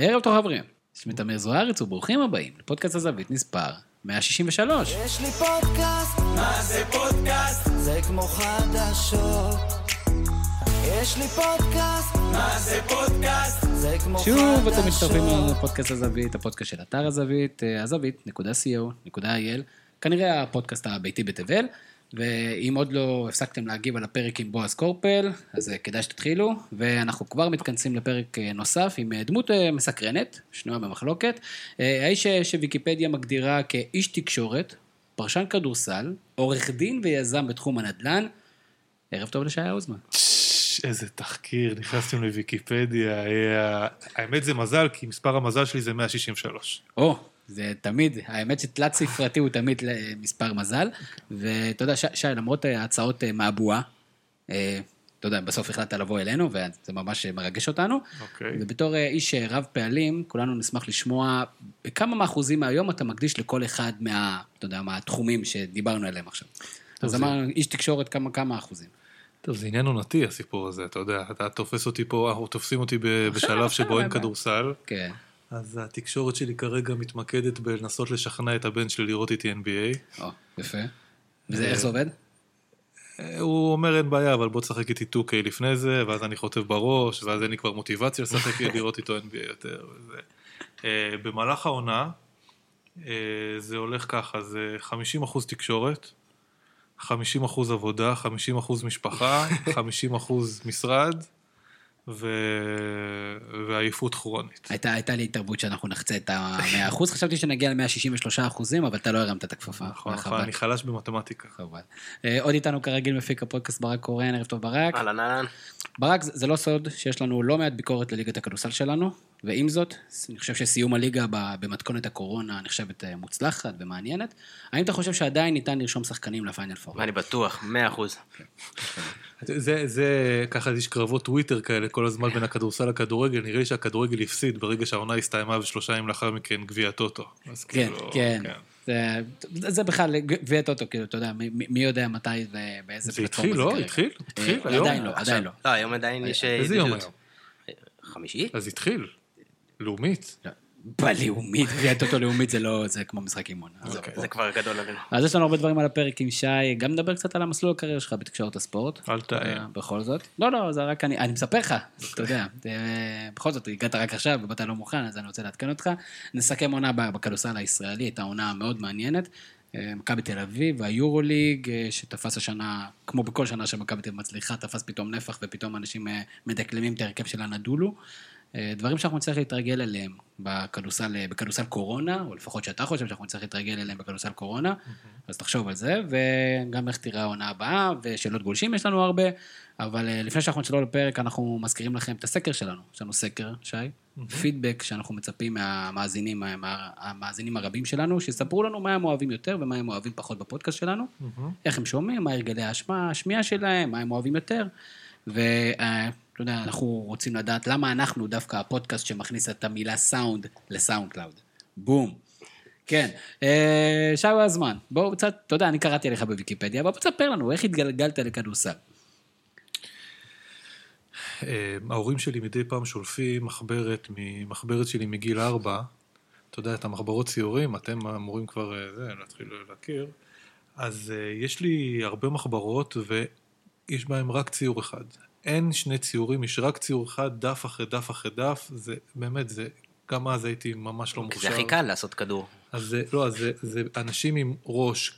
ערב טוב חברים, שמי תמר זוארץ וברוכים הבאים לפודקאסט הזווית מספר 163. יש לי פודקאסט, מה זה פודקאסט? זה כמו חדשות. יש לי פודקאסט, מה זה פודקאסט? זה כמו חדשות. שוב אתם מצטרפים לפודקאסט הזווית, הפודקאסט של אתר הזווית, hazavit.co.il, כנראה הפודקאסט הביתי בתבל, ואם עוד לא הפסקתם להגיב על הפרק עם בועז קורפל, אז כדאי שתתחילו, ואנחנו כבר מתכנסים לפרק נוסף עם דמות מסקרנת, שנויה במחלוקת, האיש שוויקיפדיה מגדירה כאיש תקשורת, פרשן כדורסל, עורך דין ויזם בתחום הנדל"ן. ערב טוב לשי האוזמן. איזה תחקיר, נכנסתם לוויקיפדיה, האמת זה מזל, כי מספר המזל שלי זה 163. זה תמיד, האמת שתלת ספרתי הוא תמיד מספר מזל, ותודה שי, למרות ההצעות מהבועה, תודה, בסוף החלטת לבוא אלינו, וזה ממש מרגש אותנו, ובתור איש רב פעלים, כולנו נשמח לשמוע, בכמה מאחוזים מהיום אתה מקדיש לכל אחד מהתחומים שדיברנו עליהם עכשיו. אז אמרנו, איש תקשורת כמה אחוזים. טוב, זה עניין עונתי הסיפור הזה, אתה יודע, אתה תופס אותי פה, אנחנו תופסים אותי בשלב שבו אין כדורסל. כן. אז התקשורת שלי כרגע מתמקדת בלנסות לשכנע את הבן שלי לראות איתי NBA. יפה. וזה איך זה עובד? הוא אומר אין בעיה, אבל בוא תשחק איתי 2K לפני זה, ואז אני חוטף בראש, ואז אין לי כבר מוטיבציה לשחק לראות איתו NBA יותר. במהלך העונה, זה הולך ככה, זה 50% תקשורת, 50% עבודה, 50% משפחה, 50% משרד, והעייפות כרונית. הייתה לי התערבות שאנחנו נחצה את ה-100%, חשבתי שנגיע ל-163%, אבל אתה לא הרמת את הכפפה. נכון, אני חלש במתמטיקה. עוד איתנו כרגיל מפיק הפודקאסט ברק קורן, ערב טוב ברק. אהלן. ברק, זה לא סוד שיש לנו לא מעט ביקורת לליגת הכדורסל שלנו, ועם זאת, אני חושב שסיום הליגה במתכונת הקורונה נחשבת מוצלחת ומעניינת. האם אתה חושב שעדיין ניתן לרשום שחקנים לפיינל פור? אני בטוח, 100%. זה ככה יש קרבות טוויטר כאלה כל הזמן בין הכדורסל לכדורגל, נראה לי שהכדורגל הפסיד ברגע שהעונה הסתיימה ושלושה ימים לאחר מכן גביע טוטו. כן, כן. זה בכלל גביע טוטו, כאילו, אתה יודע, מי יודע מתי ובאיזה פלטפורמה זה קרה. התחיל? עדיין לא, עדיין לא. לא, היום עדיין יש... איזה יום היום? חמישי? אז התחיל. לאומית. בלאומית, גביע טוטו לאומית זה לא, זה כמו משחק אימון. זה כבר גדול עלינו. אז יש לנו הרבה דברים על הפרק עם שי, גם נדבר קצת על המסלול הקריירה שלך בתקשורת הספורט. אל תאר. בכל זאת. לא, זה רק אני מספר לך, אתה יודע. בכל זאת, הגעת רק עכשיו ובאת לא מוכן, אז אני רוצה להתקן אותך. נסכם עונה בכדורסל הישראלי, הייתה עונה מאוד מעניינת. מכבי תל אביב, היורוליג, שתפס השנה, כמו בכל שנה שמכבי תל אביב מצליחה, תפס פתאום נפח ופתאום אנשים מדקלמים את הרכב שלה נדולו. דברים שאנחנו נצטרך להתרגל אליהם בכדורסל קורונה, או לפחות שאתה חושב שאנחנו נצטרך להתרגל אליהם בכדורסל קורונה, אז תחשוב על זה, וגם איך תראה העונה הבאה, ושאלות גולשים יש לנו הרבה, אבל לפני שאנחנו נצלול לפרק, אנחנו מזכירים לכם את הסקר שלנו, יש לנו סקר, שי, פידבק שאנחנו מצפים מהמאזינים הרבים שלנו, שיספרו לנו מה הם אוהבים יותר ומה הם אוהבים פחות בפודקאסט שלנו, איך הם שומעים, מה הרגלי השמיעה שלהם, מה הם אוהבים יותר, אנחנו רוצים לדעת למה אנחנו דווקא הפודקאסט שמכניס את המילה סאונד לסאונד קלאוד. בום. כן. שי האוזמן, בואו קצת, אתה יודע, אני קראתי עליך בוויקיפדיה, אבל תספר לנו איך התגלגלת לכדורסל. ההורים שלי מדי פעם שולפים מחברת שלי מגיל 4, אתה יודע, את המחברות ציורים, אתם אמורים כבר להתחיל להכיר, אז יש לי הרבה מחברות ויש בהם רק ציור אחד. אין שני ציורים, יש רק ציור אחד, דף אחרי דף אחרי דף, זה באמת, זה, גם אז הייתי ממש לא מוכשר. זה הכי קל לעשות כדור. אז זה, לא, אז זה אנשים עם ראש,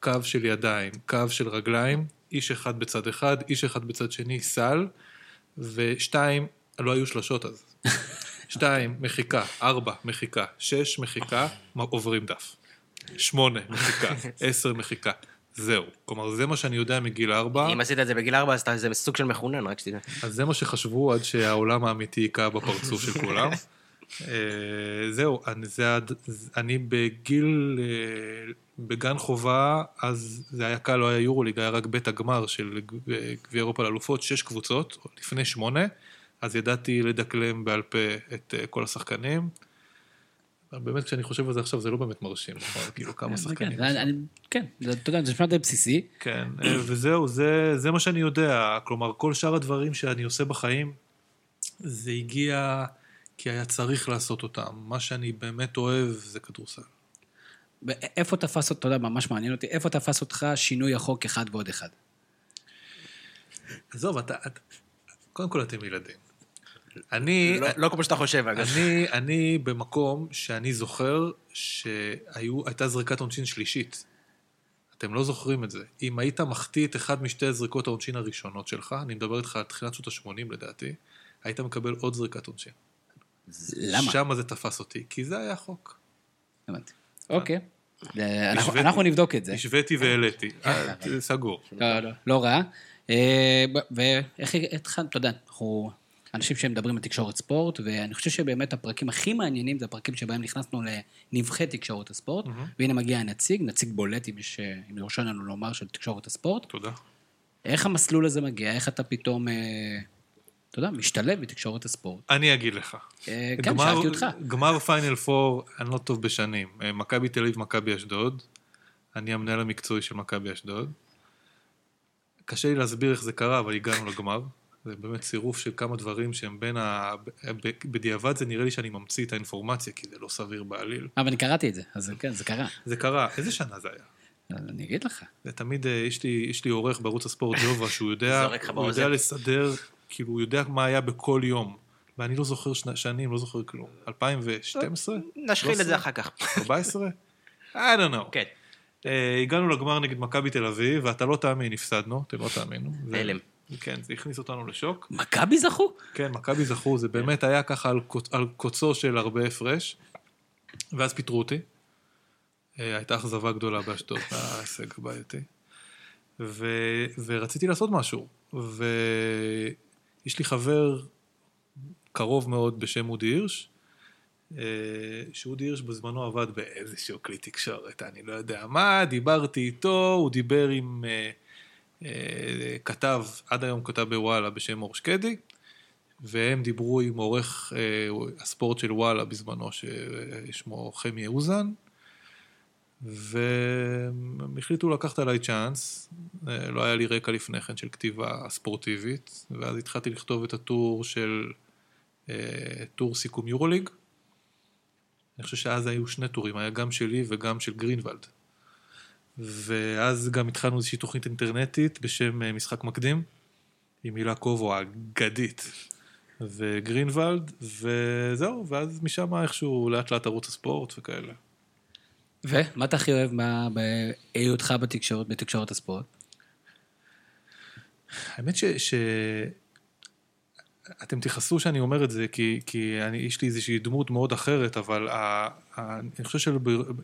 קו של ידיים, קו של רגליים, איש אחד בצד אחד, איש אחד בצד שני, סל, ושתיים, לא היו שלשות אז. 2, מחיקה, 4, מחיקה, 6, מחיקה, עוברים דף. 8, מחיקה, 10, מחיקה. זהו. כלומר, זה מה שאני יודע מגיל 4. אם עשית את זה בגיל 4, אז זה סוג של מכונן, רק שתדע. אז זה מה שחשבו עד שהעולם האמיתי יקע בפרצוף של כולם. זהו, אני בגיל, בגן חובה, אז זה היה קל, לא היה יורוליג, היה רק בית הגמר של גביע אירופה לאלופות, 6 קבוצות, לפני 8, אז ידעתי לדקלם בעל פה את כל השחקנים. באמת כשאני חושב על זה עכשיו, זה לא באמת מרשים, כאילו כמה שחקנים. כן, אתה יודע, זה שמעת בסיסי. כן, וזהו, זה מה שאני יודע, כלומר, כל שאר הדברים שאני עושה בחיים, זה הגיע כי היה צריך לעשות אותם. מה שאני באמת אוהב זה כדורסל. איפה תפס אותך, אתה יודע, ממש מעניין אותי, איפה תפס אותך שינוי החוק 1+1? עזוב, קודם כל אתם ילדים. לא כמו שאתה חושב, אגב. אני במקום שאני זוכר שהייתה זריקת עונשין שלישית. אתם לא זוכרים את זה. אם היית מחטיא את אחד משתי זריקות העונשין הראשונות שלך, אני מדבר איתך על תחילת שנות ה-80 לדעתי, היית מקבל עוד זריקת עונשין. למה? שם זה תפס אותי, כי זה היה חוק. הבנתי. אוקיי. אנחנו נבדוק את זה. השוויתי והעליתי. סגור. לא רע. ואיך התחלנו, אתה יודע, אנחנו אנשים שמדברים על תקשורת ספורט, ואני חושב שבאמת הפרקים הכי מעניינים זה הפרקים שבהם נכנסנו לנבחי תקשורת הספורט, והנה מגיע הנציג, נציג בולט, אם יורשה לנו לומר, של תקשורת הספורט. תודה. איך המסלול הזה מגיע? איך אתה פתאום, אתה יודע, משתלב בתקשורת הספורט? אני אגיד לך. כן, שאלתי אותך. גמר פיינל פור, אני לא טוב בשנים. מכבי תל אביב, מכבי אשדוד. אני המנהל המקצועי של מכבי אשדוד. קשה לי להסביר איך זה קרה, אבל הגענו לגמר. זה באמת צירוף של כמה דברים שהם בין בדיעבד זה נראה לי שאני ממציא את האינפורמציה, כי זה לא סביר בעליל. אבל אני קראתי את זה, אז כן, זה קרה. זה קרה. איזה שנה זה היה? אני אגיד לך. זה תמיד, יש לי עורך בערוץ הספורט ג'ובה, שהוא יודע לסדר, כאילו הוא יודע מה היה בכל יום. ואני לא זוכר שנים, לא זוכר כלום. 2012? נשחיל את זה אחר כך. 14? I don't know. כן. הגענו לגמר נגד מכבי תל אביב, ואתה לא תאמין, נפסדנו, אתם לא תאמינו. אלם. כן, זה הכניס אותנו לשוק. מכבי זכו? כן, מכבי זכו, זה באמת היה ככה על קוצו של הרבה הפרש, ואז פיטרו אותי. הייתה אכזבה גדולה באשדוד, ההישג בעייתי. ורציתי לעשות משהו, ויש לי חבר קרוב מאוד בשם אודי עירש, שאודי עירש בזמנו עבד באיזשהו כלי תקשורת, אני לא יודע מה, דיברתי איתו, הוא דיבר עם כתב, עד היום כתב בוואלה בשם אורשקדי, והם דיברו עם עורך הספורט של וואלה בזמנו, ששמו חמי האוזמן, והם החליטו לקחת עליי צ'אנס, לא היה לי רקע לפני כן של כתיבה ספורטיבית, ואז התחלתי לכתוב את הטור של טור סיכום יורוליג, אני חושב שאז היו שני טורים, היה גם שלי וגם של גרינוולד. ואז גם התחלנו איזושהי תוכנית אינטרנטית בשם משחק מקדים, עם מילה קובו האגדית וגרינוולד, וזהו, ואז משם איכשהו לאט לאט ערוץ הספורט וכאלה. ומה אתה הכי אוהב בהיותך בתקשורת הספורט? האמת אתם תכנסו שאני אומר את זה, כי יש לי איזושהי דמות מאוד אחרת, אבל אני חושב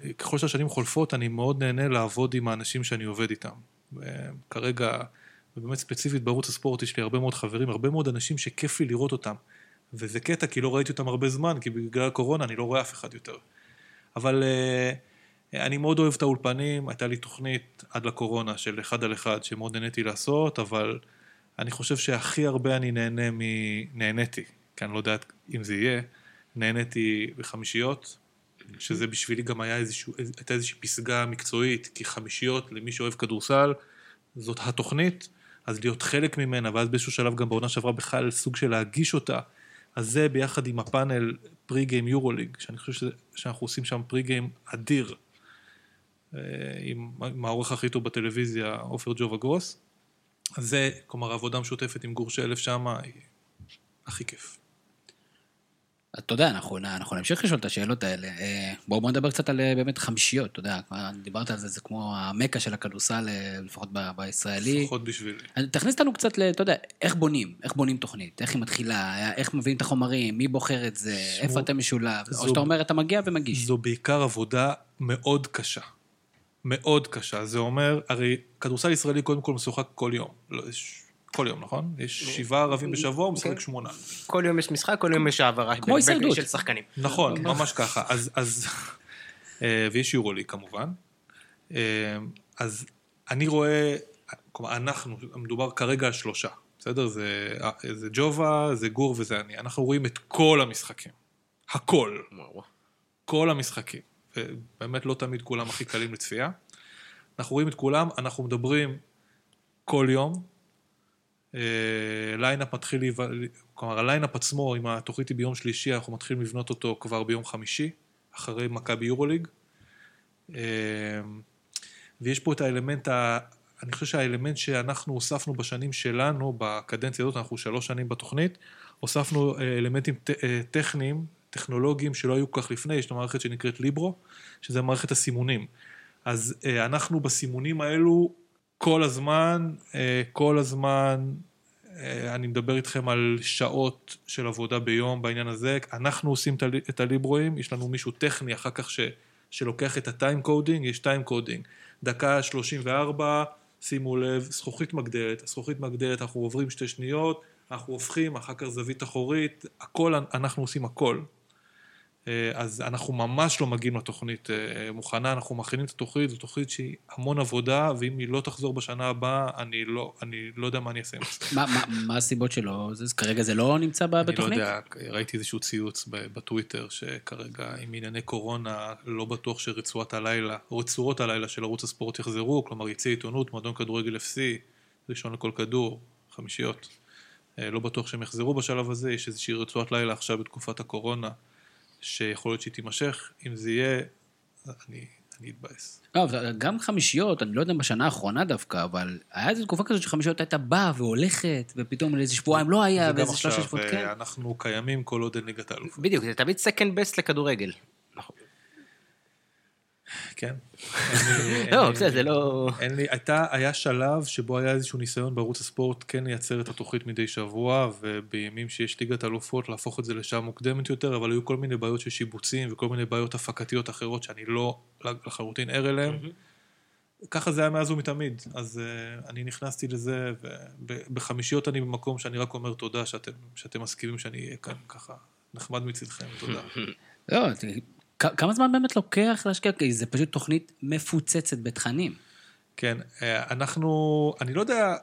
שככל שהשנים חולפות, אני מאוד נהנה לעבוד עם האנשים שאני עובד איתם. כרגע, ובאמת ספציפית בערוץ הספורט, יש לי הרבה מאוד חברים, הרבה מאוד אנשים שכיף לי לראות אותם, וזה קטע, כי לא ראיתי אותם הרבה זמן, כי בגלל הקורונה אני לא רואה אף אחד יותר. אבל אני מאוד אוהב את האולפנים, הייתה לי תוכנית עד לקורונה של 1 על 1, שמאוד נהניתי לעשות, אבל אני חושב שהכי הרבה אני נהניתי, כי אני לא יודעת אם זה יהיה, נהניתי ב50, שזה בשבילי גם היה איזושהי פסגה מקצועית, כי 50 למי שאוהב כדורסל, זאת התוכנית, אז להיות חלק ממנה, ואז באיזשהו שלב גם בעונה שעברה בכלל סוג של להגיש אותה, אז זה ביחד עם הפאנל פרי-גיים יורוליג, שאני חושב שאנחנו עושים שם פרי-גיים אדיר, עם העורך הכי טוב בטלוויזיה, אופר גרוס, זה, כלומר, העבודה משותפת עם גור שאלף שמה, היא הכי כיף. אתה יודע, אנחנו נמשיך לשאול את השאלות האלה. בואו נדבר קצת על באמת 50, אתה יודע, דיברת על זה, זה כמו המקה של הכדורסל, לפחות בישראלי. לפחות בשבילי. תכניס אותנו קצת, אתה יודע, איך בונים תוכנית, איך היא מתחילה, איך מביאים את החומרים, מי בוחר את זה, איפה אתה משולב, או שאתה אומר, אתה מגיע ומגיש. זו בעיקר עבודה מאוד קשה. מאוד קשה, זה אומר, הרי כדורסל ישראלי קודם כל משוחק כל יום, לא, כל יום, נכון? יש 7 ערבים בשבוע, משחק 8. כל יום יש משחק, כל יום יש העברה. כמו הישרדות. של שחקנים. נכון, ממש ככה. אז ויש יורוליג כמובן. אז אני רואה, כלומר, אנחנו, מדובר כרגע על 3, בסדר? זה ג'ובה, זה גור וזה אני. אנחנו רואים את כל המשחקים. הכל. כל המשחקים. באמת לא תמיד כולם הכי קלים לצפייה. אנחנו רואים את כולם, אנחנו מדברים כל יום, ליינאפ מתחיל, כלומר הליינאפ עצמו, אם התוכנית היא ביום שלישי, אנחנו מתחילים לבנות אותו כבר ביום חמישי, אחרי מכבי יורוליג. ויש פה את האלמנט, אני חושב שהאלמנט שאנחנו הוספנו בשנים שלנו, בקדנציה הזאת, אנחנו 3 שנים בתוכנית, הוספנו אלמנטים טכניים, טכנולוגיים שלא היו כך לפני, יש לנו מערכת שנקראת ליברו, שזה מערכת הסימונים. אז אנחנו בסימונים האלו, כל הזמן, אני מדבר איתכם על שעות של עבודה ביום בעניין הזה, אנחנו עושים את הליברויים, יש לנו מישהו טכני אחר כך שלוקח את הטיים קודינג, יש טיים קודינג, דקה 34, שימו לב, זכוכית מגדלת, אנחנו עוברים 2 שניות, אנחנו הופכים, אחר כך זווית אחורית, הכל, אנחנו עושים הכל. אז אנחנו ממש לא מגיעים לתוכנית מוכנה, אנחנו מכינים את התוכנית, זו תוכנית שהיא המון עבודה, ואם היא לא תחזור בשנה הבאה, אני לא יודע מה אני אעשה. מה הסיבות שלו? כרגע זה לא נמצא בתוכנית? אני לא יודע, ראיתי איזשהו ציוץ בטוויטר, שכרגע עם ענייני קורונה, לא בטוח שרצועות הלילה של ערוץ הספורט יחזרו, כלומר יצא עיתונות, מועדון כדורגל FC, ראשון לכל כדור, 50, לא בטוח שהם יחזרו בשלב הזה, יש איזושהי רצועת לילה עכשיו בתקופת הקורונה, שיכול להיות שהיא תימשך, אם זה יהיה, אני אתבאס. לא, גם 50, אני לא יודע בשנה האחרונה דווקא, אבל היה איזו תקופה כזאת ש50 הייתה באה והולכת, ופתאום איזה שבועיים לא היה, ואיזה 3 שבועות כן. אנחנו קיימים כל עוד אין ליגת האלופות. בדיוק, זה תמיד second best לכדורגל. נכון. כן. לא, זה לא... היה שלב שבו היה איזשהו ניסיון בערוץ הספורט כן לייצר את התוכנית מדי שבוע, ובימים שיש ליגת אלופות להפוך את זה לשעה מוקדמת יותר, אבל היו כל מיני בעיות של שיבוצים וכל מיני בעיות הפקתיות אחרות שאני לא לחלוטין ער אליהם. ככה זה היה מאז ומתמיד, אז אני נכנסתי לזה, וב50 אני במקום שאני רק אומר תודה שאתם מסכימים שאני אהיה כאן ככה. נחמד מצדכם, תודה. לא, כמה זמן באמת לוקח להשקיע? כי זה פשוט תוכנית מפוצצת בתכנים. כן, אנחנו, אני לא יודע,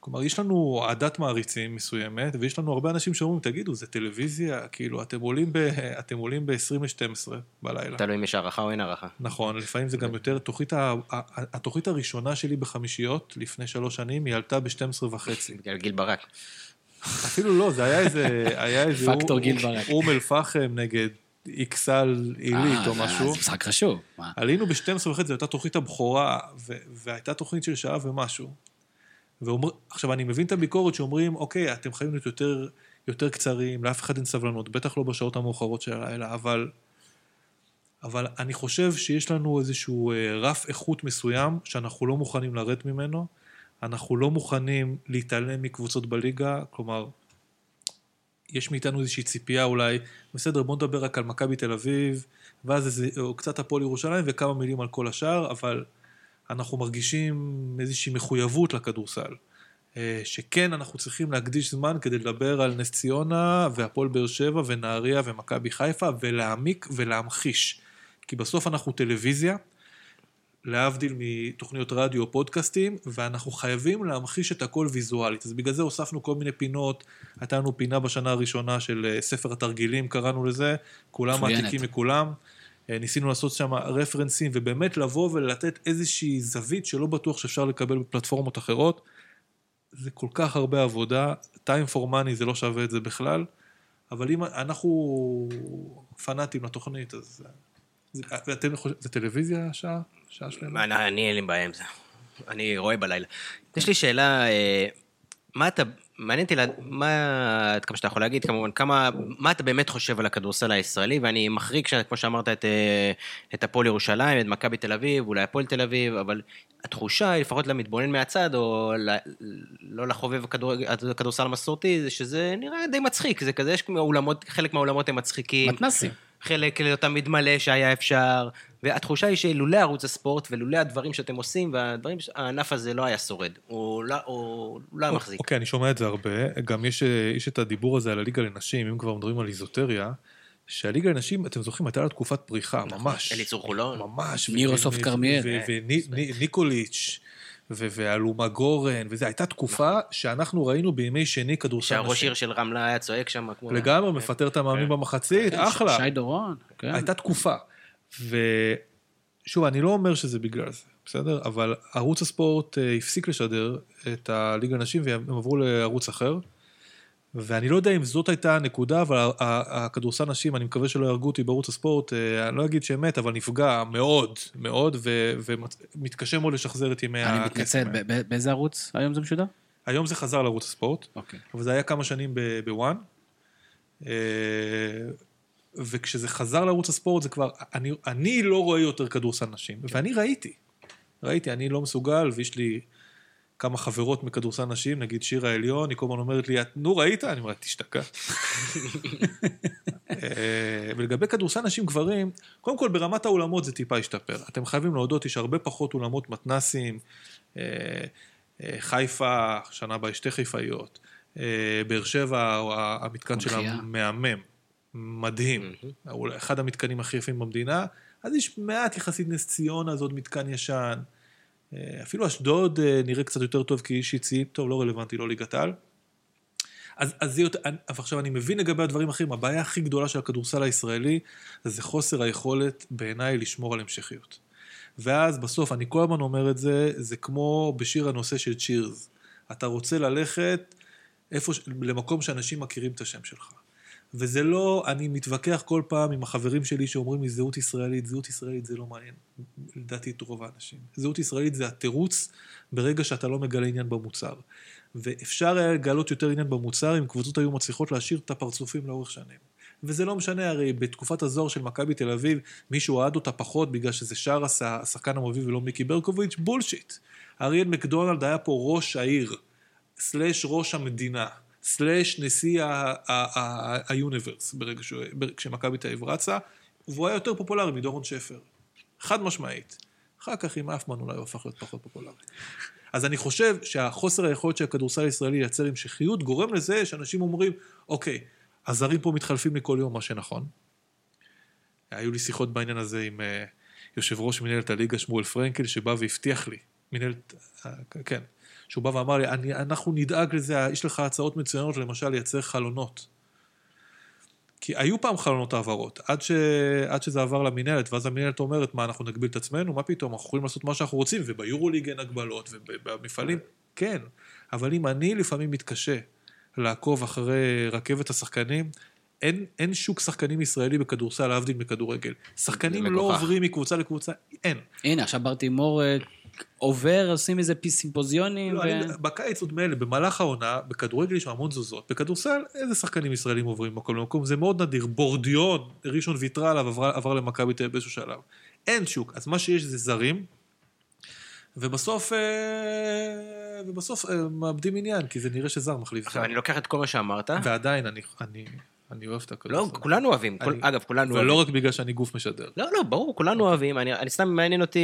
כלומר, יש לנו עדת מעריצים מסוימת, ויש לנו הרבה אנשים שאומרים, תגידו, זה טלוויזיה, כאילו, אתם עולים ב-22:00 בלילה. תלוי אם יש ערכה או אין ערכה. נכון, לפעמים זה גם יותר, התוכנית הראשונה שלי ב50, לפני 3 שנים, היא עלתה ב-12:30. בגלל גיל ברק. אפילו לא, זה היה איזה... פקטור גיל ברק. אום אל-פחם נגד... איקסל עילית או משהו. זה משחק חשוב. עלינו ב-12:30, זו הייתה תוכנית הבכורה, והייתה תוכנית של שעה ומשהו. עכשיו, אני מבין את הביקורת שאומרים, אוקיי, אתם חייבים להיות יותר קצרים, לאף אחד אין סבלנות, בטח לא בשעות המאוחרות של הלילה, אבל אני חושב שיש לנו איזשהו רף איכות מסוים, שאנחנו לא מוכנים לרדת ממנו, אנחנו לא מוכנים להתעלם מקבוצות בליגה, כלומר, יש מאיתנו איזושהי ציפייה אולי, בסדר, בוא נדבר רק על מכבי תל אביב, ואז קצת הפועל ירושלים וכמה מילים על כל השאר, אבל אנחנו מרגישים איזושהי מחויבות לכדורסל, שכן אנחנו צריכים להקדיש זמן כדי לדבר על נס ציונה, והפועל באר שבע ונהריה ומכבי חיפה, ולהעמיק ולהמחיש, כי בסוף אנחנו טלוויזיה, להבדיל מתוכניות רדיו או פודקאסטים, ואנחנו חייבים להמחיש את הכל ויזואלית. אז בגלל זה הוספנו כל מיני פינות, הייתה לנו פינה בשנה הראשונה של ספר התרגילים, קראנו לזה, כולם מעתיקים מכולם, ניסינו לעשות שם רפרנסים, ובאמת לבוא ולתת איזושהי זווית שלא בטוח שאפשר לקבל בפלטפורמות אחרות, זה כל כך הרבה עבודה, time for money זה לא שווה את זה בכלל, אבל אם אנחנו פנאטים לתוכנית, אז... זה טלוויזיה השעה? אני אין לי בעיה עם זה, אני רואה בלילה. יש לי שאלה, מעניין אותי, כמה שאתה יכול להגיד, כמובן, מה אתה באמת חושב על הכדורסל הישראלי, ואני מחריג, כמו שאמרת, את הפועל ירושלים, את מכבי תל אביב, אולי הפועל תל אביב, אבל התחושה היא לפחות למתבונן מהצד, או לא לחובב הכדורסל המסורתי, זה שזה נראה די מצחיק, זה כזה, חלק מהאולמות הם מצחיקים. מתנסים. חלק תמיד מלא שהיה אפשר, והתחושה היא שלולא ערוץ הספורט, ולולא הדברים שאתם עושים, והדברים, הענף הזה לא היה שורד, או לא מחזיק. אוקיי, אני שומע את זה הרבה, גם יש את הדיבור הזה על הליגה לנשים, אם כבר מדברים על איזוטריה, שהליגה לנשים, אתם זוכרים, הייתה לה תקופת פריחה, ממש. אליצור חולון. ממש. מירוסוף קרמיאל. וניקוליץ'. ואלומה גורן, וזו הייתה תקופה שאנחנו ראינו בימי שני כדורסל נשים. שהראש עיר של רמלה היה צועק שם. לגמרי, מפטר את המאמנים במחצית, אחלה. שי דורון. הייתה תקופה. ושוב, אני לא אומר שזה בגלל זה. בסדר? אבל ערוץ הספורט הפסיק לשדר את הליגה הנשים, והם עברו לערוץ אחר, ואני לא יודע אם זאת הייתה הנקודה, אבל הכדורסל נשים, אני מקווה שלא ירגו אותי בערוץ הספורט, אני לא אגיד שאמת, אבל נפגע מאוד, מאוד, ומתקשה מאוד לשחזר את ימי הכסף. אני מתקצת, באיזה ערוץ? היום זה משודר? היום זה חזר לערוץ הספורט, אבל זה היה כמה שנים בוואן, וכשזה חזר לערוץ הספורט, זה כבר, אני לא רואה יותר כדורסל נשים, ואני ראיתי, אני לא מסוגל, ויש לי כמה חברות מכדורסל נשים, נגיד שירה העליון, היא כל הזמן אומרת לי, נו ראית? אני אומרת, תשתקע. ולגבי כדורסל נשים גברים, קודם כל ברמת האולמות זה טיפה השתפר. אתם חייבים להודות, יש הרבה פחות אולמות מתנסים, חיפה, שנה בה שתי חיפאיות, באר שבע, המתקן שלה מהמם, מדהים, אחד המתקנים הכי יפים במדינה, אז יש מעט יחסית נס ציונה, אז עוד מתקן ישן, אפילו אשדוד נראה קצת יותר טוב, כי איש יציאים טוב, לא רלוונטי, לא ליגת העל. אז עכשיו אני מבין לגבי הדברים אחרים, הבעיה הכי גדולה של הכדורסל הישראלי, זה חוסר היכולת בעיניי לשמור על המשכיות. ואז בסוף, אני כל הזמן אומר את זה, זה כמו בשיר הנושא של צ'ירס. אתה רוצה ללכת למקום שאנשים מכירים את השם שלך. וזה לא, אני מתווכח כל פעם עם החברים שלי שאומרים לי, זהות ישראלית, זהות ישראלית זה לא מעניין, לדעתי את רוב האנשים. זהות ישראלית זה התירוץ ברגע שאתה לא מגלה עניין במוצר. ואפשר היה לגלות יותר עניין במוצר, אם קבוצות היו מצליחות להשאיר את הפרצופים לאורך שנים. וזה לא משנה, הרי בתקופת הזוהר של מכבי תל אביב, מישהו אוהד אותה פחות בגלל שזה שרס, השחקן המוביל ולא מיקי ברקוביץ', בולשיט. אריאל מקדונלד היה פה ראש העיר, סלש ראש המדינה. סלש נשיא היוניברס, ברגע שמכבי תל אביב רצה, והוא היה יותר פופולרי מדורון שפר. חד משמעית. אחר כך עם אף מנולה הוא הפך להיות פחות פופולרי. אז אני חושב שהחוסר היכולת שהכדורסל הישראלי ייצר עם שחיות, גורם לזה שאנשים אומרים, אוקיי, הזרים פה מתחלפים לי כל יום, מה שנכון. היו לי שיחות בעניין הזה עם יושב ראש מנהלת הליגה, שמואל פרנקל, שבא והבטיח לי. מנהלת, כן. שהוא בא ואמר לי, אנחנו נדאג לזה, יש לך הצעות מצוינות, למשל, לייצר חלונות. כי היו פעם חלונות העברות, עד שזה עבר למינלת, ואז המינלת אומרת, מה, אנחנו נגביל את עצמנו? מה פתאום? אנחנו יכולים לעשות מה שאנחנו רוצים, וביורוליג אין הגבלות, ובמפעלים, כן. אבל אם אני לפעמים מתקשה לעקוב אחרי רכבת השחקנים, אין שוק שחקנים ישראלי בכדורסל, להבדיל מכדורגל. שחקנים לא עוברים מקבוצה לקבוצה, אין. הנה, עכשיו ברתי מור... עובר, עושים איזה סימפוזיונים. בקיץ עוד מלא, במהלך העונה, בכדורגל יש המון זוזות, בכדורסל, איזה שחקנים ישראלים עוברים מקום למקום, זה מאוד נדיר, בורדיון, ראשון ויתרה עליו, עבר למכבי תל אביב באיזשהו שלב. אין שוק, אז מה שיש זה זרים, ובסוף מאבדים עניין, כי זה נראה שזר מחליף. עכשיו, אני לוקח את כל מה שאמרת. ועדיין, אני אוהב את הכדורסל. לא, כולנו אוהבים. אגב, כולנו אוהבים. ולא רק בגלל שאני גוף משדר. לא, ברור, כולנו אוהבים. אני סתם מעניין אותי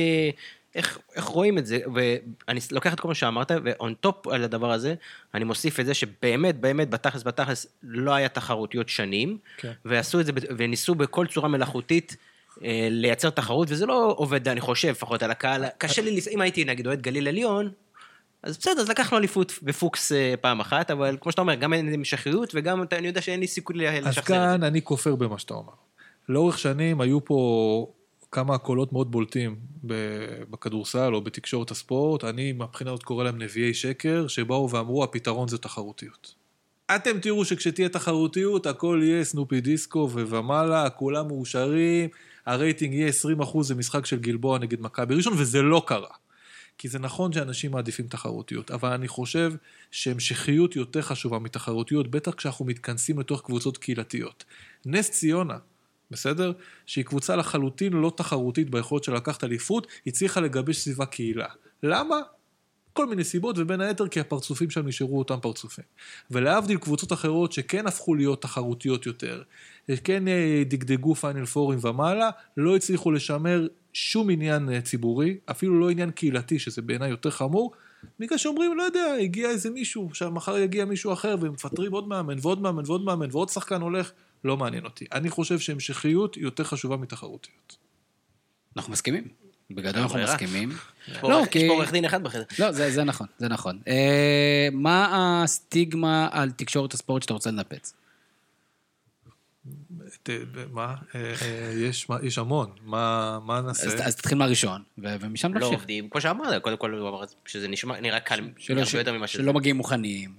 איך רואים את זה, ואני לוקח את כל מה שאמרת, ואונטופ על הדבר הזה, אני מוסיף את זה שבאמת, באמת, בתכלס, לא היה תחרותיות שנים, ועשו את זה, וניסו בכל צורה מלאכותית לייצר תחרות, וזה לא עובד, אני חושב, פחות על הקהל. קשה לי, אם הייתי, נגיד, אוהד גליל עליון, אז בסדר, אז לקחנו אליפות בפוקס פעם אחת, אבל כמו שאתה אומר, גם אין לי משחריות, וגם אני יודע שאין לי סיכוי לשחזר את זה. אז כאן אני כופר במה שאתה אומר. לאורך שנים היו פה כמה קולות מאוד בולטים בכדורסל או בתקשורת הספורט, אני מבחינה עוד קורא להם נביאי שקר, שבאו ואמרו, הפתרון זה תחרותיות. אתם תראו שכשתהיה תחרותיות, הכל יהיה סנופי דיסקו ומעלה, כולם מאושרים, הרייטינג יהיה 20%, זה משחק של גלבוע נגד מכבי ראשון, וזה לא קרה. כי זה נכון שאנשים מעדיפים תחרותיות, אבל אני חושב שהמשכיות יותר חשובה מתחרותיות, בטח כשאנחנו מתכנסים לתוך קבוצות קהילתיות. נס ציונה, בסדר? שהיא קבוצה לחלוטין לא תחרותית ביכולת של לקחת אליפות, היא צריכה לגבש סביבה קהילה. למה? כל מיני סיבות, ובין היתר כי הפרצופים שם נשארו אותם פרצופים. ולהבדיל קבוצות אחרות שכן הפכו להיות תחרותיות יותר, שכן דגדגו פיינל פורים ומעלה, לא הצליחו לשמר שום עניין ציבורי, אפילו לא עניין קהילתי, שזה בעיניי יותר חמור, בגלל שאומרים, לא יודע, הגיע איזה מישהו, שמחר יגיע מישהו אחר, והם מפטרים עוד מאמן, ועוד מאמן, ועוד מאמן, ועוד שחקן הולך, לא מעניין אותי. אני חושב שהמשכיות היא יותר חשובה מתחרותיות. אנחנו מסכימים. בגדול אנחנו מסכימים. יש פה עורך דין אחד בחדר. לא, זה נכון, זה נכון. מה הסטיגמה על תקשורת הספורט שאתה רוצה לנפץ? מה? יש המון, מה נעשה? אז תתחיל מהראשון, ומשם נמשיך. לא עובדים, כמו שאמרת, קודם כל הוא אמר שזה נראה קל, שלא מגיעים מוכנים.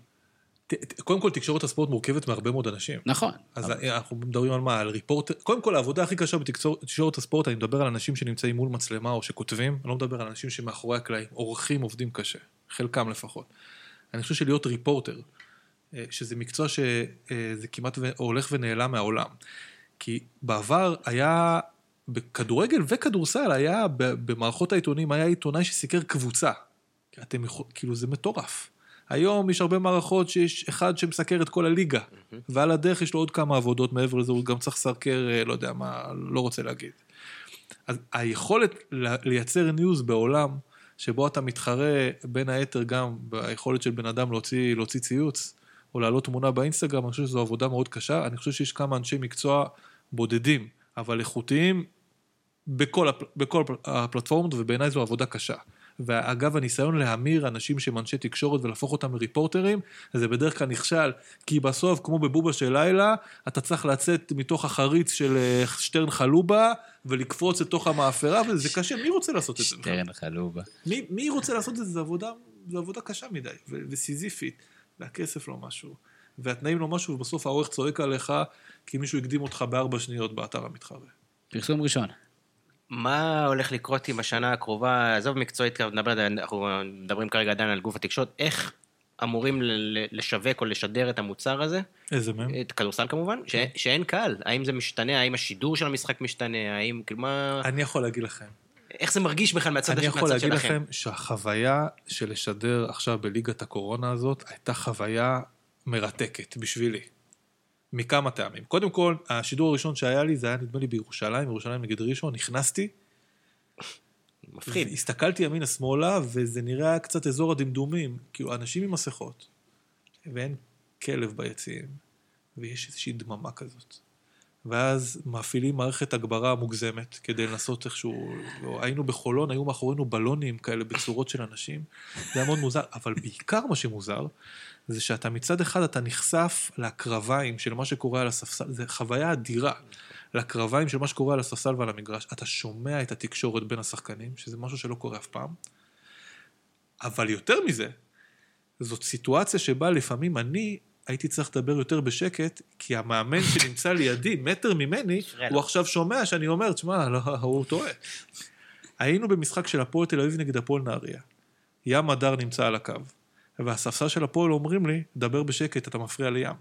קודם כל, תקשורת הספורט מורכבת מהרבה מאוד אנשים. נכון. אז אנחנו מדברים על מה? על ריפורט. קודם כל, העבודה הכי קשה בתקשורת הספורט, אני מדבר על אנשים שנמצאים מול מצלמה או שכותבים, אני לא מדבר על אנשים שמאחורי הקלעים, עורכים עובדים קשה, חלקם לפחות. אני חושב שלהיות ריפורטר, שזה מקצוע שזה כמעט הולך ונעלם מהעולם. כי בעבר היה, בכדורגל וכדורסל, היה במערכות העיתונים, היה עיתונאי שסיקר קבוצה. כאילו זה מטורף. היום יש הרבה מערכות שיש אחד שמסקר את כל הליגה, ועל הדרך יש לו עוד כמה עבודות מעבר לזה, הוא גם צריך לסקר, לא יודע מה, לא רוצה להגיד. אז היכולת לייצר ניוז בעולם, שבו אתה מתחרה בין היתר גם, ביכולת של בן אדם להוציא ציוץ, או להעלות תמונה באינסטגרם, אני חושב שזו עבודה מאוד קשה, אני חושב שיש כמה אנשי מקצוע בודדים, אבל איכותיים, בכל הפלטפורמות, ובעיניי זו עבודה קשה. ואגב, הניסיון להמיר אנשים שהם אנשי תקשורת ולהפוך אותם מריפורטרים, זה בדרך כלל נכשל, כי בסוף, כמו בבובה של לילה, אתה צריך לצאת מתוך החריץ של שטרן חלובה, ולקפוץ לתוך המאפרה, וזה קשה, מי רוצה לעשות את זה? שטרן חלובה. מי רוצה לעשות את זה? זו עבודה קשה מדי, וסיזיפית, והכסף לא משהו, והתנאים לא משהו, ובסוף העורך צועק עליך, כי מישהו הקדים אותך ב4 שניות באתר המתחרה. פרסום ראשון. מה הולך לקרות עם השנה הקרובה, עזוב מקצועית, אנחנו מדברים כרגע עדיין על גוף התקשורת, איך אמורים לשווק או לשדר את המוצר הזה? איזה מהם? את כדורסל כמובן, שאין קהל, האם זה משתנה, האם השידור של המשחק משתנה, האם, כאילו מה... אני יכול להגיד לכם. איך זה מרגיש בכלל מהצד שלכם? אני יכול להגיד לכם שהחוויה של לשדר עכשיו בליגת הקורונה הזאת, הייתה חוויה מרתקת בשבילי. מכמה טעמים. קודם כל, השידור הראשון שהיה לי, זה היה נדמה לי בירושלים נגד ראשון, נכנסתי, מפחיד. הסתכלתי ימינה שמאלה, וזה נראה קצת אזור הדמדומים, כאילו אנשים עם מסכות, ואין כלב ביציעים, ויש איזושהי דממה כזאת. ואז מפעילים מערכת הגברה מוגזמת, כדי לנסות איכשהו, היינו בחולון, היו מאחורינו בלונים כאלה, בצורות של אנשים, זה היה מאוד מוזר, אבל בעיקר מה שמוזר, זה שאתה מצד אחד, אתה נחשף לקרביים של מה שקורה על הספסל, זה חוויה אדירה, לקרביים של מה שקורה על הספסל ועל המגרש, אתה שומע את התקשורת בין השחקנים, שזה משהו שלא קורה אף פעם, אבל יותר מזה, זאת סיטואציה שבה לפעמים אני הייתי צריך לדבר יותר בשקט, כי המאמן שנמצא לידי, מטר ממני, הוא עכשיו שומע שאני אומר, תשמע, הוא טועה. היינו במשחק של הפועל תל אביב נגד הפועל נהריה, ים הדר נמצא על הקו, והספסל של הפועל אומרים לי, דבר בשקט, אתה מפריע לים.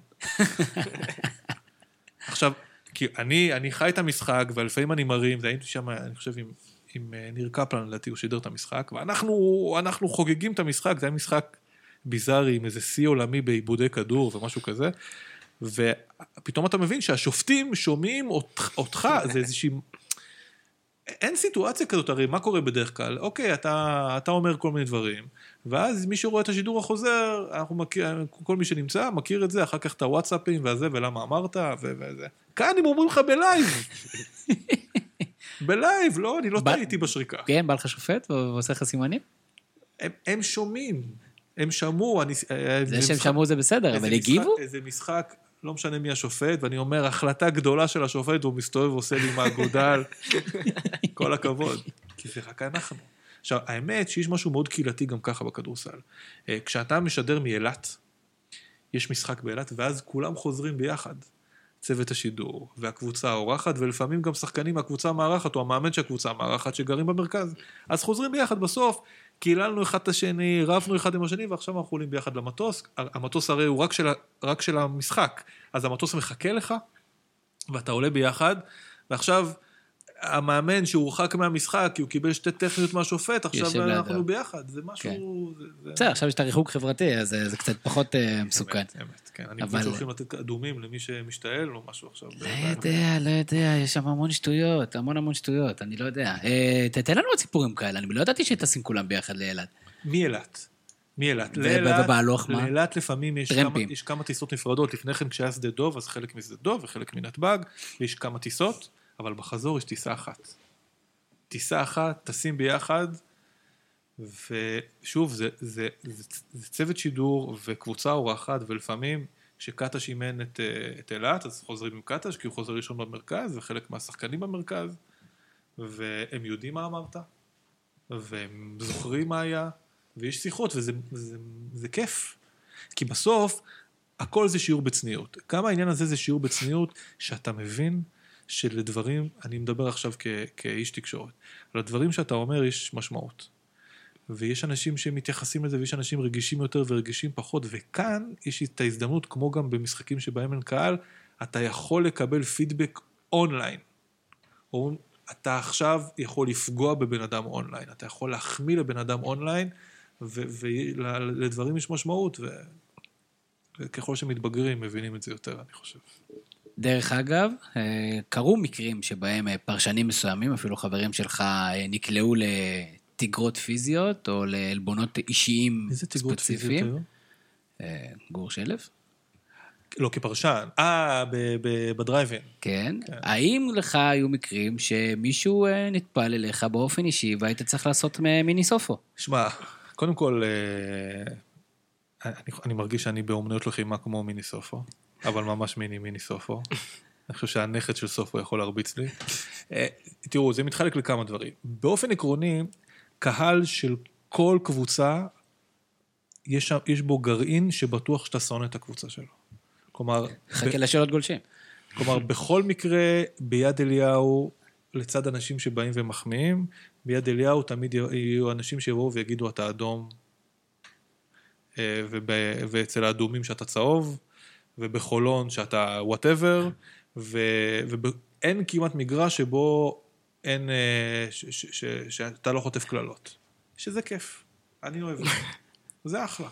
עכשיו, כי אני חי את המשחק, ולפעמים אני מרים, זה הייתי שם, אני חושב, עם ניר קפלן, לדעתי, הוא שידר את המשחק, ואנחנו חוגגים את המשחק, זה היה משחק ביזרי, עם איזה שיא עולמי בעיבודי כדור, ומשהו כזה, ופתאום אתה מבין שהשופטים שומעים אותך, זה איזושהי... אין סיטואציה כזאת, הרי מה קורה בדרך כלל? אוקיי, אתה אומר כל מיני דברים, ואז מי שרואה את השידור החוזר, כל מי שנמצא מכיר את זה, אחר כך את הוואטסאפים והזה, ולמה אמרת, וזה. כאן הם אומרים לך בלייב. בלייב, לא, אני לא טעיתי בשריקה. כן, בא לך שופט ועושה לך סימנים? הם שומעים, הם שמעו. זה שהם שמעו זה בסדר, אבל הגיבו? איזה משחק... לא משנה מי השופט, ואני אומר, החלטה גדולה של השופט, והוא מסתובב ועושה לי מהגודל, כל הכבוד, כי זה רק אנחנו. עכשיו, האמת שיש משהו מאוד קהילתי גם ככה בכדורסל. כשאתה משדר מאלת, יש משחק באלת, ואז כולם חוזרים ביחד, צוות השידור, והקבוצה האורחת, ולפעמים גם שחקנים מהקבוצה המארחת, או המאמן שהקבוצה המארחת שגרים במרכז. אז חוזרים ביחד בסוף, קיללנו אחד את השני, רבנו אחד עם השני, ועכשיו אנחנו עולים ביחד למטוס. המטוס הרי הוא רק של המשחק, אז המטוס מחכה לך, ואתה עולה ביחד, ועכשיו המאמן שהוא רוחק מהמשחק, כי הוא קיבל שתי טכניות מהשופט, עכשיו אנחנו ביחד, זה משהו... בסדר, עכשיו יש את הריחוק חברתי, אז זה קצת פחות מסוכן. אמת, כן. אני חושב שהולכים לתת אדומים למי שמשתעל, או משהו עכשיו. לא יודע, יש שם המון שטויות, אני לא יודע. תתן לנו ציפורים כאלה, אני לא ידעתי שתשים כולם ביחד לאילת. מי אילת? ובהלוך מה? לאילת לפעמים יש כמה טיסות נפרדות, לפני כן כשהיה שדה דוב, אז חלק משדה דוב וחלק מנתב"ג, ויש כמה טיסות. אבל בחזור יש טיסה אחת, טסים ביחד, ושוב, זה צוות שידור וקבוצה אורחת, ולפעמים שקטש אימן את אלת, אז חוזרים עם קטש, כי הוא חוזר ראשון במרכז, וחלק מהשחקנים במרכז, והם יודעים מה אמרת, והם זוכרים מה היה, ויש שיחות, וזה זה כיף. כי בסוף, הכל זה שיעור בצניעות. כמה העניין הזה זה שיעור בצניעות, שאתה מבין שלדברים, אני מדבר עכשיו כאיש תקשורת, לדברים שאתה אומר יש משמעות. ויש אנשים שמתייחסים לזה, ויש אנשים רגישים יותר ורגישים פחות, וכאן יש את ההזדמנות, כמו גם במשחקים שבהם אין קהל, אתה יכול לקבל פידבק אונליין. או אתה עכשיו יכול לפגוע בבן אדם אונליין, אתה יכול להחמיא לבן אדם אונליין, ולדברים יש משמעות, וככל שמתבגרים מבינים את זה יותר, אני חושב. דרך אגב, קרו מקרים שבהם פרשנים מסוימים, אפילו חברים שלך נקלעו לתגרות פיזיות, או לאלבונות אישיים ספציפיים. גור שלף? לא, כפרשן. בדרייבין. כן. האם לך היו מקרים שמישהו נטפל אליך באופן אישי, והיית צריך לעשות מיני סופו? שמע, קודם כל, אני מרגיש שאני באומנויות לחימה כמו מיני סופו. אבל ממש מיני סופו. אני חושב שהנכד של סופו יכול להרביץ לי. תראו, זה מתחלק לכמה דברים. באופן עקרוני, קהל של כל קבוצה, יש בו גרעין שבטוח שאתה שונא את הקבוצה שלו. כלומר... חכה לשאלות גולשים. כלומר, בכל מקרה, ביד אליהו, לצד אנשים שבאים ומחמיאים, ביד אליהו תמיד יהיו אנשים שיבואו ויגידו, אתה אדום, ואצל האדומים שאתה צהוב, ובחולון שאתה whatever, ואין כמעט מגרש שבו אין, שאתה לא חוטף כללות. שזה כיף. אני אוהב את זה. זה אחלה.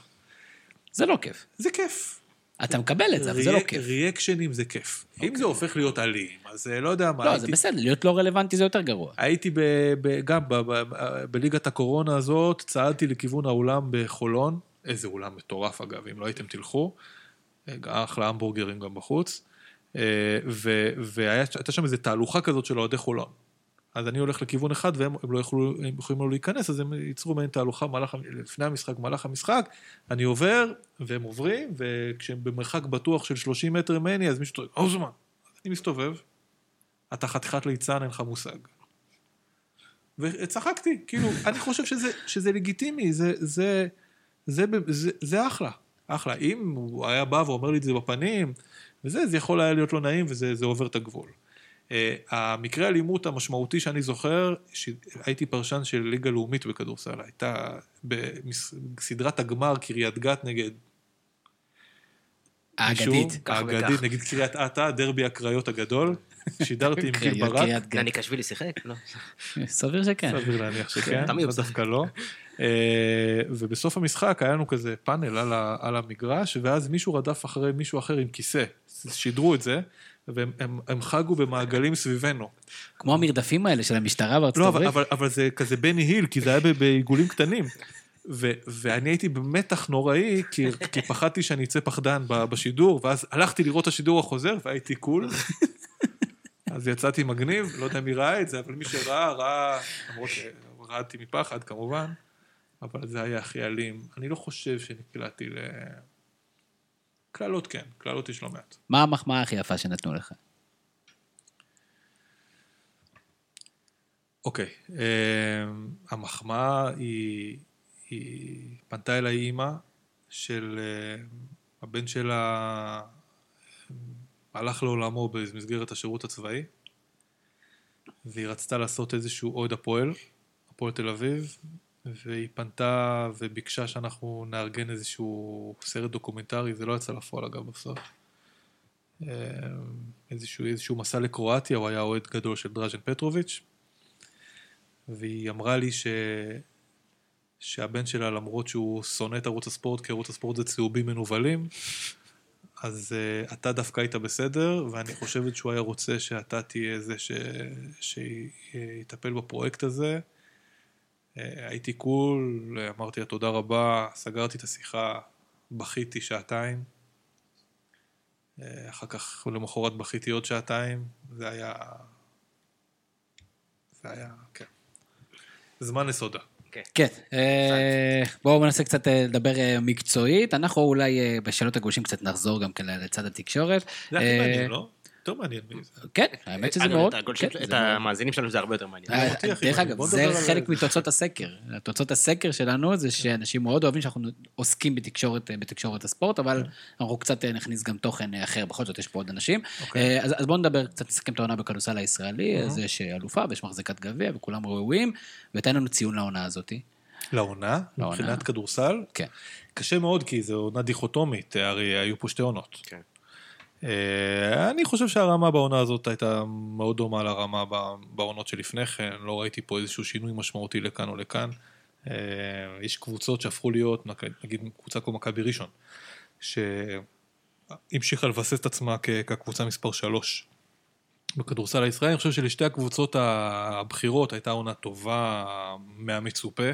זה לא כיף. זה כיף. אתה מקבל את זה, אבל זה לא כיף. ריאקשנים זה כיף. אם זה הופך להיות אלים, אז לא יודע מה. לא, זה בסדר, להיות לא רלוונטי זה יותר גרוע. הייתי גם בליגת הקורונה הזאת, צעדתי לכיוון האולם בחולון, איזה אולם מטורף אגב, אם לא הייתם תלכו, אחלה המבורגרים גם בחוץ, והייתה שם איזו תהלוכה כזאת של אוהדי חולון. אז אני הולך לכיוון אחד, והם לא יכולים לא להיכנס, אז הם ייצרו מעין תהלוכה לפני המשחק, מהלך המשחק, אני עובר, והם עוברים, וכשהם במרחק בטוח של 30 מטר ממני, אז מישהו טוען, אוזמן, אני מסתובב, אתה חתיכת ליצן, אין לך מושג. וצחקתי, כאילו, אני חושב שזה לגיטימי, זה אחלה. אחלה, אם הוא היה בא ואומר לי את זה בפנים, וזה, זה יכול היה להיות לא נעים, וזה עובר את הגבול. המקרה האלימות המשמעותי שאני זוכר, שהייתי פרשן של ליגה לאומית בכדורסל, הייתה בסדרת הגמר, קריית גת נגד... האגדית, נגד קריית עתה, דרבי הקריות הגדול, שידרתי עם גיל ברק. אני קשבי לי שיחק, לא? סביר שכן. סביר להניח שכן, דווקא לא. ובסוף המשחק היה לנו כזה פאנל על המגרש, ואז מישהו רדף אחרי מישהו אחר עם כיסא, שידרו את זה, והם חגו במעגלים סביבנו. כמו המרדפים האלה של המשטרה בארצות הברית. לא, אבל זה כזה בני היל, כי זה היה בעיגולים קטנים. ואני הייתי במתח נוראי, כי פחדתי שאני אצא פחדן בשידור, ואז הלכתי לראות השידור החוזר, והייתי קול. אז יצאתי מגניב, לא יודע מי ראה את זה, אבל מי שראה, למרות שרעדתי מפחד כמובן, אבל זה היה הכי אלים. אני לא חושב שנקלעתי ל... כללות כן, כללות יש לא מעט. מה המחמאה הכי יפה שנתנו לך? אוקיי, המחמאה היא פנתה אליי אימא של הבן שלה הלך לעולמו במסגרת השירות הצבאי, והיא רצתה לעשות איזשהו עוד הפועל תל אביב, והיא פנתה וביקשה שאנחנו נארגן איזשהו סרט דוקומנטרי, זה לא יצא לפועל אגב בסוף, איזשהו מסע לקרואטיה, הוא היה אוהד גדול של דראז'ן פטרוביץ', והיא אמרה לי שהבן שלה, למרות שהוא שונא את ערוץ הספורט, כי ערוץ הספורט זה צהובים מנובלים, אז אתה דווקא היית בסדר, ואני חושבת שהוא היה רוצה שאתה תהיה זה שיטפל בפרויקט הזה, הייתי קול, אמרתי לה תודה רבה, סגרתי את השיחה, בכיתי שעתיים, אחר כך למחרת בכיתי עוד שעתיים, זה היה, כן, זמן לסודה. כן. בואו ננסה קצת לדבר מקצועית, אנחנו אולי בשאלות הגושים קצת נחזור גם כן לצד התקשורת. זה הכי מעניין, לא? יותר מעניין. כן, האמת שזה מאוד. את המאזינים שלנו זה הרבה יותר מעניין. דרך אגב, זה חלק מתוצאות הסקר. התוצאות הסקר שלנו זה שאנשים מאוד אוהבים שאנחנו עוסקים בתקשורת הספורט, אבל אנחנו קצת נכניס גם תוכן אחר, בכל זאת יש פה עוד אנשים. אז בואו נדבר קצת לסכם את העונה בכדורסל הישראלי, זה שאלופה ויש מחזיקת גביע וכולם ראויים, ותן לנו ציון לעונה הזאת. לעונה? מבחינת כדורסל? כן. קשה מאוד, כי זו עונה דיכוטומית, הרי היו פה שתי עונות. כן. אני חושב שהרמה בעונה הזאת הייתה מאוד דומה לרמה בעונות שלפני כן, לא ראיתי פה איזשהו שינוי משמעותי לכאן או לכאן. יש קבוצות שהפכו להיות, נגיד קבוצה כמו מכבי ראשון, שהמשיכה לבסס את עצמה כקבוצה מספר 3 בכדורסל הישראלי. אני חושב שלשתי הקבוצות הבחירות הייתה עונה טובה מהמצופה,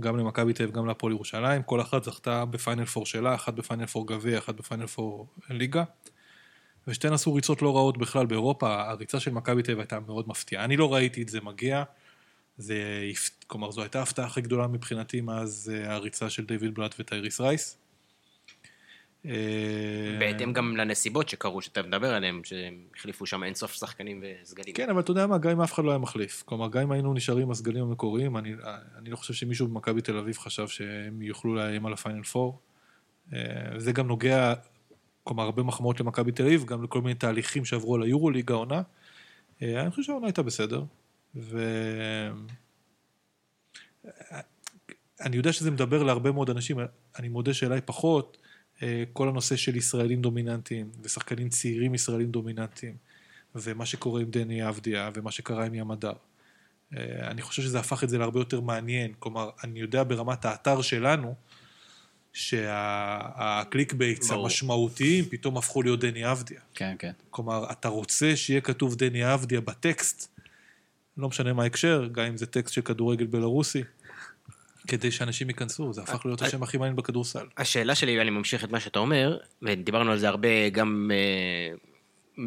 גם למכבי תל אביב, גם להפועל ירושלים, כל אחת זכתה בפיינל פור שלה, אחת בפיינל פור גביע, אחת בפיינל פור ליגה, ושתיהן עשו ריצות לא רעות בכלל באירופה. הריצה של מכבי תל אביב הייתה מאוד מפתיעה. אני לא ראיתי את זה מגיע, כלומר זו הייתה הפתעה הכי גדולה מבחינתי מאז הריצה של דיוויד בלאט וטייריס רייס. בהתאם גם לנסיבות שקרו, שאתה מדבר עליהם, שהם החליפו שם אינסוף שחקנים וסגלים. כן, אבל אתה יודע מה, גם אם אף אחד לא היה מחליף. כלומר, גם אם היינו נשארים הסגלים המקוריים, אני לא חושב שמישהו במכבי תל אביב חשב שהם יוכלו להיים על הפיינל פור. זה גם נוגע, כלומר, הרבה מחמאות למכבי תל אביב, גם לכל מיני תהליכים שעברו על היורוליג העונה. אני חושב שהעונה הייתה בסדר, אני יודע שזה מדבר להרבה מאוד אנשים, אני מודה שאליי פחות, כל הנושא של ישראלים דומיננטיים, ושחקנים צעירים ישראלים דומיננטיים, ומה שקורה עם דני אבדיה, ומה שקרה עם ים הדר. אני חושב שזה הפך את זה להרבה יותר מעניין, כלומר, אני יודע ברמת האתר שלנו, שהקליק בייטס המשמעותיים פתאום הפכו להיות דני אבדיה. כן, כן. כלומר, אתה רוצה שיהיה כתוב דני אבדיה בטקסט, לא משנה מה ההקשר, גם אם זה טקסט של כדורגל בלרוסי, כדי שאנשים ייכנסו, זה הפך להיות השם הכי מעניין בכדורסל. השאלה שלי, אני ממשיך את מה שאתה אומר, ודיברנו על זה הרבה גם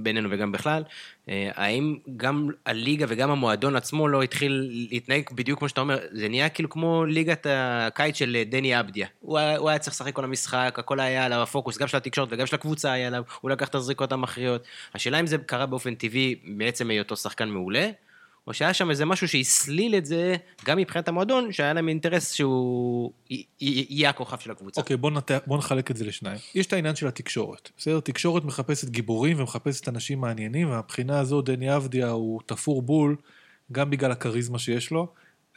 בינינו וגם בכלל, האם גם הליגה וגם המועדון עצמו לא התחיל להתנהג בדיוק כמו שאתה אומר, זה נהיה כאילו כמו ליגת הקיץ של דני אבדיה, הוא היה צריך לשחק כל המשחק, הכל היה עליו, הפוקוס גם של התקשורת וגם של הקבוצה היה עליו, הוא לקח את הזריקות המכריעות, השאלה אם זה קרה באופן טבעי בעצם היותו שחקן מעולה, או שהיה שם איזה משהו שהסליל את זה, גם מבחינת המועדון, שהיה להם אינטרס שהוא יהיה הכוכב של הקבוצה. אוקיי, בוא נחלק את זה לשניים. יש את העניין של התקשורת. בסדר, תקשורת מחפשת גיבורים, ומחפשת אנשים מעניינים, והבחינה הזו, דני אבדיה הוא תפור בול, גם בגלל הכריזמה שיש לו.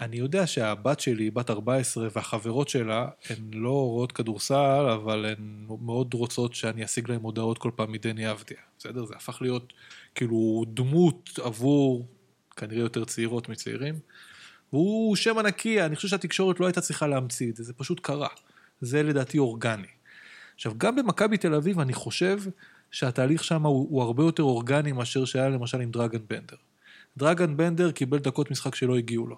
אני יודע שהבת שלי, בת 14, והחברות שלה, הן לא רואות כדורסל, אבל הן מאוד רוצות שאני אשיג להם הודעות כל פעם מדני אבדיה. בסדר, זה הפך להיות, כאילו, דמות עבור כנראה יותר צעירות מצעירים, והוא שם ענקי, אני חושב שהתקשורת לא הייתה צריכה להמציא את זה, זה פשוט קרה, זה לדעתי אורגני. עכשיו, גם במכבי תל אביב, אני חושב שהתהליך שם הוא הרבה יותר אורגני, מאשר שהיה למשל עם דראגן בנדר. דראגן בנדר קיבל דקות משחק שלא הגיעו לו,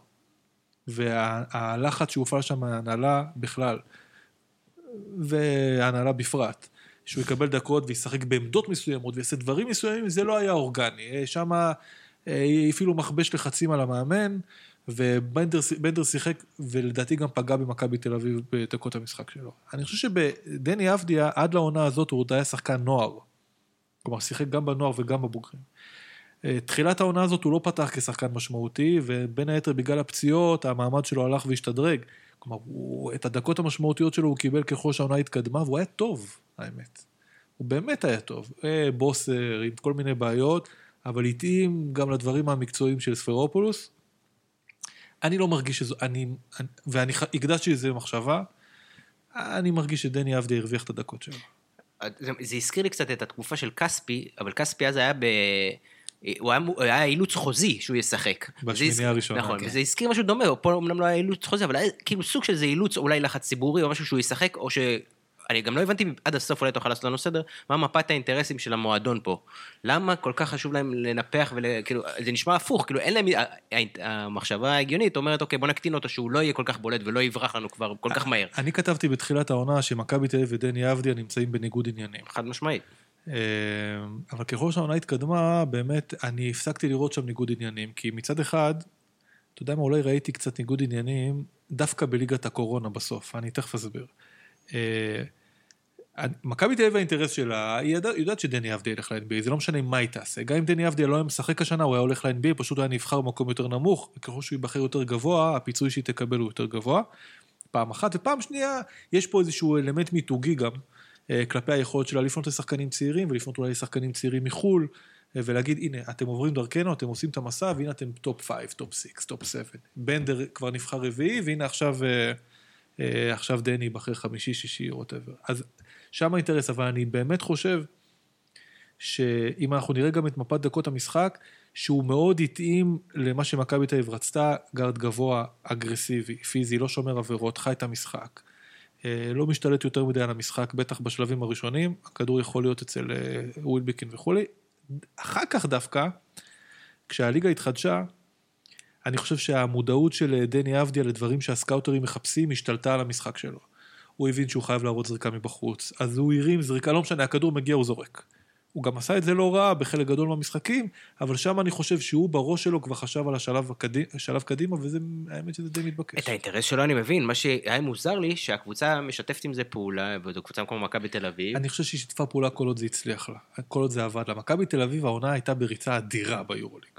והלחץ שהופעל שם ההנהלה בכלל, וההנהלה בפרט, שהוא יקבל דקות וישחק בעמדות מסוימות, ויעשה דברים מסוימים, זה לא היה אורגני, שמה אפילו מחבש לחצים על המאמן, ובנדר שיחק, ולדעתי גם פגע במכבי תל אביב בתקות המשחק שלו. אני חושב שבדני אבדיה, עד לעונה הזאת, הוא עוד היה שחקן נוער. כלומר, שיחק גם בנוער וגם בבוגרים. תחילת העונה הזאת הוא לא פתח כשחקן משמעותי, ובין היתר בגלל הפציעות, המעמד שלו הלך והשתדרג. כלומר, את הדקות המשמעותיות שלו הוא קיבל ככל שהעונה התקדמה, והוא היה טוב, האמת. הוא באמת היה טוב. בוסר, עם כל מיני בעיות, אבל התאים גם לדברים המקצועיים של ספרופולוס. אני לא מרגיש שזה, ואני הקדשתי לזה מחשבה, אני מרגיש שדני אבדיה הרוויח את הדקות שלו. זה הזכיר לי קצת את התקופה של קספי, אבל קספי אז היה הוא היה אילוץ חוזי שהוא ישחק. בשמיני הראשונה. נכון, זה הזכיר משהו דומה, פה אומנם לא היה אילוץ חוזי, אבל היה כאילו סוג של זה אילוץ, אולי לחץ ציבורי, או משהו שהוא ישחק, או ש אני גם לא הבנתי עד הסוף, אולי תוכל לעשות לנו סדר, מה מפת האינטרסים של המועדון פה? למה כל כך חשוב להם לנפח, וכאילו, זה נשמע הפוך, כאילו, אין להם, המחשבה ההגיונית אומרת, אוקיי, בוא נקטין אותו, שהוא לא יהיה כל כך בולט, ולא יברח לנו כבר כל כך מהר. אני כתבתי בתחילת העונה, שמכבי תל אביב ודני אבדיה נמצאים בניגוד עניינים. חד משמעית. אבל ככל שהעונה התקדמה, באמת, אני הפסקתי לראות שם ניגוד עניינים, כי מצד אחד, אתה יודע מה, אולי ראיתי קצת ניגוד עניינים, דווקא בליגת הקורונה בסוף, אני תכף אסביר. מכבי תל אביב האינטרס שלה, היא יודעת שדני אבדיה ילך ל-NBA, זה לא משנה מה היא תעשה, גם אם דני אבדיה לא היה משחק השנה, הוא היה הולך ל-NBA, פשוט היה נבחר במקום יותר נמוך, וככל שהוא יבחר יותר גבוה, הפיצוי שהיא תקבל הוא יותר גבוה, פעם אחת, ופעם שנייה, יש פה איזשהו אלמנט מיתוגי גם, כלפי היכולת שלה לפנות לשחקנים צעירים, ולפנות אולי לשחקנים צעירים מחול, ולהגיד, הנה, אתם עוברים דרכנו, אתם עושים את המסע, והנה אתם טופ 5, טופ 6, טופ 7. בנדר כבר נבחר רביעי, והנה עכשיו דני בחר חמישי, שישי, whatever. אז שם האינטרס, אבל אני באמת חושב, שאם אנחנו נראה גם את מפת דקות המשחק, שהוא מאוד התאים למה שמכבי תל אביב רצתה, גארד גבוה, אגרסיבי, פיזי, לא שומר עבירות, חי את המשחק. לא משתלט יותר מדי על המשחק, בטח בשלבים הראשונים, הכדור יכול להיות אצל ווילביקין וכולי. אחר כך דווקא, כשהליגה התחדשה, אני חושב שהמודעות של דני אבדיה לדברים שהסקאוטרים מחפשים, השתלטה על המשחק שלו. הוא הבין שהוא חייב להראות זריקה מבחוץ, אז הוא הרים זריקה, לא משנה, הכדור מגיע, הוא זורק. הוא גם עשה את זה לא רע בחלק גדול מהמשחקים, אבל שם אני חושב שהוא בראש שלו כבר חשב על השלב קדימה, וזה האמת שזה די מתבקש. את האינטרס שלו אני מבין, מה שהיה מוזר לי, שהקבוצה משתפת עם זה פעולה, בקבוצה כמו מכבי תל אביב. אני חושב שהיא שיתפה פעולה כל עוד זה הצליח לה, כל עוד זה עבד לה. מכבי תל אביב העונה הייתה בריצה אדירה ביורוליג.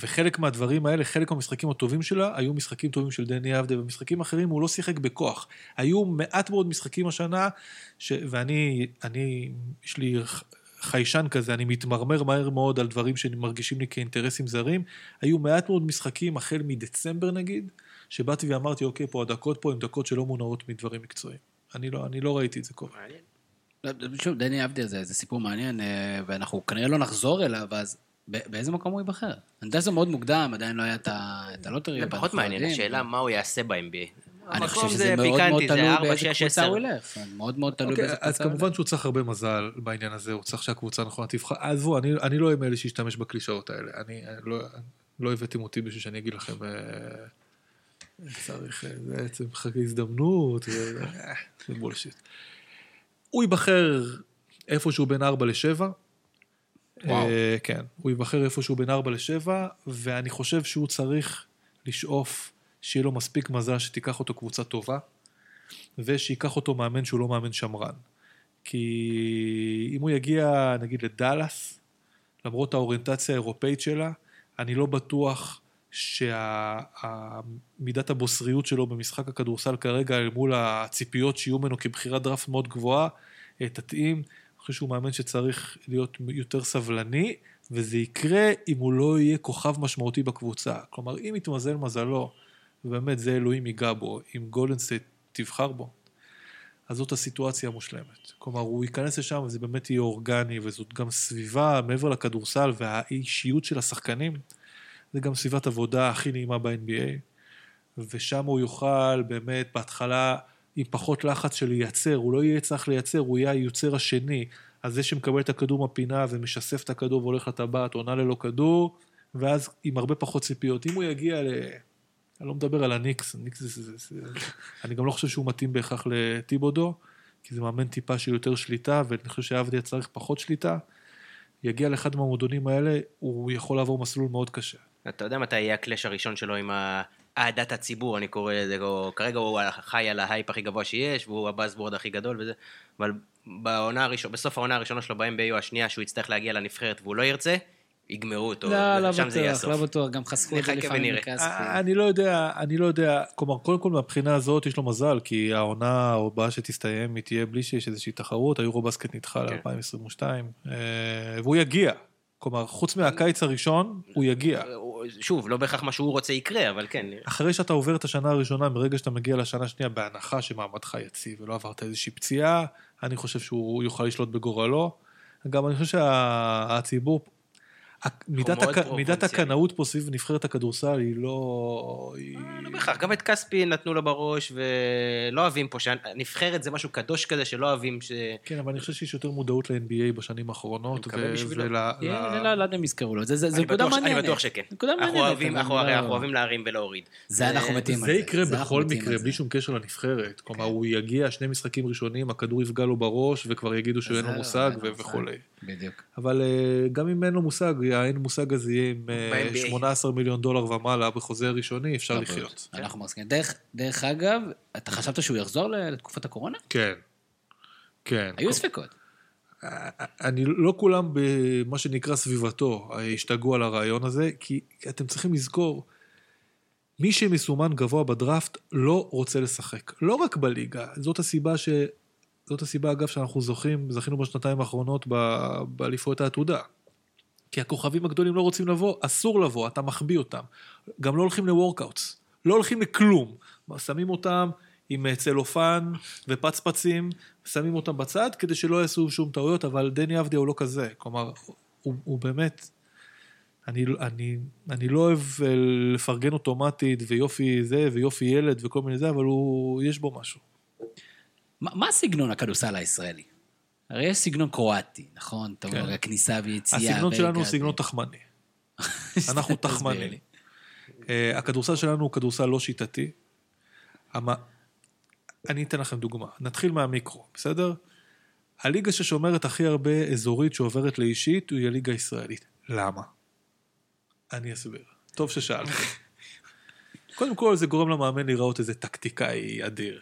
וחלק מהדברים האלה, חלק מהמשחקים הטובים שלה, היו משחקים טובים של דני אבדיה, ומשחקים אחרים הוא לא שיחק בכוח. היו מעט מאוד משחקים השנה, ואני, יש לי חיישן כזה, אני מתמרמר מהר מאוד על דברים שמרגישים לי כאינטרסים זרים, היו מעט מאוד משחקים, החל מדצמבר נגיד, שבאתי ואמרתי, אוקיי, פה הדקות פה, הם דקות שלא מונעות מדברים מקצועיים. אני לא ראיתי את זה קודם. שוב, דני אבדיה זה סיפור מעניין, ואנחנו כנראה לא נחזור אליו, אז באיזה מקום הוא ייבחר? אני יודע שזה מאוד מוקדם, עדיין לא היה את הלוטרי. פחות מעניין, השאלה מה הוא יעשה ב-NBA. אני חושב שזה מאוד מאוד תלוי באיזה קבוצה הוא הולך. אז כמובן שהוא צריך הרבה מזל בעניין הזה, הוא צריך שהקבוצה הנכונה תבחר. עזבו, אני לא אלה שישתמש בקלישאות האלה. אני לא הבאתי מותי בשביל שאני אגיד לכם, צריך בעצם חכה הזדמנות, זה בולשיט. הוא ייבחר איפשהו בין 4-7, כן, הוא ייבחר איפשהו בין 4-7, ואני חושב שהוא צריך לשאוף שיהיה לו מספיק מזל שתיקח אותו קבוצה טובה, ושיקח אותו מאמן שהוא לא מאמן שמרן. כי אם הוא יגיע, נגיד, לדלס, למרות האוריינטציה האירופאית שלה, אני לא בטוח שהמידת הבוסריות שלו במשחק הכדורסל כרגע, מול הציפיות שיהיו ממנו כבחירת דראפט מאוד גבוהה, תתאים. אני חושב שהוא מאמן שצריך להיות יותר סבלני, וזה יקרה אם הוא לא יהיה כוכב משמעותי בקבוצה. כלומר, אם יתמזל מזלו, ובאמת זה אלוהים ייגע בו, אם גולדנסטייט תבחר בו, אז זאת הסיטואציה המושלמת. כלומר, הוא ייכנס לשם וזה באמת יהיה אורגני, וזאת גם סביבה מעבר לכדורסל והאישיות של השחקנים, זה גם סביבת עבודה הכי נעימה ב-NBA, ושם הוא יוכל באמת בהתחלה, עם פחות לחץ של לייצר, הוא לא יהיה צריך לייצר, הוא יהיה היוצר השני, אז זה שמקבל את הכדור מהפינה ומשסף את הכדור והולך לטבעת, עונה ללא כדור, ואז עם הרבה פחות ציפיות. אם הוא יגיע אני לא מדבר על הניקס, אני גם לא חושב שהוא מתאים בהכרח לטיבודו, כי זה מאמן טיפה של יותר שליטה, ואני חושב שעבדיה צריך פחות שליטה, יגיע לאחד מהמועדונים האלה, הוא יכול לעבור מסלול מאוד קשה. אתה יודע מתי יהיה הקלאש הראשון שלו עם אהדת הציבור, אני קורא לזה, כרגע הוא חי על ההייפ הכי גבוה שיש, והוא הבאסבורד הכי גדול וזה, אבל בסוף העונה הראשונה שלו ב-NBA או השנייה, שהוא יצטרך להגיע לנבחרת והוא לא ירצה, יגמרו אותו, שם זה יהיה הסוף. לא בטוח, גם חסכו את זה לפעמים מכספי. אני לא יודע, כלומר, קודם כל מהבחינה הזאת יש לו מזל, כי העונה הבאה שתסתיים, היא תהיה בלי שיש איזושהי תחרות, היורובסקט נדחה ל-2022, והוא יגיע, כלומר, חוץ מהקיץ הראשון, הוא יגיע. שוב, לא בהכרח מה שהוא רוצה יקרה, אבל כן. אחרי שאתה עובר את השנה הראשונה, מרגע שאתה מגיע לשנה השנייה, בהנחה שמעמדך יציב, ולא עברת איזושהי פציעה, אני חושב שהוא יוכל לשלוט בגורלו. גם אני חושב שהציבור מידת הקנאות פה סביב נבחרת הכדורסל היא לא בכך, גם את כספי נתנו לו בראש ולא אוהבים פה שנבחרת זה משהו קדוש כזה שלא אוהבים כן, אבל אני חושב שיש יותר מודעות ל-NBA בשנים האחרונות ולאדם יזכרו לו, זה נקודה מעניינת אני בטוח שכן, אנחנו אוהבים להרים ולהוריד זה יקרה בכל מקרה, בלי שום קשר לנבחרת כלומר הוא יגיע שני משחקים ראשונים הכדור יפגע לו בראש וכבר יגידו שאין לו מושג וכולי בדיוק. אבל גם אם אין לו מושג, אין מושג הזה יהיה עם $18 מיליון ומעלה בחוזה ראשוני, אפשר לחיות. אנחנו מסכים. דרך אגב, אתה חשבת שהוא יחזור לתקופת הקורונה? כן. כן. היו ספקות. אני לא כולם במה שנקרא סביבתו השתגעו על הרעיון הזה, כי אתם צריכים לזכור, מי שמסומן גבוה בדראפט לא רוצה לשחק. לא רק בליגה. זאת הסיבה, אגב, שאנחנו זכינו בשנתיים האחרונות באליפות העתודה. כי הכוכבים הגדולים לא רוצים לבוא, אסור לבוא, אתה מחביא אותם. גם לא הולכים לוורקאוטס, לא הולכים לכלום. שמים אותם עם צלופן ופצפצים, שמים אותם בצד, כדי שלא יעשו שום טעויות, אבל דני אבדיה הוא לא כזה. כלומר, הוא באמת... אני לא אוהב לפרגן אוטומטית, ויופי זה, ויופי ילד, וכל מיני זה, אבל יש בו משהו. מה הסגנון הכדורסל הישראלי? הרי יש סגנון קרואטי, נכון? אתה אומר, הכניסה ויציאה. הסגנון שלנו הוא סגנון תחמני. אנחנו תחמנים. הכדורסל שלנו הוא כדורסל לא שיטתי. אני אתן לכם דוגמה. נתחיל מהמיקרו, בסדר? הליגה ששומרת הכי הרבה אזורית שעוברת לאישית, היא הליגה הישראלית. למה? אני אסביר. טוב ששאלת. קודם כל, זה גורם למאמן לראות איזה טקטיקאי אדיר.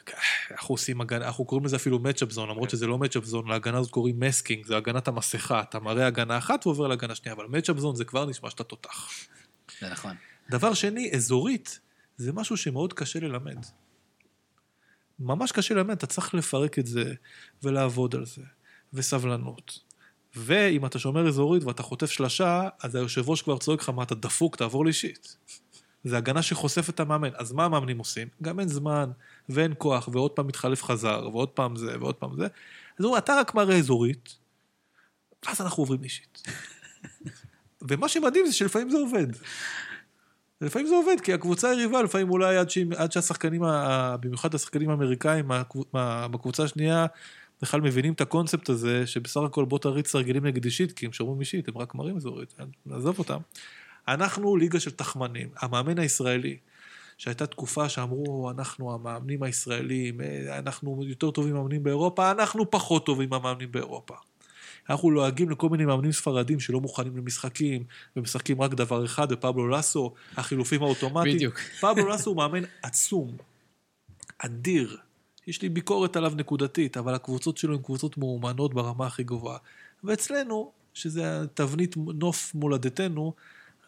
אנחנו קוראים לזה אפילו match-up zone, למרות שזה לא match-up zone, להגנה הזאת קוראים masking, זה הגנת המסכה, אתה מראה הגנה אחת ועובר להגנה שנייה, אבל match-up zone זה כבר נשמע שאתה תותח. זה נכון. דבר שני, אזורית, זה משהו שמאוד קשה ללמד. ממש קשה ללמד, אתה צריך לפרק את זה, ולעבוד על זה, וסבלנות. ואם אתה שומר אזורית ואתה חוטף שלשה, אז היושב ראש כבר צועק לך, מה אתה דפוק, תעבור לאישית. זה הגנה שחושפת את המאמן. אז מה המאמנים עושים? גם אין זמן, ואין כוח, ועוד פעם מתחלף חזר, ועוד פעם זה, ועוד פעם זה. אז הוא, אתה רק מראה אזורית, ואז אנחנו עוברים לאישית. ומה שמדהים זה שלפעמים זה עובד. לפעמים זה עובד, כי הקבוצה היריבה, לפעמים אולי עד שהשחקנים, במיוחד השחקנים האמריקאים, בקבוצה השנייה, בכלל מבינים את הקונספט הזה, שבסך הכל בוא תריץ סרגלים נגד אישית, כי הם שומרים אישית, הם רק מרים אזורית, נעזוב אותם. אנחנו ליגה של תחמנים, המאמן הישראלי, שהייתה תקופה שאמרו, אנחנו המאמנים הישראלים, אנחנו יותר טובים מאמנים באירופה, אנחנו פחות טובים מאמנים באירופה. אנחנו לועגים לכל מיני מאמנים ספרדים שלא מוכנים למשחקים, ומשחקים רק דבר אחד, ופאבלו לסו, החילופים האוטומטיים. בדיוק. פאבלו לסו הוא מאמן עצום, אדיר. יש לי ביקורת עליו נקודתית, אבל הקבוצות שלו הן קבוצות מאומנות ברמה הכי גבוהה. ואצלנו, שזה תבנית נוף מולדתנו,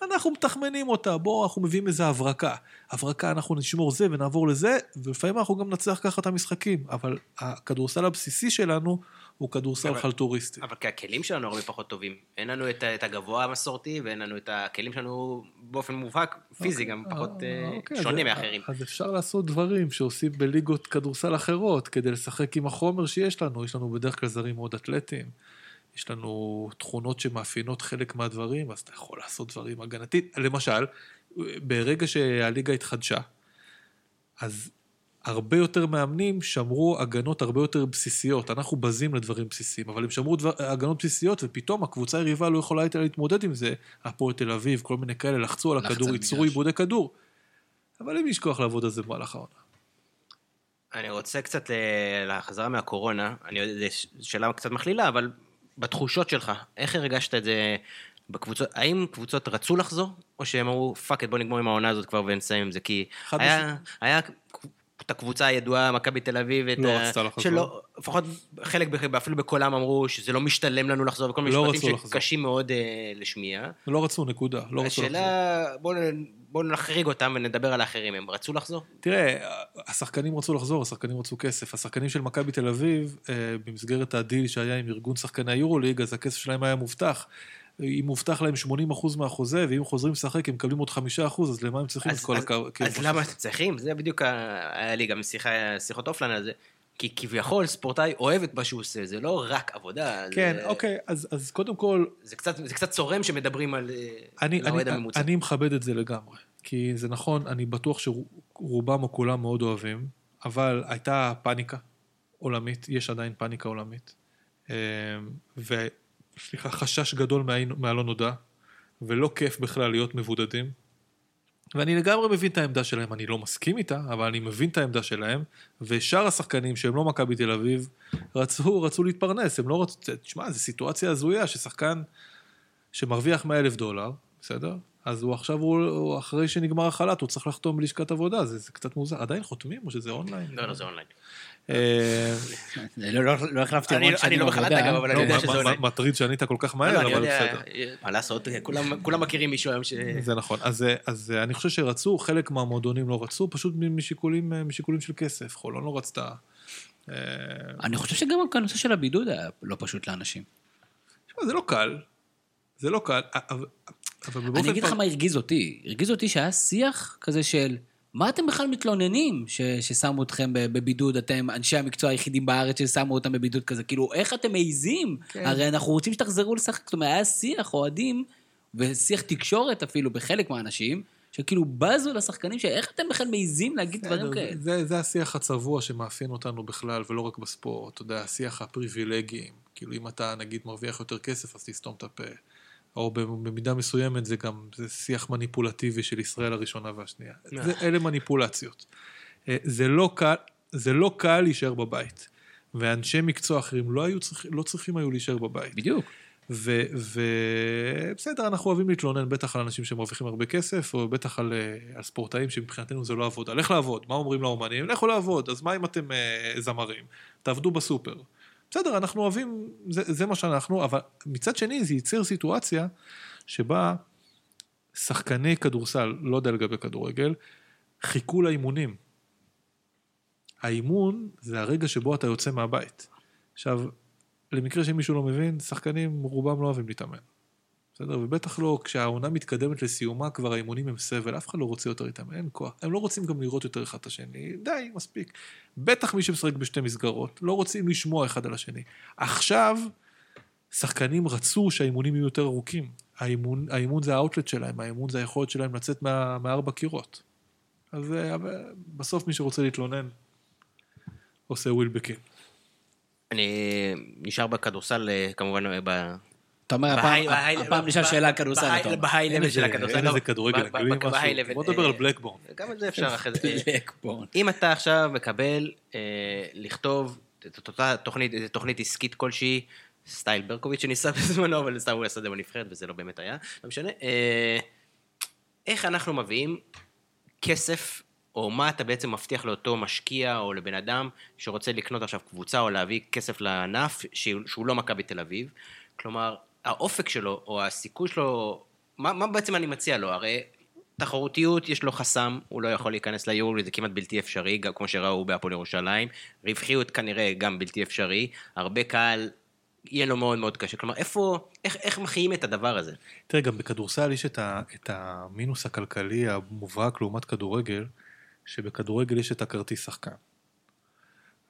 אנחנו מתחמנים אותה, בואו אנחנו מביאים איזו הברקה, אנחנו נשמור זה ונעבור לזה, ולפעמים אנחנו גם נצליח ככה את המשחקים, אבל הכדורסל הבסיסי שלנו, הוא כדורסל חלטוריסטי. אבל כי הכלים שלנו הרבה פחות טובים, אין לנו את הגבוה המסורתי, ואין לנו את הכלים שלנו באופן מובהק, פיזי גם פחות שונה מאחרים. אז אפשר לעשות דברים שעושים בליגות כדורסל אחרות, כדי לשחק עם החומר שיש לנו, יש לנו בדרך כלל זרים מאוד אתלטיים, יש לנו תכונות שמאפיינות חלק מהדברים, אז אתה יכול לעשות דברים הגנתית. למשל, ברגע שהליגה התחדשה, אז הרבה יותר מאמנים שמרו הגנות הרבה יותר בסיסיות. אנחנו בזים לדברים בסיסיים, אבל הם שמרו הגנות בסיסיות, ופתאום הקבוצה היריבה לא יכולה הייתה להתמודד עם זה. הפועל תל אביב, כל מיני כאלה, לחצו על הכדור, ייצרו עיבודי כדור. אבל הם ישכוח לעבוד על זה במהלך העונה. אני רוצה קצת לחזרה מהקורונה, שאלה קצת מכלילה, אבל בתחושות שלך, איך הרגשת את זה בקבוצות, האם קבוצות רצו לחזור, או שהם אמרו, פאק את, בוא נגמור עם העונה הזאת כבר ונסיים עם זה, כי היה את הקבוצה הידועה, מכבי תל אביב, לפחות חלק, אפילו בכולם אמרו, שזה לא משתלם לנו לחזור, וכל מיני משפטים שקשים מאוד לשמיע. לא רצו, נקודה. השאלה, בואו נחריג אותם ונדבר על האחרים, הם רצו לחזור? תראה, השחקנים רצו לחזור, השחקנים רצו כסף, השחקנים של מכבי תל אביב, במסגרת הדיל שהיה עם ארגון שחקני היורוליג, אז הכסף שלהם היה מובטח, אם מובטח להם 80% מהחוזה, ואם חוזרים לשחק, הם מקבלים עוד 5%, אז למה הם צריכים את כל הכסף? אז למה אתם צריכים? זה בדיוק היה לי גם שיחות אופלן על זה, כי כביכול ספורטאי אוהב את מה שהוא עושה, זה לא רק עבודה. כן, אוקיי, אז קודם כל... זה קצת צורם שמדברים על העובד הממוצע. אני מכבד את זה לגמרי, כי זה נכון, אני בטוח שרובם או כולם מאוד אוהבים, אבל הייתה פאניקה עולמית, יש עדיין פאניקה עולמית, חשש גדול מהלא נודע, ולא כיף בכלל להיות מבודדים, ואני לגמרי מבין את העמדה שלהם, אני לא מסכים איתה, אבל אני מבין את העמדה שלהם, ושאר השחקנים שהם לא מכבי תל אביב, רצו להתפרנס, הם לא רצו, תשמע, זו סיטואציה הזויה, ששחקן שמרוויח $100,000, בסדר? אז הוא עכשיו, אחרי שנגמר החל"ת, הוא צריך לחתום בלשכת עבודה, זה קצת מוזר, עדיין חותמים או שזה אונליין? לא, זה אונליין. לא החלפתי המון שאני לא מחלט אגב, אבל אני יודע שזה עולה מטריד שענית כל כך מהר, אבל בסדר מה לעשות, כולם מכירים מישהו היום זה נכון, אז אני חושב שרצו חלק מהמועדונים לא רצו, פשוט משיקולים של כסף, חולון לא רצתה אני חושב שגם הנושא של הבידוד היה לא פשוט לאנשים זה לא קל אני אגיד לך מה הרגיז אותי שהיה שיח כזה של מה אתם בכלל מתלוננים ששמו אתכם בבידוד, אתם אנשי המקצוע היחידים בארץ ששמו אותם בבידוד כזה, כאילו איך אתם מעיזים? הרי אנחנו רוצים שתחזרו לשחק, זאת אומרת, היה שיח אוהדים, ושיח תקשורת אפילו בחלק מהאנשים, שכאילו בזו לשחקנים, שאיך אתם בכלל מעיזים להגיד דברים כאלה? זה השיח הצבוע שמאפיין אותנו בכלל, ולא רק בספורט, אתה יודע, השיח הפריבילגיים, כאילו אם אתה נגיד מרוויח יותר כסף, אז תסתום את הפה. או במידה מסוימת זה גם שיח מניפולטיבי של ישראל הראשונה והשנייה. אלה מניפולציות. זה לא קל להישאר בבית. ואנשי מקצוע אחרים לא צריכים היו להישאר בבית. בדיוק. ובסדר, אנחנו אוהבים להתלונן בטח על אנשים שמרוויחים הרבה כסף, או בטח על ספורטאים שמבחינתנו זה לא עבודה. לך לעבוד. מה אומרים לאומנים? לכו לעבוד. אז מה אם אתם זמרים? תעבדו בסופר. בסדר, אנחנו אוהבים, זה מה שאנחנו, אבל מצד שני זה ייצר סיטואציה שבה שחקני כדורסל, לא יודע לגבי כדורגל, חיכו לאימונים. האימון זה הרגע שבו אתה יוצא מהבית. עכשיו, למקרה שמישהו לא מבין, שחקנים רובם לא אוהבים להתאמן. בסדר, ובטח לא, כשהעונה מתקדמת לסיומה, כבר האימונים הם סבל, אף אחד לא רוצה יותר להתאמן, אין כוח. הם לא רוצים גם לראות יותר אחד את השני, די, מספיק. בטח מי שמשחק בשתי מסגרות, לא רוצים לשמוע אחד על השני. עכשיו, שחקנים רצו שהאימונים יהיו יותר ארוכים. האימון זה האוטלט שלהם, האימון זה היכולת שלהם לצאת מהארבע קירות. אז בסוף מי שרוצה להתלונן, עושה ווילבקין. אני נשאר בכדורסל, כמובן, אתה אומר, הפעם נשאל שאלה כדורסל. בהיי-לבל של הכדורסל. איזה כדורגל, בוא נדבר על בלקבורן. גם על זה אפשר אחרי זה. בלקבורן. אם אתה עכשיו מקבל לכתוב את אותה תוכנית עסקית כלשהי, סטייל ברקוביץ' שניסה בזמנו, אבל סתם הוא יסד למה נבחרת, וזה לא באמת היה, לא משנה. איך אנחנו מביאים כסף, או מה אתה בעצם מבטיח לאותו משקיע, או לבן אדם שרוצה לקנות עכשיו קבוצה, או להביא כסף לענף, שהוא לא מכבי בתל אביב. כלומר, האופק שלו, או הסיכוי שלו, מה בעצם אני מציע לו? הרי תחרותיות יש לו חסם, הוא לא יכול להיכנס ליורוליג, זה כמעט בלתי אפשרי, כמו שראו בהפועל ירושלים, רווחיות כנראה גם בלתי אפשרי, הרבה קהל, יהיה לו מאוד מאוד קשה, כלומר, איך מחיים את הדבר הזה? תראה, גם בכדורסל יש את המינוס הכלכלי המובהק לעומת כדורגל, שבכדורגל יש את הכרטיס שחקן.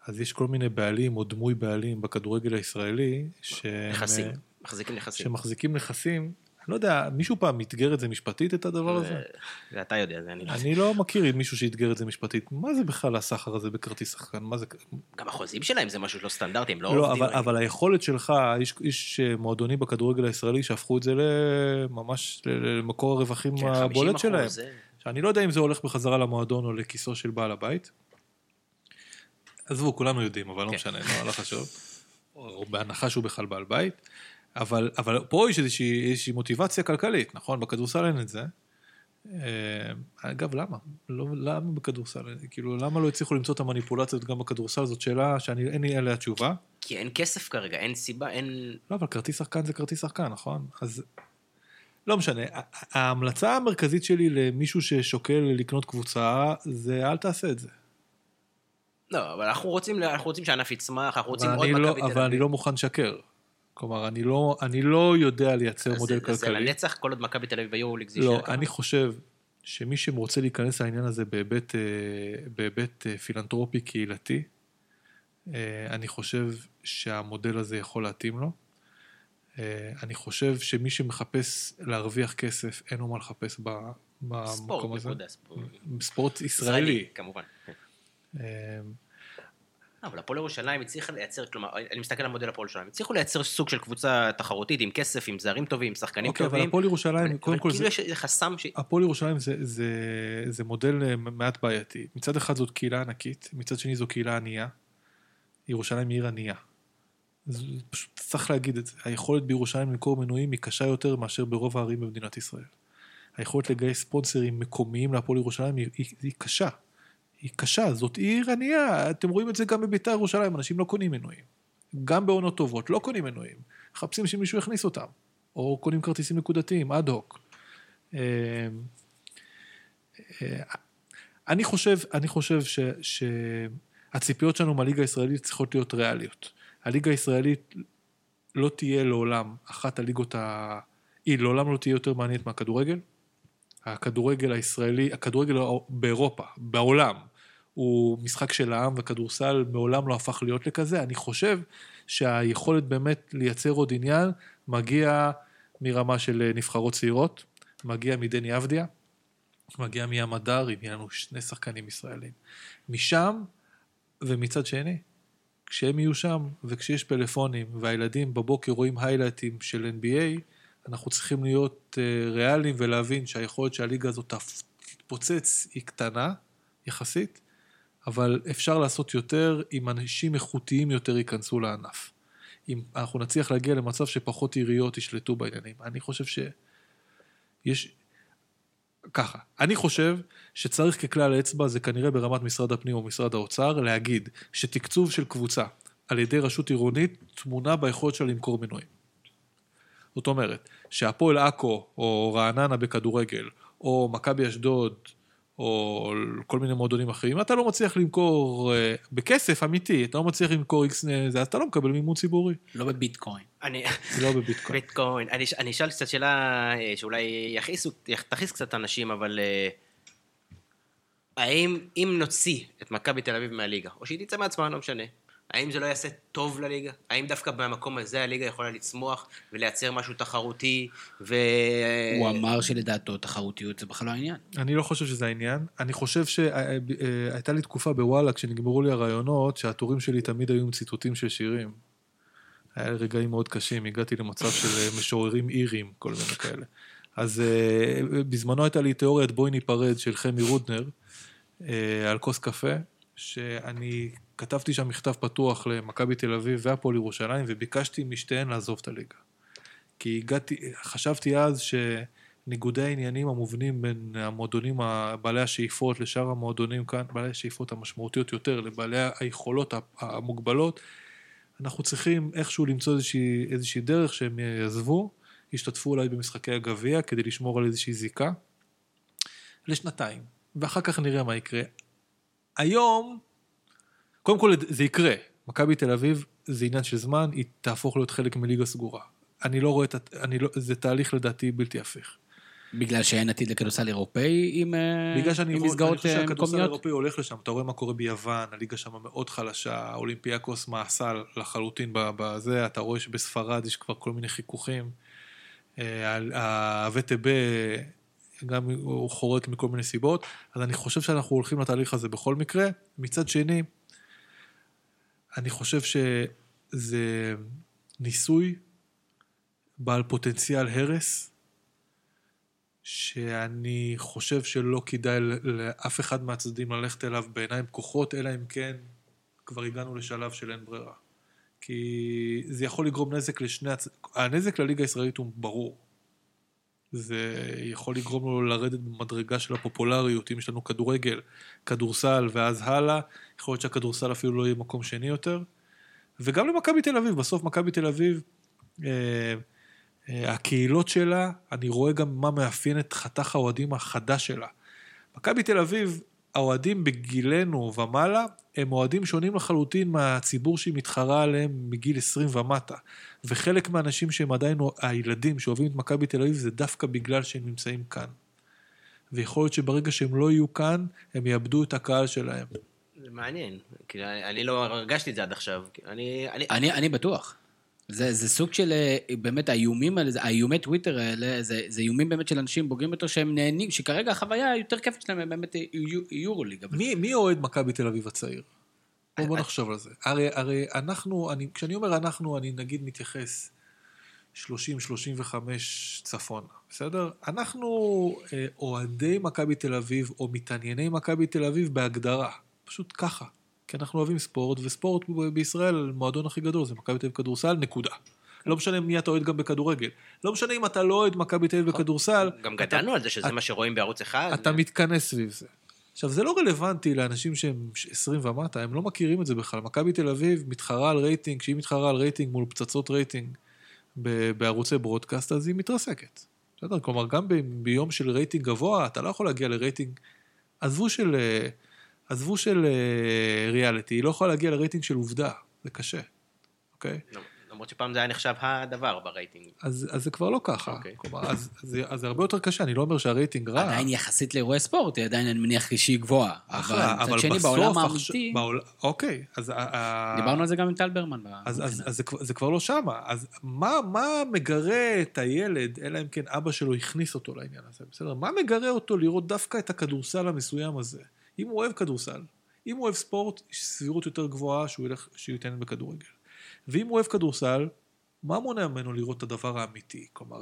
אז יש כל מיני בעלים, או דמוי בעלים בכדורגל הישראלי, שמחזיקים נכסים, אני לא יודע, מישהו פעם מתגר את זה משפטית, את הדבר הזה? אתה יודע, זה אני לא מכיר מישהו שהתגר את זה משפטית, מה זה בכלל הסחר הזה בכרטיס שחקן? גם החוזים שלהם זה משהו לא סטנדרטי, הם לא עובדים. אבל היכולת שלך, יש מועדוני בכדורגל הישראלי, שהפכו את זה ממש למקור הרווחים הבולט שלהם. שאני לא יודע אם זה הולך בחזרה למועדון, או לכיסו של בעל הבית. עזבו, כולנו יודעים, אבל לא משנה, לא חשוב. או בהנחה שהוא בכלל בעל בית. אבל פה יש איזושהי מוטיבציה כלכלית, נכון? בכדורסל אין את זה. אגב, למה? למה בכדורסל? כאילו, למה לא הצליחו למצוא את המניפולציות גם בכדורסל? זאת שאלה שאין לי עליה תשובה. כי אין כסף כרגע, אין סיבה, אין... לא, אבל כרטיס שחקן זה כרטיס שחקן, נכון? אז לא משנה. ההמלצה המרכזית שלי למישהו ששוקל לקנות קבוצה, זה אל תעשה את זה. לא, אבל אנחנו רוצים שהענף יצמח, אנחנו רוצים עוד מכבי תל אביב. אבל אני לא מוכן לשקר. כלומר, אני לא יודע לייצר מודל כלכלי. אז זה לנצח כל עוד מכבי תל אביב ביורוליג. לא, אני חושב שמי שרוצה להיכנס לעניין הזה בהיבט פילנטרופי קהילתי, אני חושב שהמודל הזה יכול להתאים לו. אני חושב שמי שמחפש להרוויח כסף, אין לו מה לחפש במקום הזה. ספורט ישראלי. כמובן. אבל הפועל ירושלים הצליחה לייצר, כלומר, אני מסתכל על מודל הפועל ירושלים, הצליחו לייצר סוג של קבוצה תחרותית, עם כסף, עם זרים טובים, עם שחקנים טובים. אוקיי, אבל הפועל ירושלים, קודם כל זה... אבל כאילו יש חסם ש... הפועל ירושלים זה מודל מעט בעייתי. מצד אחד זאת קהילה ענקית, מצד שני זו קהילה ענייה. ירושלים היא עיר ענייה. פשוט צריך להגיד את זה. היכולת בירושלים למכור מנויים היא קשה יותר מאשר ברוב הערים במדינת ישראל. היכולת לגייס ספונסרים מקומיים להפועל ירושלים היא קשה. היא קשה, זאת עיר ענייה, אתם רואים את זה גם בביתר ירושלים, אנשים לא קונים מנויים, גם בעונות טובות, לא קונים מנויים, חפשים שמישהו יכניס אותם, או קונים כרטיסים נקודתיים, אד הוק. אני חושב שהציפיות שלנו מהליגה הישראלית צריכות להיות ריאליות, הליגה הישראלית לא תהיה לעולם, אחת הליגות, היא לעולם לא תהיה יותר מעניינת מהכדורגל, הכדורגל הישראלי, הכדורגל באירופה, בעולם, הוא משחק של העם וכדורסל מעולם לא הפך להיות לכזה. אני חושב שהיכולת באמת לייצר עוד עניין מגיע מרמה של נבחרות צעירות, מגיע מדני אבדיה, מגיע מים הדר, עם לנו שני שחקנים ישראלים. משם ומצד שני, כשהם יהיו שם וכשיש פלאפונים והילדים בבוקר רואים היילייטים של NBA, אנחנו צריכים להיות ריאליים ולהבין שהיכולת שהליגה הזאת תתפוצץ היא קטנה, יחסית, אבל אפשר לעשות יותר אם אנשים איכותיים יותר ייכנסו לענף. אם אנחנו נצליח להגיע למצב שפחות עיריות ישלטו בעניינים. אני חושב שיש... ככה, אני חושב שצריך ככלל אצבע, זה כנראה ברמת משרד הפנים או משרד האוצר, להגיד שתקצוב של קבוצה על ידי רשות עירונית תמונה ביכולת של למכור מנויים. זאת אומרת, שהפועל עכו, או רעננה בכדורגל, או מכבי אשדוד, או כל מיני מועדונים אחרים, אתה לא מצליח למכור בכסף אמיתי, אתה לא מצליח למכור איקסנז, אז אתה לא מקבל מימון ציבורי. לא בביטקוין. לא בביטקוין. ביטקוין. אני אשאל קצת שאלה שאולי תכעיס קצת אנשים, אבל האם אם נוציא את מכבי תל אביב מהליגה, או שהיא תצא מעצמה, לא משנה, האם זה לא יעשה טוב לליגה? האם דווקא במקום הזה הליגה יכולה לצמוח ולייצר משהו תחרותי? הוא אמר שלדעתו תחרותיות זה בכלל העניין. אני לא חושב שזה העניין. אני חושב שהייתה לי תקופה בוואלה, כשנגמרו לי הרעיונות, שהתורים שלי תמיד היו עם ציטוטים של שירים. היה רגעים מאוד קשים, הגעתי למצב של משוררים אירים, כל מיני כאלה. אז בזמנו הייתה לי תיאוריית בואי ניפרד של חמי רודנר, על כוס קפה, שאני כתבתי שם מכתב פתוח למכבי תל אביב והפועל ירושלים, וביקשתי משתיהן לעזוב את הליגה. כי חשבתי אז שניגודי העניינים המובנים בין המועדונים, בעלי השאיפות לשאר המועדונים כאן, בעלי השאיפות המשמעותיות יותר, לבעלי היכולות המוגבלות, אנחנו צריכים איכשהו למצוא איזושהי דרך שהם יעזבו, ישתתפו אולי במשחקי הגביע, כדי לשמור על איזושהי זיקה, לשנתיים. ואחר כך נראה מה יקרה. היום, קודם כל זה יקרה, מכבי תל אביב זה עניין של זמן, היא תהפוך להיות חלק מליגה סגורה. אני לא רואה, זה תהליך לדעתי בלתי הפיך. בגלל שאין עתיד לכדורסל אירופאי עם מסגרות מקומיות? בגלל שאני חושב שהכדורסל אירופאי הולך לשם, אתה רואה מה קורה ביוון, הליגה שם מאוד חלשה, אולימפיאקוס מעשה לחלוטין בזה, אתה רואה שבספרד יש כבר כל מיני חיכוכים, ה-WTB גם הוא חורק מכל מיני סיבות, אז אני חושב שאנחנו הולכים לתהליך הזה בכל מקרה. מצד שני, אני חושב שזה ניסוי בעל פוטנציאל הרס, שאני חושב שלא כדאי לאף אחד מהצדדים ללכת אליו בעיניים פקוחות, אלא אם כן כבר הגענו לשלב של אין ברירה. כי זה יכול לגרום נזק לשני הצדדים, הנזק לליגה הישראלית הוא ברור. זה יכול לגרום לו לרדת במדרגה של הפופולריות, אם יש לנו כדורגל, כדורסל ואז הלאה, יכול להיות שהכדורסל אפילו לא יהיה מקום שני יותר, וגם למכבי תל אביב, בסוף מכבי תל אביב, הקהילות שלה, אני רואה גם מה מאפיין את חתך האוהדים החדש שלה. מכבי תל אביב, האוהדים בגילנו ומעלה, הם אוהדים שונים לחלוטין מהציבור שהיא מתחרה עליהם מגיל 20 ומטה. וחלק מהאנשים שהם עדיין הילדים שאוהבים את מכבי תל אביב, זה דווקא בגלל שהם נמצאים כאן. ויכול להיות שברגע שהם לא יהיו כאן, הם יאבדו את הקהל שלהם. זה מעניין. אני לא הרגשתי את זה עד עכשיו. אני בטוח. זה סוג של באמת האיומים האלה, האיומי טוויטר האלה, זה איומים באמת של אנשים בוגרים יותר שהם נהנים, שכרגע החוויה היותר כיפת שלהם באמת יורוליג. מי אוהד מכבי תל אביב הצעיר? בוא נחשוב על זה. הרי אנחנו, כשאני אומר אנחנו, אני נגיד מתייחס 30-35 צפון, בסדר? אנחנו אוהדי מכבי תל אביב, או מתענייני מכבי תל אביב בהגדרה, פשוט ככה. כי אנחנו אוהבים ספורט, וספורט בישראל, מועדון הכי גדול, זה מכבי תל אביב כדורסל, נקודה. לא משנה מי אתה אוהד גם בכדורגל. לא משנה אם אתה לא אוהד מכבי תל אביב בכדורסל. גם גדלנו על זה שזה מה שרואים בערוץ אחד. אתה מתכנס סביב זה. עכשיו, זה לא רלוונטי לאנשים שהם 20 ומטה, הם לא מכירים את זה בכלל. מכבי תל אביב מתחרה על רייטינג, כשהיא מתחרה על רייטינג מול פצצות רייטינג בערוצי ברודקאסט, אז היא מתרסקת. בסדר? כלומר, גם ביום של רייטינג גבוה, אתה לא יכול להגיע לרייטינג, עזבו של ריאליטי, היא לא יכולה להגיע לרייטינג של עובדה, זה קשה. אוקיי? למרות שפעם זה היה נחשב הדבר ברייטינג. אז זה כבר לא ככה. אז זה הרבה יותר קשה, אני לא אומר שהרייטינג רע. עדיין יחסית לאירועי ספורט, היא עדיין אני מניח שהיא גבוהה. אבל בסוף... אוקיי. דיברנו על זה גם עם טל ברמן. אז זה כבר לא שמה. אז מה מגרה את הילד, אלא אם כן אבא שלו הכניס אותו לעניין הזה, בסדר? מה מגרה אותו לראות דווקא את הכדורסל המסוים הזה? אם הוא אוהב כדורסל, אם הוא אוהב ספורט, יש סבירות יותר גבוהה שהוא ייתן בכדורגל. ואם הוא אוהב כדורסל, מה מונע ממנו לראות את הדבר האמיתי? כלומר,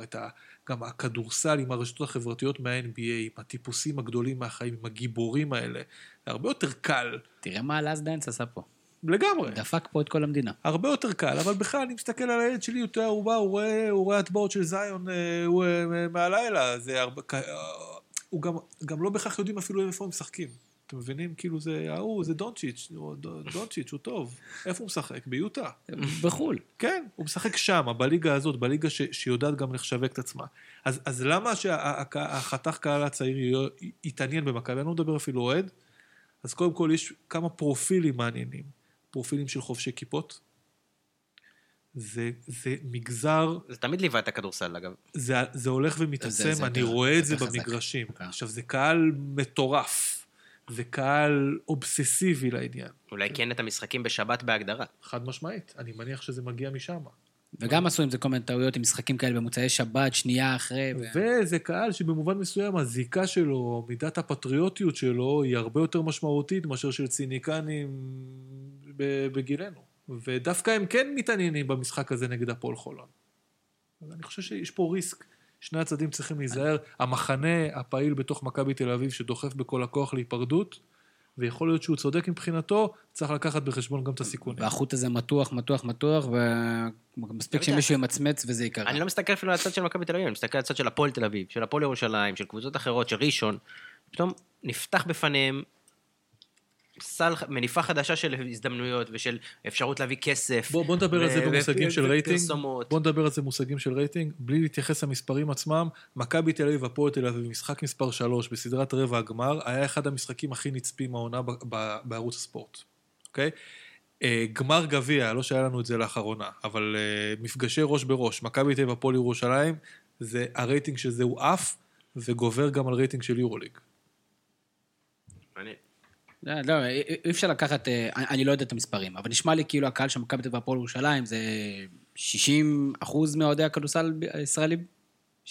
גם הכדורסל עם הרשתות החברתיות מה-NBA, עם הטיפוסים הגדולים מהחיים, עם הגיבורים האלה, זה הרבה יותר קל. תראה מה הלאס דנס עשה פה. לגמרי. דפק פה את כל המדינה. הרבה יותר קל, אבל בכלל אני מסתכל על הילד שלי, הוא רואה הטבעות של זיון מהלילה, זה הרבה... הוא גם לא בכך יודעים אפילו איפה הם משחקים. אתם מבינים? כאילו זה, זה דונצ'יץ', הוא טוב. איפה הוא משחק? ביוטה. בחול. כן, הוא משחק שם, בליגה הזאת, בליגה שיודעת גם לחשבק את עצמה. אז למה שהחתך קהל הצעיר יתעניין במכבי? אני לא מדבר אפילו אוהד. אז קודם כל יש כמה פרופילים מעניינים. פרופילים של חובשי כיפות. זה מגזר... זה תמיד ליווה את הכדורסל, אגב. זה הולך ומתעצם, אני רואה את זה במגרשים. עכשיו, זה קהל מטורף. זה קהל אובססיבי לעניין. אולי כן את המשחקים בשבת בהגדרה. חד משמעית, אני מניח שזה מגיע משם. וגם עשו עם זה כל מיני טעויות עם משחקים כאלה במוצאי שבת, שנייה אחרי. וזה קהל שבמובן מסוים הזיקה שלו, מידת הפטריוטיות שלו, היא הרבה יותר משמעותית מאשר של ציניקנים בגילנו. ודווקא הם כן מתעניינים במשחק הזה נגד הפועל חולון. אני חושב שיש פה ריסק. שני הצדים צריכים להיזהר, המחנה הפעיל בתוך מכבי תל אביב שדוחף בכל הכוח להיפרדות, ויכול להיות שהוא צודק מבחינתו, צריך לקחת בחשבון גם את הסיכונים. והחוט הזה מתוח, ומספיק שמישהו ימצמץ וזה יקרה. אני לא מסתכל אפילו על הצד של מכבי תל אביב, אני מסתכל על הצד של הפועל תל אביב, של הפועל ירושלים, של קבוצות אחרות, של ראשון, פתאום נפתח בפניהם מניפה חדשה של הזדמנויות ושל אפשרות להביא כסף. בוא נדבר על זה במושגים של רייטינג. בוא נדבר על זה במושגים של רייטינג, בלי להתייחס למספרים עצמם. מכבי תל אביב והפועל תל אביב, משחק מספר 3 בסדרת רבע הגמר, היה אחד המשחקים הכי נצפים העונה בערוץ הספורט. אוקיי? גמר גביע, לא שהיה לנו את זה לאחרונה, אבל מפגשי ראש בראש, מכבי תל אביב והפועל ירושלים, זה הרייטינג שזה הוא עף, וגובר גם על רייטינג של יורוליג. לא, אי אפשר לקחת, אני לא יודע את המספרים, אבל נשמע לי כאילו הקהל של מכבי תל אביב והפועל ירושלים זה 60% מאוהדי הכדורסל הישראלים, 70%.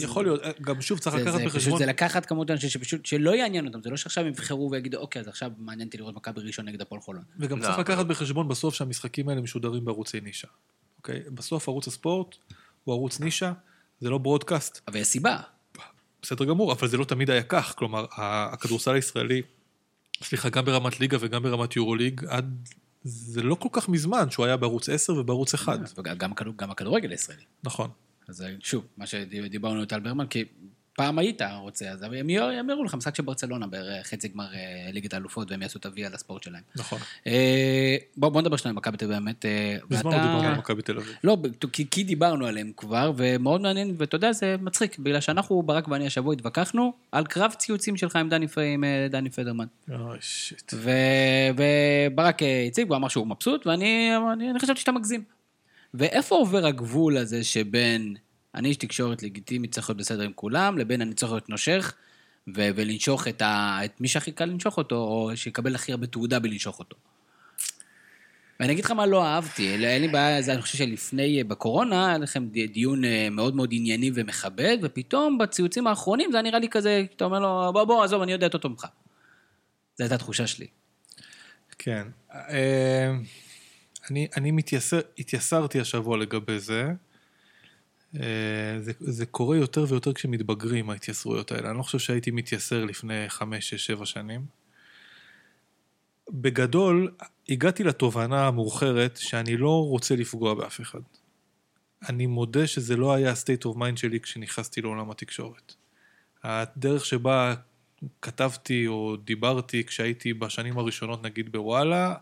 יכול להיות, גם שוב צריך לקחת בחשבון. זה לקחת כמות אנשים שפשוט, שלא יעניין אותם, זה לא שעכשיו הם יבחרו ויגידו, אוקיי, אז עכשיו מעניינתי לראות מכבי ראשון נגד הפועל חולון. וגם צריך לקחת בחשבון בסוף שהמשחקים האלה משודרים בערוצי נישה, אוקיי? בסוף ערוץ הספורט הוא ערוץ נישה, זה לא ברודקאסט. אבל יש סיבה. בסדר גמור, אבל זה לא תמיד היה כך, כלומר, הכדורסל הישראלי סליחה, גם ברמת ליגה וגם ברמת יורוליג, זה לא כל כך מזמן שהוא היה בערוץ 10 ובערוץ 1. גם הכדורגל הישראלי. נכון. אז שוב, מה שדיברנו על טל ברמן, כי פעם היית רוצה, אז הם יאמרו לך, משחק שברצלונה, בחצי גמר ליגת האלופות, והם יעשו תביא על הספורט שלהם. נכון. בואו נדבר שנייה על מכבי תל אביב, באמת. בזמן לא דיברנו על מכבי תל אביב. לא, כי דיברנו עליהם כבר, ומאוד מעניין, ואתה יודע, זה מצחיק, בגלל שאנחנו, ברק ואני השבוע, התווכחנו על קרב ציוצים שלך עם דני פדרמן. אוי, שיט. וברק הציג, הוא אמר שהוא מבסוט, ואני חשבתי שאתה מגזים. ואיפה עובר הגבול הזה שבין אני יש תקשורת לגיטימית, צריך להיות בסדר עם כולם, לבין אני צריך להיות נושך, ולנשוך את מי שהכי קל לנשוך אותו, או שיקבל הכי הרבה תעודה בלנשוך אותו. ואני אגיד לך מה לא אהבתי, אין לי בעיה, אני חושב שלפני, בקורונה, היה לכם דיון מאוד מאוד ענייני ומכבד, ופתאום בציוצים האחרונים, זה נראה לי כזה, אתה אומר לו, בוא, עזוב, אני יודע את אותו ממך. זו הייתה התחושה שלי. כן. אני התייסרתי השבוע לגבי זה. זה קורה יותר ויותר כשמתבגרים ההתייסרויות האלה. אני לא חושב שהייתי מתייסר לפני 5-6-7 שנים. בגדול, הגעתי לתובנה המאוחרת שאני לא רוצה לפגוע באף אחד. אני מודה שזה לא היה ה-state of mind שלי כשנכנסתי לעולם התקשורת. הדרך שבה כתבתי או דיברתי כשהייתי בשנים הראשונות, נגיד בוואלה,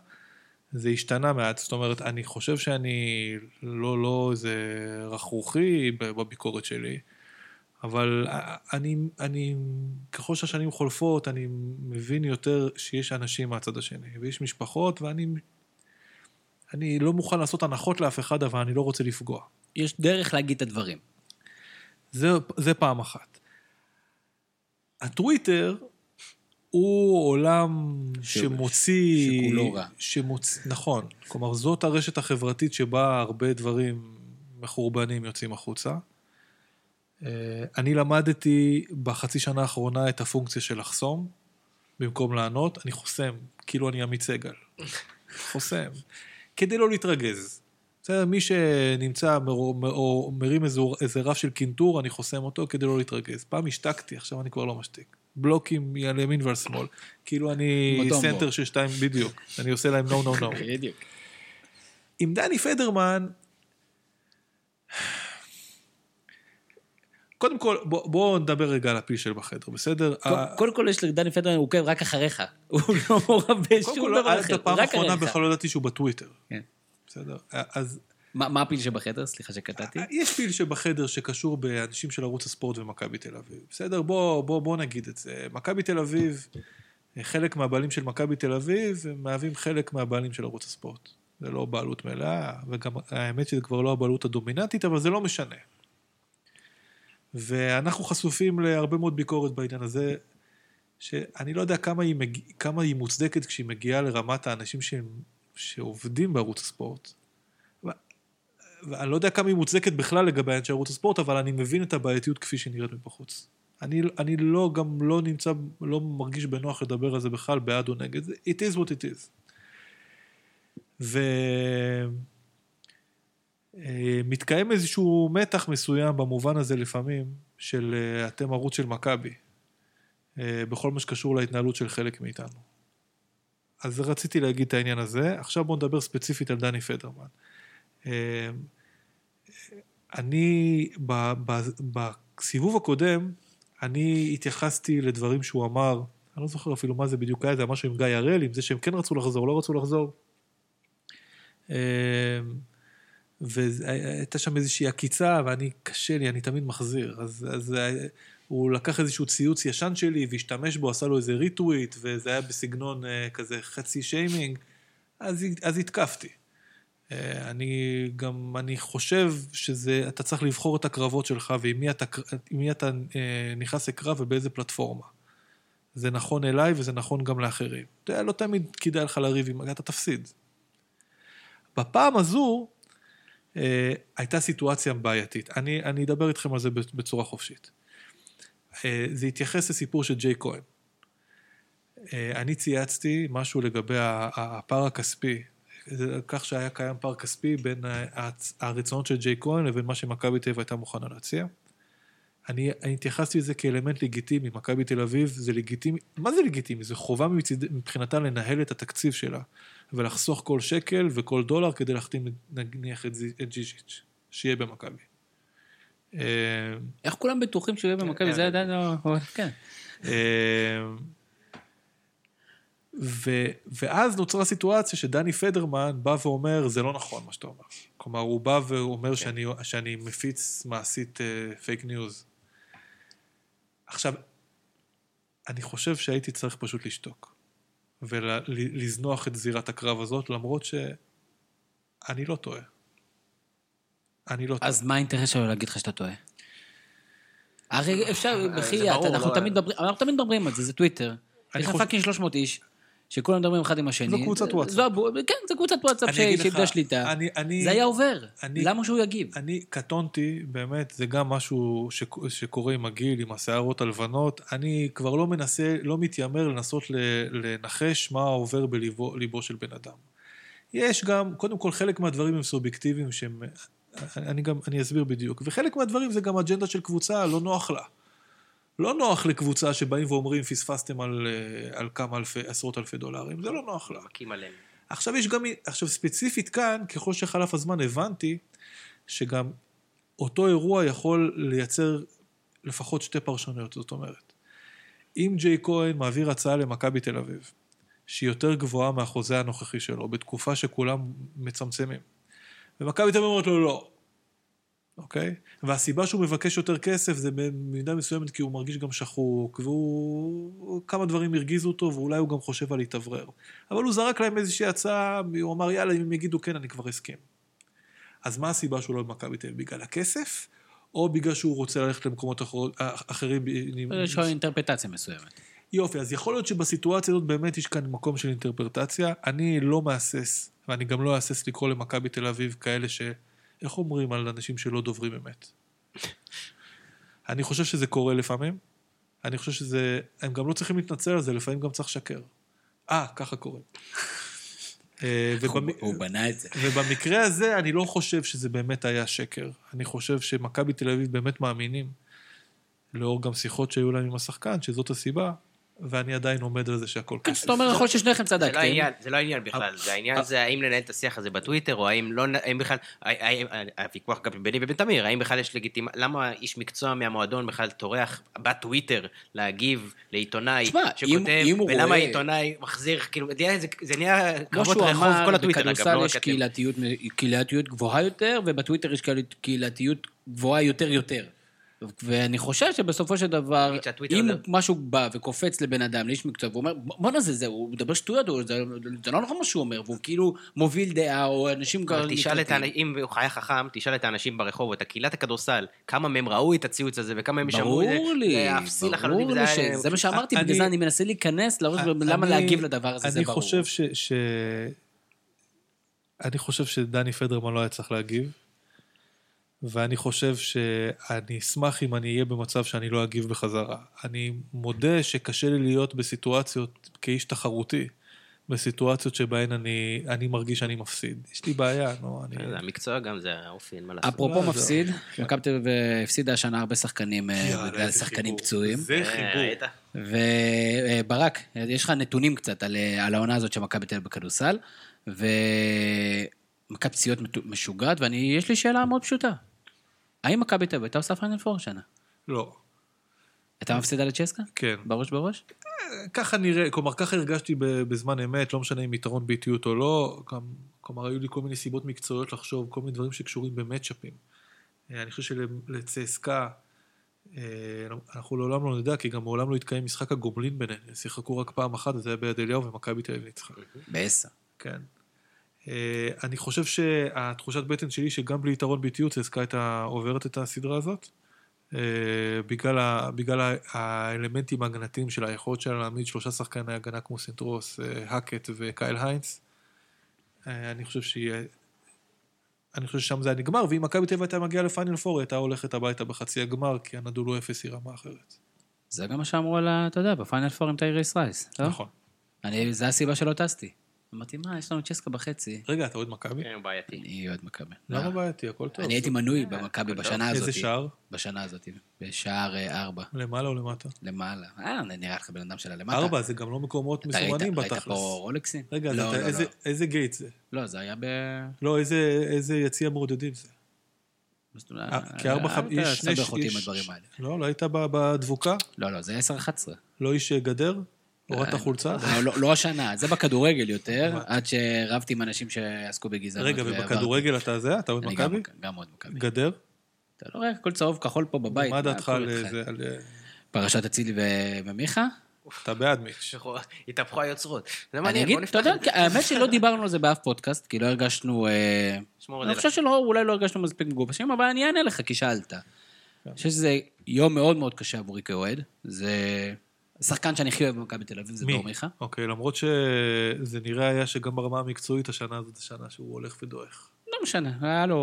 זה השתנה מעט. זאת אומרת, אני חושב שאני לא איזה רכרוכי בביקורת שלי, אבל אני ככל שהשנים חולפות, אני מבין יותר שיש אנשים מהצד השני, ויש משפחות, ואני לא מוכן לעשות הנחות לאף אחד, אבל אני לא רוצה לפגוע. יש דרך להגיד את הדברים. זה פעם אחת. הטוויטר הוא עולם שמוציא... שכולו רע. נכון. כלומר, זאת הרשת החברתית שבה הרבה דברים מחורבנים יוצאים החוצה. אני למדתי בחצי שנה האחרונה את הפונקציה של לחסום, במקום לענות, אני חוסם, כאילו אני עמית סגל. חוסם. כדי לא להתרגז. בסדר, מי שנמצא או מרים איזה רף של קינטור, אני חוסם אותו כדי לא להתרגז. פעם השתקתי, עכשיו אני כבר לא משתיק. בלוקים על ימין ועל שמאל. כאילו אני סנטר של שתיים בדיוק. אני עושה להם נו נו נו. בדיוק. עם דני פדרמן... קודם כל, בואו נדבר רגע על הפיל של בחדר, בסדר? קודם כל יש לדני פדרמן, הוא עוקב רק אחריך. הוא לא מורב בשום דבר אחר. קודם כל, פעם אחרונה בכלל לא ידעתי שהוא בטוויטר. כן. בסדר, אז... מה הפיל שבחדר? סליחה שקטעתי. יש פיל שבחדר שקשור באנשים של ערוץ הספורט ומכבי תל אביב. בסדר, בואו נגיד את זה. מכבי תל אביב, חלק מהבעלים של מכבי תל אביב, מהווים חלק מהבעלים של ערוץ הספורט. זה לא בעלות מלאה, וגם האמת שזה כבר לא הבעלות הדומיננטית, אבל זה לא משנה. ואנחנו חשופים להרבה מאוד ביקורת בעניין הזה, שאני לא יודע כמה היא מוצדקת כשהיא מגיעה לרמת האנשים שעובדים בערוץ הספורט. ואני לא יודע כמה היא מוצדקת בכלל לגבי אנשי ערוץ הספורט, אבל אני מבין את הבעייתיות כפי שנראית מבחוץ. אני לא מרגיש בנוח לדבר על זה בכלל, בעד או נגד. It is what it is. מתקיים איזשהו מתח מסוים במובן הזה לפעמים, של אתם ערוץ של מכבי, בכל מה שקשור להתנהלות של חלק מאיתנו. אז רציתי להגיד את העניין הזה. עכשיו בואו נדבר ספציפית על דני פדרמן. אני, בסיבוב הקודם, אני התייחסתי לדברים שהוא אמר, אני לא זוכר אפילו מה זה בדיוק היה, זה משהו עם גיא הראל, עם זה שהם כן רצו לחזור, לא רצו לחזור. והייתה שם איזושהי עקיצה, ואני קשה לי, אני תמיד מחזיר. אז הוא לקח איזשהו ציוץ ישן שלי, והשתמש בו, עשה לו איזה ריטוויט, וזה היה בסגנון כזה חצי שיימינג, אז התקפתי. אני חושב שזה, אתה צריך לבחור את הקרבות שלך, ועם מי אתה נכנס לקרב, ובאיזה פלטפורמה. זה נכון אליי, וזה נכון גם לאחרים. לא תמיד כדאי לך לריב, אם אתה תפסיד. בפעם הזו, הייתה סיטואציה בעייתית. אני אדבר איתכם על זה בצורה חופשית. זה התייחס לסיפור של ג'יי כהן. אני צייצתי משהו לגבי הפער הכספי, כך שהיה קיים פער כספי בין הרצונות של ג'יי כהן לבין מה שמכבי תל אביב הייתה מוכנה להציע. אני התייחסתי לזה כאלמנט לגיטימי. מכבי תל אביב זה לגיטימי. מה זה לגיטימי? זה חובה מבחינתה לנהל את התקציב שלה, ולחסוך כל שקל וכל דולר כדי להחתים נניח את ג'ישיץ' שיהיה במכבי. איך כולם בטוחים שהוא יהיה במכבי? זה עדיין לא... כן. ואז נוצרה סיטואציה שדני פדרמן בא ואומר, זה לא נכון מה שאתה אומר. כלומר, הוא בא ואומר שאני מפיץ מעשית פייק ניוז. עכשיו, אני חושב שהייתי צריך פשוט לשתוק, ולזנוח את זירת הקרב הזאת, למרות שאני לא טועה. אז מה האינטרס שלו להגיד לך שאתה טועה? הרי אפשר, אנחנו תמיד מדברים על זה, זה טוויטר. יש לך פאקינג 300 איש, שכולם מדברים אחד עם השני. זו קבוצת וואטסאפ. כן, זו קבוצת וואטסאפ שאיבדה שליטה. זה היה עובר. למה שהוא יגיב? אני קטונתי, באמת, זה גם משהו שקורה עם הגיל, עם השערות הלבנות. אני כבר לא מנסה, לא מתיימר לנסות לנחש מה עובר בליבו של בן אדם. יש גם, קודם כל, חלק מהדברים הם סובייקטיביים שהם... אני אסביר בדיוק. וחלק מהדברים זה גם אג'נדה של קבוצה, לא נוח לה. לא נוח לקבוצה שבאים ואומרים, פספסתם על כמה עשרות אלפי דולרים. זה לא נוח לה. עכשיו יש גם, עכשיו ספציפית כאן, ככל שחלף הזמן הבנתי, שגם אותו אירוע יכול לייצר לפחות שתי פרשנויות. זאת אומרת, אם ג'יי כהן מעביר הצעה למכבי תל אביב, שהיא יותר גבוהה מהחוזה הנוכחי שלו, בתקופה שכולם מצמצמים, ומכבי תל אביב אומרת לו לא. אוקיי? והסיבה שהוא מבקש יותר כסף זה במידה מסוימת כי הוא מרגיש גם שחוק, והוא כמה דברים הרגיזו אותו, ואולי הוא גם חושב על להתאוורר. אבל הוא זרק להם איזושהי הצעה, הוא אמר יאללה, אם יגידו כן, אני כבר אסכים. אז מה הסיבה שהוא לא במכבי תל אביב? בגלל הכסף? או בגלל שהוא רוצה ללכת למקומות אחרים? יש לו אינטרפרטציה מסוימת. יופי, אז יכול להיות שבסיטואציה הזאת באמת יש כאן מקום של אינטרפרטציה. אני לא מאסס, ואני גם לא אסס לקרוא למכבי תל אביב כאלה ש... איך אומרים על אנשים שלא דוברים אמת? אני חושב שזה קורה לפעמים. אני חושב שזה... הם גם לא צריכים להתנצל על זה, לפעמים גם צריך לשקר. ככה קורה. הוא בנה את זה. ובמקרה הזה אני לא חושב שזה באמת היה שקר. אני חושב שמכבי תל אביב באמת מאמינים, לאור גם שיחות שהיו להם עם השחקן, שזאת הסיבה. ואני עדיין עומד על זה שהכל כסף. זאת אומרת, יכול ששניכם צדקתם. זה לא העניין בכלל. זה העניין זה האם לנהל את השיח הזה בטוויטר, או האם לא, האם בכלל, הוויכוח גם ביני ובין תמיר, האם בכלל יש לגיטימציה, למה איש מקצוע מהמועדון בכלל תורח בטוויטר להגיב לעיתונאי שכותב, ולמה העיתונאי מחזיר, כאילו, זה נהיה קרבות רחוב כל הטוויטר. בכדורסל יש קהילתיות גבוהה יותר, ובטוויטר יש קהילתיות גבוהה יותר. ואני חושב שבסופו של דבר, אם משהו בא וקופץ לבן אדם, לאיש מקצוע, והוא אומר, בוא נעשה זה, הוא מדבר שטויות, זה לא נכון מה שהוא אומר, והוא כאילו מוביל דעה, או אנשים כבר נתרקים. אם הוא חיה חכם, תשאל את האנשים ברחוב, את הקהילת הכדורסל, כמה מהם ראו את הציוץ הזה, וכמה מהם שמעו את זה. ברור לי, זה מה שאמרתי, בגלל זה אני מנסה להיכנס, למה להגיב לדבר הזה, זה ברור. אני חושב שדני פדרמן לא היה צריך להגיב, ואני חושב שאני אשמח אם אני אהיה במצב שאני לא אגיב בחזרה. אני מודה שקשה לי להיות בסיטואציות, כאיש תחרותי, בסיטואציות שבהן אני מרגיש שאני מפסיד. יש לי בעיה, נו, זה המקצוע גם, זה האופי, אין מה לעשות. אפרופו מפסיד, מכבי הפסידה השנה הרבה שחקנים, שחקנים פצועים. זה חיבור. וברק, יש לך נתונים קצת על העונה הזאת שמכבי תל אביב בכדורסל, ומכבי פציעות משוגעת, ויש לי שאלה מאוד פשוטה. האם מכבי תל אביב הייתה עושה פיינל פור שנה? לא. אתה מפסידה לצ'סקה? כן. בראש? ככה נראה, כלומר, ככה הרגשתי בזמן אמת, לא משנה אם יתרון ביתיות או לא, כלומר, היו לי כל מיני סיבות מקצועיות לחשוב, כל מיני דברים שקשורים במצ'אפים. אני חושב שלצ'סקה, אנחנו לעולם לא נדע, כי גם מעולם לא התקיים משחק הגומלין ביניהם, שיחקו רק פעם אחת, זה היה ביד אליהו ומכבי תל אביב ניצחה. בעשר. כן. אני חושב שהתחושת בטן שלי שגם בלי יתרון ביתיות צסקה עוברת את הסדרה הזאת בגלל האלמנטים הגנתיים של היכולת שלה להעמיד שלושה שחקני הגנה כמו סנטרוס, הקט וקייל היינץ. אני חושב ששם זה היה נגמר, ואם מכבי תל אביב הייתה מגיעה לפיינל פור הייתה הולכת הביתה בחצי הגמר, כי הנדולו אפס היא רמה אחרת. זה גם מה שאמרו על התודה בפיינל פור עם תאיר רייס, נכון? זה הסיבה שלא טסתי. אמרתי, מה, יש לנו צ'סקה בחצי. רגע, אתה עוד מכבי? כן, בעייתי. אני עוד מכבי. למה בעייתי? הכל טוב. אני הייתי מנוי במכבי בשנה הזאת. איזה שער? בשנה הזאת, בשער 4. למעלה או למטה? למעלה. נראה לך בן אדם שלה למטה. 4, זה גם לא מקומות מסומנים בתכלס. ראית פה רולקסים? רגע, איזה גייט זה? לא, זה היה ב... לא, איזה יציע מרודדים זה? כי 4-5 יש... לא הייתה בדבוקה? לא, זה 10-11. לא איש גדר? הורדת החולצה? לא השנה, זה בכדורגל יותר, עד שרבתי עם אנשים שעסקו בגזענות. רגע, ובכדורגל אתה זה? אתה עוד מכבי? גם עוד מכבי. גדר? אתה לא רואה, כל צהוב כחול פה בבית. מה דעתך על פרשת הצילי ומיכה? אתה בעד מיץ'. התהפכו היוצרות. אני אגיד, אתה יודע, האמת שלא דיברנו על זה באף פודקאסט, כי לא הרגשנו... אני חושב שאולי לא הרגשנו מספיק מגובשים, אבל אני אענה לך, כי שאלת. אני חושב שזה יום מאוד מאוד קשה עבורי כאוהד. השחקן שאני הכי אוהב במכבי תל אביב זה דור מיכה. אוקיי, למרות שזה נראה היה שגם ברמה המקצועית השנה הזאת השנה שהוא הולך ודועך. לא משנה, היה לו,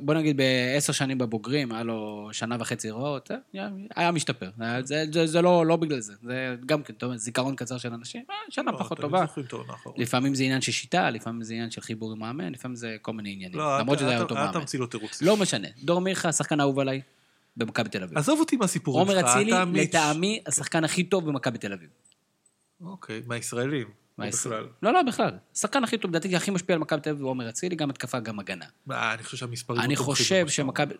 בוא נגיד ב10 שנים בבוגרים, היה לו שנה וחצי רעות, היה משתפר. זה לא בגלל זה, זה גם כן זיכרון קצר של אנשים, שנה פחות טובה. לפעמים זה עניין של שיטה, לפעמים זה עניין של חיבור עם מאמן, לפעמים זה כל מיני עניינים, למרות שזה היה אותו מאמן. לא משנה, דור מיכה, שחקן אהוב עליי. במכבי תל אביב. עזוב אותי מהסיפורים. עומר אצילי, לטעמי, השחקן הכי טוב במכבי תל אביב. אוקיי, מהישראלים? בכלל. לא, בכלל. השחקן הכי טוב, לדעתי, הכי משפיע על מכבי תל אביב, הוא עומר אצילי, גם התקפה, גם הגנה. אני חושב שהמספרים... אני חושב שמכבי...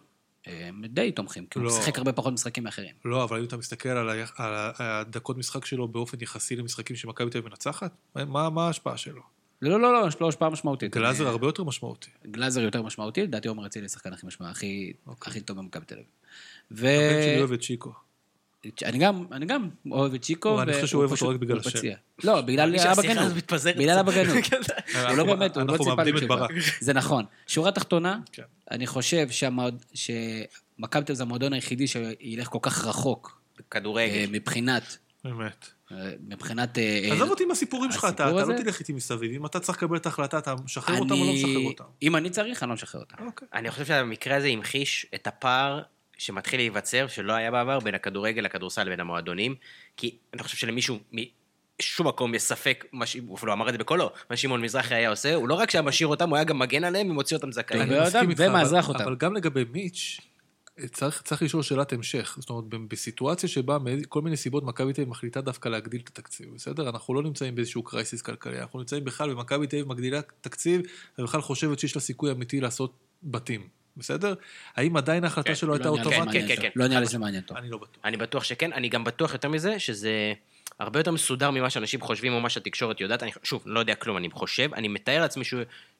הם די תומכים, כי הוא משחק הרבה פחות משחקים מאחרים. לא, אבל אם אתה מסתכל על הדקות משחק שלו באופן יחסי למשחקים שמכבי תל אביב מנצחת, מה ההשפעה שלו? לא, יש לו השפעה משמעותית. גלאזר הרבה יותר משמעותי. גלאזר יותר משמעותי, לדעתי עומר אצילי השחקן הכי טוב במכבי תל אביב. הבן שלי אוהב את צ'יקו. אני גם אוהב את צ'יקו. אני חושב שהוא אוהב אותו רק בגלל השם. לא, בגלל אבא גנוב. בגלל אבא גנוב. הוא לא באמת, הוא לא ציפה לצ'יקו. זה נכון. שורה תחתונה, אני חושב שמכבי תל אביב זה המועדון היחידי שילך כל כך רחוק. כדורגל. מבחינת. באמת. עזוב אותי עם הסיפורים שלך, אתה לא תלך איתי מסביב, אם אתה צריך לקבל את ההחלטה, אתה משחרר אותם או לא משחרר אותם? אם אני צריך, אני לא משחרר אותם. אני חושב שהמקרה הזה המחיש את הפער שמתחיל להיווצר, שלא היה בעבר, בין הכדורגל לכדורסל ובין המועדונים, כי אני חושב שלמישהו משום מקום יש ספק, הוא אפילו אמר את זה בקולו, מה שמעון מזרחי היה עושה, הוא לא רק שהמשאיר אותם, הוא היה גם מגן עליהם ומוציא אותם זכאים. אבל גם לגבי מיץ' צריך לשאול שאלת המשך, זאת אומרת, בסיטואציה שבה כל מיני סיבות מכבי תל אביב מחליטה דווקא להגדיל את התקציב, בסדר? אנחנו לא נמצאים באיזשהו קרייסיס כלכלי, אנחנו נמצאים בכלל במכבי תל אביב מגדילה תקציב, ובכלל חושבת שיש לה סיכוי אמיתי לעשות בתים, בסדר? האם עדיין ההחלטה שלו הייתה אוטומטית? כן. לא נראה לי שזה מעניין אותו. אני לא בטוח. אני בטוח שכן, אני גם בטוח יותר מזה, שזה הרבה יותר מסודר ממה שאנשים חושבים או מה שהתקשורת יודעת. אני, שוב, לא יודע כלום, אני חושב, אני מתאר לעצמי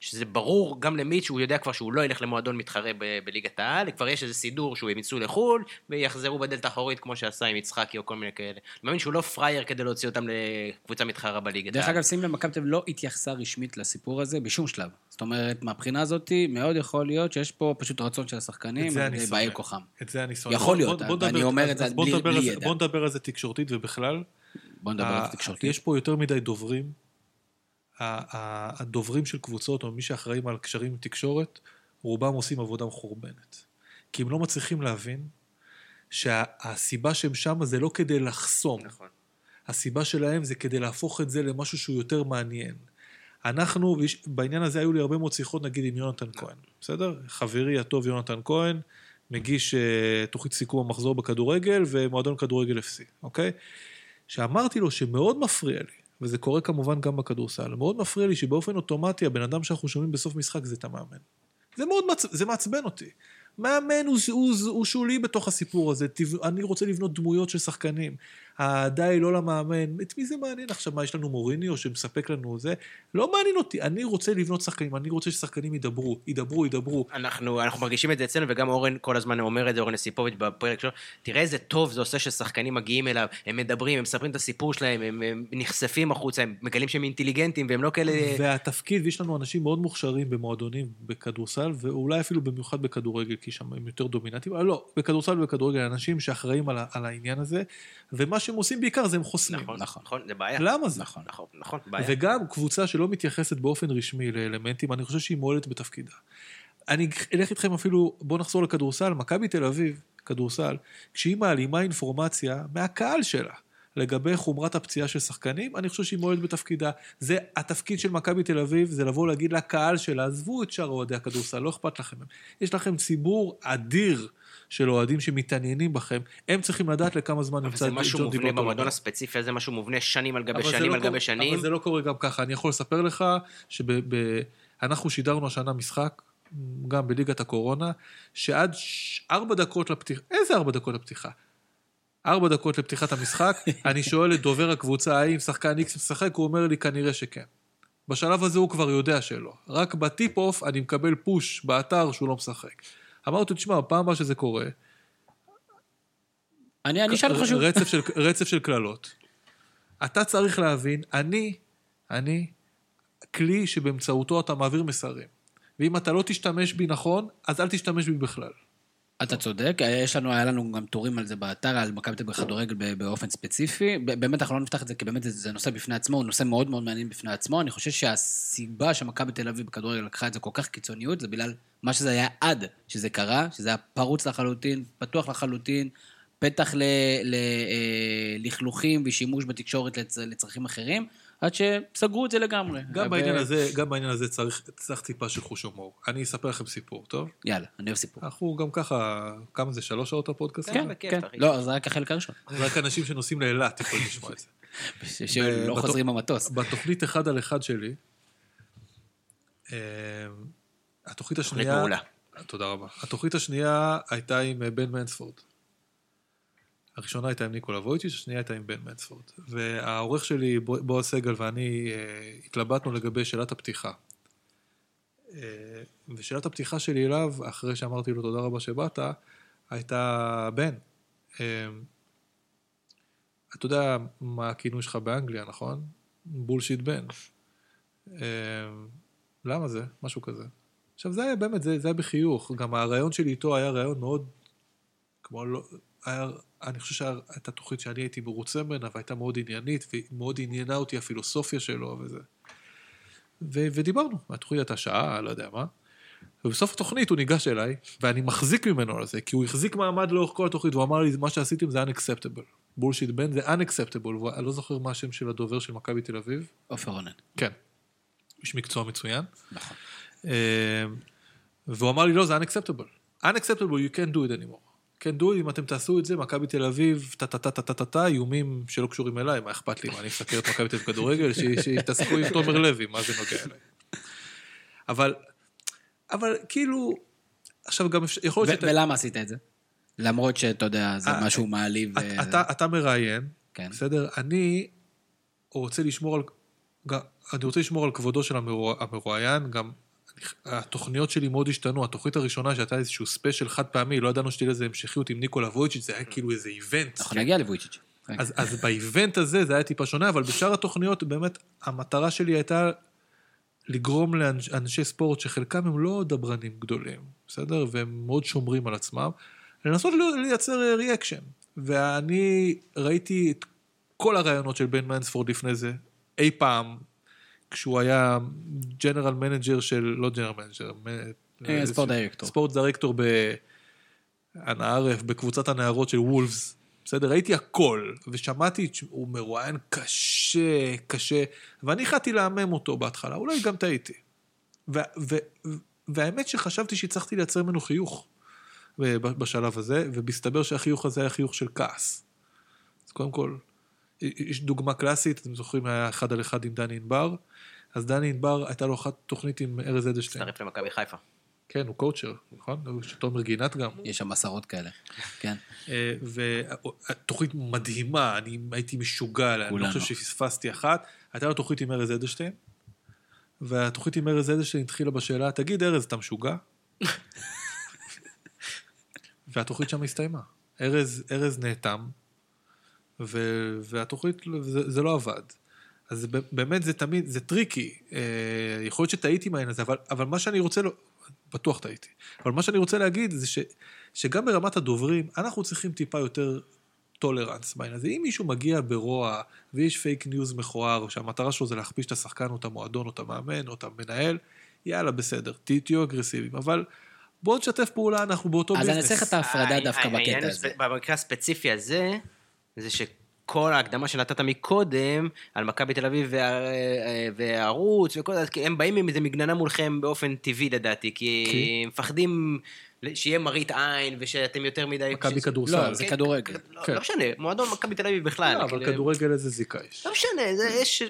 שזה ברור גם למיץ' שהוא יודע כבר שהוא לא ילך למועדון מתחרה בליגת העל, כבר יש איזה סידור שהוא ימיצו לחול ויחזרו בדלת האחורית כמו שעשה עם יצחקי או כל מיני כאלה. אני מאמין שהוא לא פרייר כדי להוציא אותם לקבוצה מתחרה בליגת העל. דרך אגב, שים לב, מכבי תל אביב לא התייחסה רשמית לסיפור הזה בשום שלב. זאת אומרת, מהבחינה הזאת מאוד יכול להיות שיש פה פשוט רצון של השחקנים לבעל כוחם. את זה אני סומך. יכול להיות, אני אומר את זה בלי ידע. בוא נדבר על זה תקשורתית ובכלל. יש פה יותר מדי דוברים, הדוברים של קבוצות או מי שאחראים על קשרים עם תקשורת, רובם עושים עבודה מחורבנת. כי הם לא מצליחים להבין שהסיבה שהם שם זה לא כדי לחסום. הסיבה שלהם זה כדי להפוך את זה למשהו שהוא יותר מעניין. אנחנו, בעניין הזה היו לי הרבה מאוד שיחות, נגיד עם יונתן כהן, בסדר? חברי הטוב יונתן כהן, מגיש תוכנית סיכום המחזור בכדורגל, ומועדון כדורגל FC, אוקיי? שאמרתי לו שמאוד מפריע לי, וזה קורה כמובן גם בכדורסל, מאוד מפריע לי שבאופן אוטומטי, הבן אדם שאנחנו שומעים בסוף משחק זה את המאמן. זה מעצבן אותי. מאמן הוא שולי בתוך הסיפור הזה, אני רוצה לבנות דמויות של שחקנים, העדה היא לא למאמן, את מי זה מעניין עכשיו, מה יש לנו מוריני או שמספק לנו זה, לא מעניין אותי, אני רוצה לבנות שחקנים, אני רוצה ששחקנים ידברו. אנחנו מרגישים את זה אצלנו, וגם אורן כל הזמן אומר את זה, אורן אסיפוביץ' בפרק שלו, תראה איזה טוב זה עושה ששחקנים מגיעים אליו, הם מדברים, הם מספרים את הסיפור שלהם, הם נחשפים החוצה, הם מגלים שהם אינטליגנטים, והם לא כאלה... והתפקיד, יש לנו אנשים מאוד מוכשרים במועדונים, בכדורסל, ואולי אפילו במיוחד בכדורגל, כי שם הם יותר דומיננטיים, אבל לא, בכדורסל ובכדורגל, אנשים שאחראים על העניין הזה, ומה שהם עושים בעיקר זה הם חוסמים. נכון, זה בעיה. למה זה? נכון, בעיה. וגם קבוצה שלא מתייחסת באופן רשמי לאלמנטים, אני חושב שהיא מועלת בתפקידה. אני אלך איתכם אפילו, בואו נחזור לכדורסל, מכבי תל אביב, כדורסל, כשהיא מעלימה אינפורמציה מהקהל שלה, לגבי חומרת הפציעה של שחקנים, אני חושב שהיא מועלת בתפקידה. זה התפקיד של מכבי תל אביב, זה לבוא להגיד לקהל שלה, עזבו את שאר אוהדי הכדורסל, לא אכפת לכם. יש לכם ציבור אדיר של אוהדים שמתעניינים בכם, הם צריכים לדעת לכמה זמן נמצא... אבל זה משהו מובנה במועדון הספציפי, זה משהו מובנה שנים על גבי שנים על גבי שנים. אבל זה לא קורה גם ככה, אני יכול לספר לך, שאנחנו שידרנו השנה משחק, גם בליגת הקורונה, שעד 4 דקות לפתיחה, איזה 4 דקות לפתיחה? 4 דקות לפתיחת המשחק, אני שואל את דובר הקבוצה, האם שחקן איקס משחק, הוא אומר לי כנראה שכן. בשלב הזה הוא כבר יודע שלא. רק בטיפ-אוף אני מקבל פוש באתר שהוא לא משחק. אמרתי, תשמע, פעם מה שזה קורה, אני שאל חשוב. רצף של כללות. אתה צריך להבין, אני, כלי שבאמצעותו אתה מעביר מסרים. ואם אתה לא תשתמש בי נכון, אז אל תשתמש בי בכלל. אתה צודק, היה לנו גם תורים על זה באתר, על מכבי בכדורגל באופן ספציפי, באמת אנחנו לא נפתח את זה, כי באמת זה נושא בפני עצמו, הוא נושא מאוד מאוד מעניין בפני עצמו, אני חושב שהסיבה שמכבי תל אביב בכדורגל לקחה את זה כל כך קיצוניות, זה בגלל מה שזה היה עד שזה קרה, שזה היה פרוץ לחלוטין, פתוח לחלוטין, פתח לכלוכים ושימוש בתקשורת לצרכים אחרים, עד שסגרו את זה לגמרי. גם בעניין הזה צריך טיפה של חוש הומור. אני אספר לכם סיפור, טוב? יאללה, אני אוהב סיפור. אנחנו גם ככה, כמה זה, 3 שעות הפודקאסט? כן, כן. לא, זה רק החלק הראשון. זה רק אנשים שנוסעים לאילת, יכולים לשמוע את זה. שלא חוזרים במטוס. בתוכנית 1 על 1 שלי, התוכנית השנייה... תוכנית מעולה. תודה רבה. התוכנית השנייה הייתה עם בן מנספורד. הראשונה הייתה עם ניקולה ווייצ'יץ, השנייה הייתה עם בן מנספורד. והעורך שלי, בועז סגל ואני, התלבטנו לגבי שאלת הפתיחה. ושאלת הפתיחה שלי אליו, אחרי שאמרתי לו תודה רבה שבאת, הייתה בן. אתה יודע מה הכינוי שלך באנגליה, נכון? בולשיט בן. למה זה? משהו כזה. עכשיו זה היה באמת, זה היה בחיוך. גם הרעיון שלי איתו היה רעיון מאוד, כמו לא... אני חושב שהייתה תוכנית שאני הייתי מרוצה ממנה, והייתה מאוד עניינית, ומאוד עניינה אותי הפילוסופיה שלו, וזה. ודיברנו, התוכנית הייתה שעה, לא יודע מה, ובסוף התוכנית הוא ניגש אליי, ואני מחזיק ממנו על זה, כי הוא החזיק מעמד לאורך כל התוכנית, והוא אמר לי, מה שעשיתם זה unacceptable. bullshit בן זה unacceptable, ואני לא זוכר מה השם של הדובר של מכבי תל אביב. אופר גרוס. כן. יש מקצוע מצוין. נכון. והוא אמר לי, לא, זה unacceptable. unacceptable, you can't do it anymore. כן, דו, אם אתם תעשו את זה, מכבי תל אביב, טה-טה-טה-טה-טה-טה, איומים שלא קשורים אליי, מה אכפת לי, מה אני אסקר את מכבי תל אביב כדורגל, שתעסקו עם תומר לוי, מה זה נוגע אליי. אבל כאילו, עכשיו גם יכול להיות... ולמה עשית את זה? למרות שאתה יודע, זה משהו מעליב... אתה מראיין, בסדר? אני רוצה לשמור על כבודו של המרואיין, גם... התוכניות שלי מאוד השתנו, התוכנית הראשונה שהייתה איזשהו ספיישל חד פעמי, לא ידענו שתהיה לזה המשכיות עם ניקולה ווייצ'יץ, זה היה כאילו איזה איבנט. אנחנו נגיע לווייצ'יץ. אז באיבנט הזה זה היה טיפה שונה, אבל בשאר התוכניות באמת המטרה שלי הייתה לגרום לאנשי ספורט שחלקם הם לא דברנים גדולים, בסדר? והם מאוד שומרים על עצמם, לנסות לייצר ריאקשן. ואני ראיתי את כל הרעיונות של בן מנספורד לפני זה, אי פעם, כשהוא היה ג'נרל מנג'ר של, לא ג'נרל מנג'ר, ספורט דירקטור בענערף, בקבוצת הנערות של וולפס, בסדר, ראיתי הכל, ושמעתי, הוא מרואיין קשה, קשה, ואני החלטתי להמם אותו בהתחלה, אולי גם טעיתי. והאמת שחשבתי שהצלחתי לייצר ממנו חיוך בשלב הזה, ובסתבר שהחיוך הזה היה חיוך של כעס. אז קודם כל, יש דוגמה קלאסית, אתם זוכרים, היה 1 על 1 עם דני ענבר, אז דני ענבר הייתה לו אחת תוכנית עם ארז עדשטיין. הצטרף למכבי חיפה. כן, הוא קואוצ'ר, נכון? הוא שתומר גינת גם. יש שם עשרות כאלה, כן. ותוכנית מדהימה, אני הייתי משוגע, אני לא חושב שפספסתי אחת, הייתה לו תוכנית עם ארז עדשטיין, והתוכנית עם ארז עדשטיין התחילה בשאלה, תגיד ארז, אתה משוגע? והתוכנית שם הסתיימה. ארז נאטם, והתוכנית, זה לא עבד. אז באמת זה תמיד, זה טריקי. יכול להיות שטעיתי מהעין הזה, אבל מה שאני רוצה, בטוח טעיתי, אבל מה שאני רוצה להגיד זה שגם ברמת הדוברים, אנחנו צריכים טיפה יותר טולרנס בעין הזה. אם מישהו מגיע ברוע, ויש פייק ניוז מכוער, שהמטרה שלו זה להכפיש את השחקן, או את המועדון, או את המאמן, או את המנהל, יאללה, בסדר, תהיו אגרסיביים. אבל בואו נשתף פעולה, אנחנו באותו ביזנס. אז אני צריך את ההפרדה דווקא בקטע הזה. במקרה הספציפי הזה, זה שכל ההקדמה שנתת מקודם, על מכבי תל אביב והערוץ וכל זה, הם באים עם איזה מגננה מולכם באופן טבעי לדעתי, כי הם מפחדים שיהיה מרית עין, ושאתם יותר מדי... מכבי כדורסל. לא, זה כדורגל. לא משנה, מועדון מכבי תל אביב בכלל. לא, אבל כדורגל איזה זיקה יש. לא משנה, יש...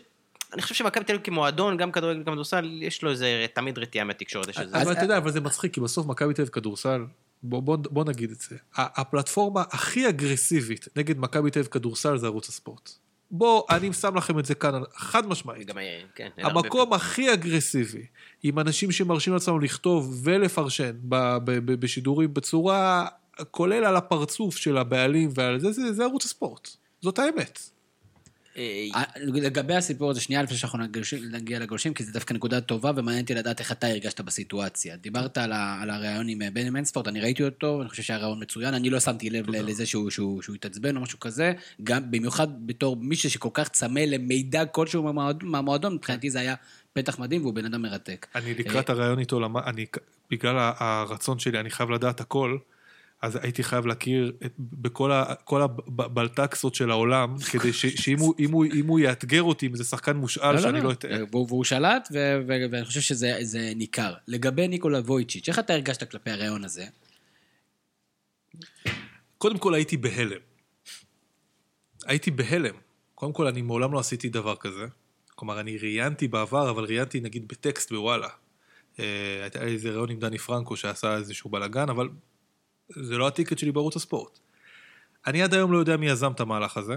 אני חושב שמכבי תל אביב כמועדון, גם כדורגל כדורסל, יש לו איזה תמיד רתיעה מהתקשורת. אבל אתה יודע, אבל זה מצחיק, כי בסוף מכבי תל אביב כדורסל בוא נגיד את זה. הפלטפורמה הכי אגרסיבית נגד מכבי תל אביב כדורסל זה ערוץ הספורט. אני שם לכם את זה כאן, חד משמעית. המקום הכי אגרסיבי, עם אנשים שמרשים לעצמם לכתוב ולפרשן בשידורים בצורה, כולל על הפרצוף של הבעלים ועל זה, זה ערוץ הספורט. זאת האמת. לגבי הסיפור הזה, שנייה לפני שאנחנו נגיע לגולשים, כי זה דווקא נקודה טובה, ומעניינתי לדעת איך אתה הרגשת בסיטואציה. דיברת על הרעיון עם בן מנספורד, אני ראיתי אותו, אני חושב שהיה רעיון מצוין, אני לא שמתי לב לזה שהוא התעצבן או משהו כזה, גם במיוחד בתור מישהו שכל כך צמא למידע כלשהו מהמועדון, מבחינתי זה היה פתח מדהים, והוא בן אדם מרתק. אני לקראת הרעיון איתו, בגלל הרצון שלי, אני חייב לדעת הכל, אז הייתי חייב להכיר בכל הבלטקסות של העולם, כדי שאם הוא יאתגר אותי, זה שחקן מושאל שאני לא אתאר. והוא שלט, ואני חושב שזה ניכר. לגבי ניקולה ווייצ'יץ, איך אתה הרגשת כלפי הרעיון הזה? קודם כל הייתי בהלם. קודם כל אני מעולם לא עשיתי דבר כזה. כלומר, אני ריינתי בעבר, אבל ריינתי נגיד בטקסט בוואלה. הייתה איזה רעיון עם דני פרנקו שעשה איזשהו בלגן, אבל זה לא הטיקט שלי בערוץ הספורט. אני עד היום לא יודע מי יזם את המהלך הזה.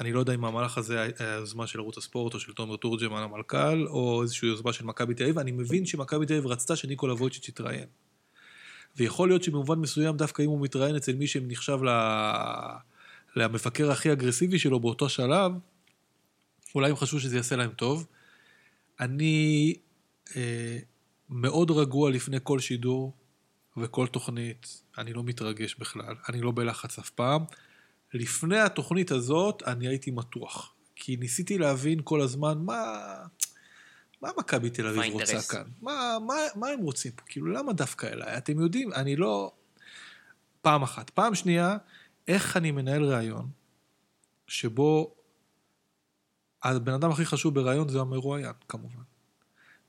אני לא יודע אם המהלך הזה היה יוזמה של ערוץ הספורט, או של תומר טורג'מן המלכ"ל, או איזושהי יוזמה של מכבי תל אביב. אני מבין שמכבי תל אביב רצתה שניקולה ווייצ'יץ יתראיין. ויכול להיות שבמובן מסוים, דווקא אם הוא מתראיין אצל מי שנחשב למפקר הכי אגרסיבי שלו באותו שלב, אולי הם חשבו שזה יעשה להם טוב. אני מאוד רגוע לפני כל שידור, וכל תוכנית, אני לא מתרגש בכלל, אני לא בלחץ אף פעם. לפני התוכנית הזאת, אני הייתי מתוח, כי ניסיתי להבין כל הזמן, מה מכבי תל אביב רוצה כאן? מה הם רוצים פה? כאילו, למה דווקא אליי? אתם יודעים, אני לא... פעם אחת. פעם שנייה, איך אני מנהל רעיון, שבו הבן אדם הכי חשוב ברעיון, זה המרואיין, כמובן.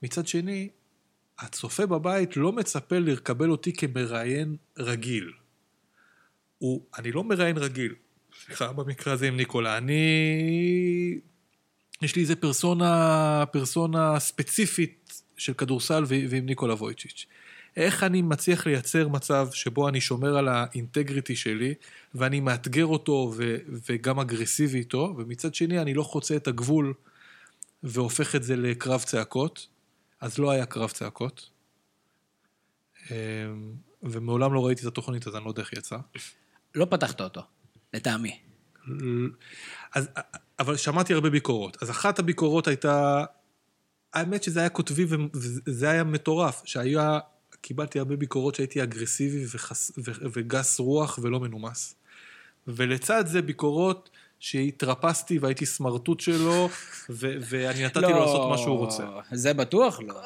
מצד שני, הצופה בבית לא מצפה לרקבל אותי כמראיין רגיל. אני לא מראיין רגיל. סליחה, במקרה הזה עם ניקולה. יש לי איזה פרסונה ספציפית של כדורסל ועם ניקולה ווייצ'יץ. איך אני מצליח לייצר מצב שבו אני שומר על האינטגריטי שלי, ואני מאתגר אותו וגם אגרסיבי איתו, ומצד שני אני לא חוצה את הגבול והופך את זה לקרב צעקות. אז לא היה קרב צעקות, ומעולם לא ראיתי את התוכנית, אז אני לא יודע איך יצא. לא פתחת אותו, לטעמי. אבל שמעתי הרבה ביקורות, אז אחת הביקורות הייתה, האמת שזה היה כותבי וזה היה מטורף, קיבלתי הרבה ביקורות שהייתי אגרסיבי וגס רוח ולא מנומס. ולצד זה ביקורות שהתרפסתי והייתי סמרטוט שלו, ואני נתתי לו לעשות מה שהוא רוצה. זה בטוח לא.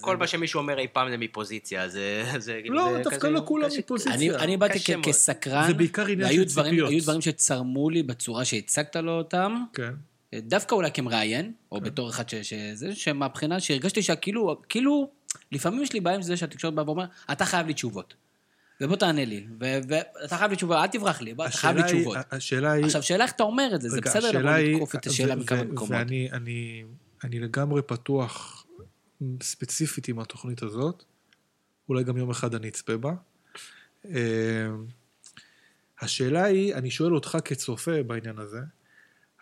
כל מה שמישהו אומר אי פעם זה מפוזיציה, זה... לא, דווקא לא כולם מפוזיציה. אני באתי כסקרן, והיו דברים שצרמו לי בצורה שהצגת לו אותם, דווקא אולי כמראיין, או בתור אחד שזה, שמהבחינה שהרגשתי שכאילו, לפעמים יש לי בעיה עם זה שהתקשורת באה ואומר, אתה חייב לי תשובות. ובוא תענה לי, ואתה חייב לי תשובה, אל תברח לי, אתה חייב לי תשובות. עכשיו, שאלה איך אתה אומר את זה, זה בסדר לבוא לתקוף את השאלה מכמה מקומות. ואני לגמרי פתוח ספציפית עם התוכנית הזאת, אולי גם יום אחד אני אצפה בה. השאלה היא, אני שואל אותך כצופה בעניין הזה,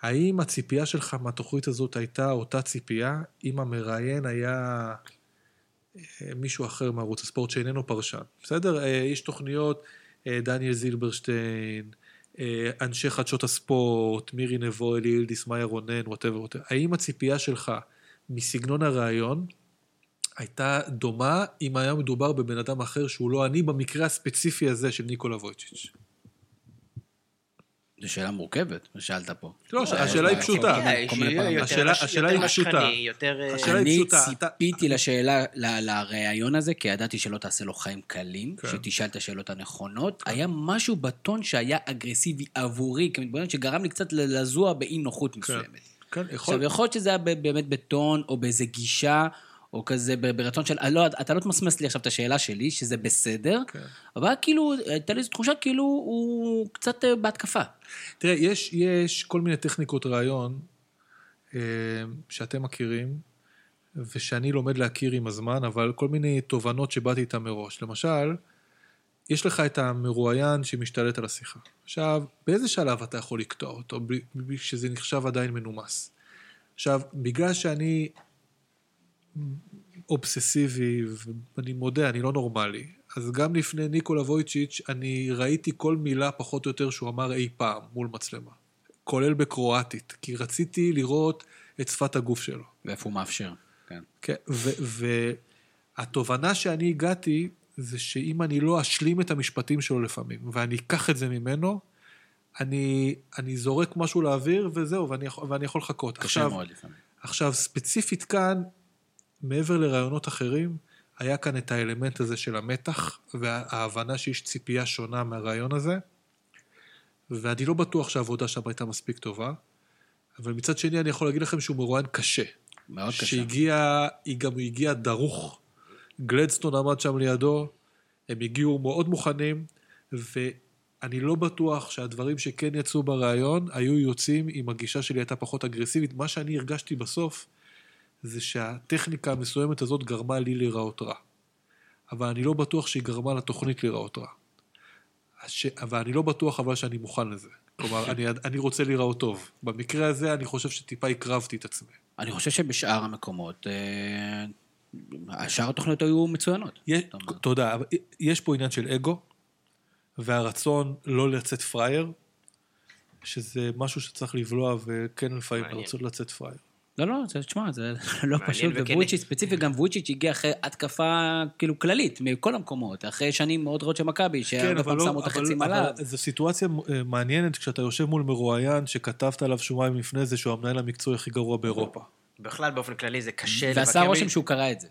האם הציפייה שלך מהתוכנית הזאת הייתה אותה ציפייה, אם המראיין היה... מישהו אחר מערוץ הספורט שאיננו פרשן, בסדר? יש תוכניות, דניאל זילברשטיין, אנשי חדשות הספורט, מירי נבו, אלי ילדיס, מאיה רונן, whatever. האם הציפייה שלך מסגנון הרעיון הייתה דומה אם היה מדובר בבן אדם אחר שהוא לא אני במקרה הספציפי הזה של ניקולה ווייצ'יץ? זו שאלה מורכבת, שאלת פה. לא, השאלה היא פשוטה. השאלה היא פשוטה. אני ציפיתי לשאלה, לרעיון הזה, כי ידעתי שלא תעשה לו חיים קלים, שתשאל את השאלות הנכונות. היה משהו בטון שהיה אגרסיבי עבורי, כמתבונן שגרם לי קצת לזוע באי נוחות מסוימת. עכשיו, יכול להיות שזה היה באמת בטון, או באיזה גישה, או כזה ברצון של, לא, אתה לא תמסמס לי עכשיו את השאלה שלי, שזה בסדר, אבל כאילו, הייתה לי תחושה כאילו הוא קצת בהתקפה. תראה, יש כל מיני טכניקות רעיון, שאתם מכירים, ושאני לומד להכיר עם הזמן, אבל כל מיני תובנות שבאתי איתן מראש. למשל, יש לך את המרואיין שמשתלט על השיחה. עכשיו, באיזה שלב אתה יכול לקטוע אותו, בלי שזה נחשב עדיין מנומס? עכשיו, בגלל שאני... אובססיבי, ואני מודה, אני לא נורמלי. אז גם לפני ניקולה ווייצ'יץ, אני ראיתי כל מילה פחות או יותר שהוא אמר אי פעם מול מצלמה. כולל בקרואטית, כי רציתי לראות את שפת הגוף שלו. ואיפה הוא מאפשר. כן. והתובנה שאני הגעתי, זה שאם אני לא אשלים את המשפטים שלו לפעמים, ואני אקח את זה ממנו, אני זורק משהו לאוויר, וזהו, ואני יכול לחכות. קשה מאוד לפעמים. עכשיו, ספציפית כאן, מעבר לרעיונות אחרים, היה כאן את האלמנט הזה של המתח, וההבנה שיש ציפייה שונה מהרעיון הזה, ואני לא בטוח שהעבודה שם הייתה מספיק טובה, אבל מצד שני אני יכול להגיד לכם שהוא מרואיין קשה. מאוד קשה. גם הגיע דרוך. גלדסטון עמד שם לידו, הם הגיעו מאוד מוכנים, ואני לא בטוח שהדברים שכן יצאו ברעיון, היו יוצאים אם הגישה שלי הייתה פחות אגרסיבית. מה שאני הרגשתי בסוף, זה שהטכניקה המסוימת הזאת גרמה לי להיראות רע. אבל אני לא בטוח שהיא גרמה לתוכנית להיראות רע. ואני לא בטוח אבל שאני מוכן לזה. כלומר, אני רוצה להיראות טוב. במקרה הזה אני חושב שטיפה הקרבתי את עצמי. אני חושב שבשאר המקומות, השאר התוכניות היו מצוינות. תודה, אבל יש פה עניין של אגו, והרצון לא לצאת פרייר, שזה משהו שצריך לבלוע, וכן לפעמים לרצות לצאת פרייר. לא, תשמע, זה לא פשוט, וויצ'יץ ספציפי, גם וויצ'יץ הגיע אחרי התקפה כאילו כללית, מכל המקומות, אחרי שנים מאוד רעות של מכבי, שהרפם שמו את החצים עליו. זו סיטואציה מעניינת, כשאתה יושב מול מרואיין, שכתבת עליו שומעים לפני זה, שהוא המנהל המקצועי הכי גרוע באירופה. בכלל, באופן כללי, זה קשה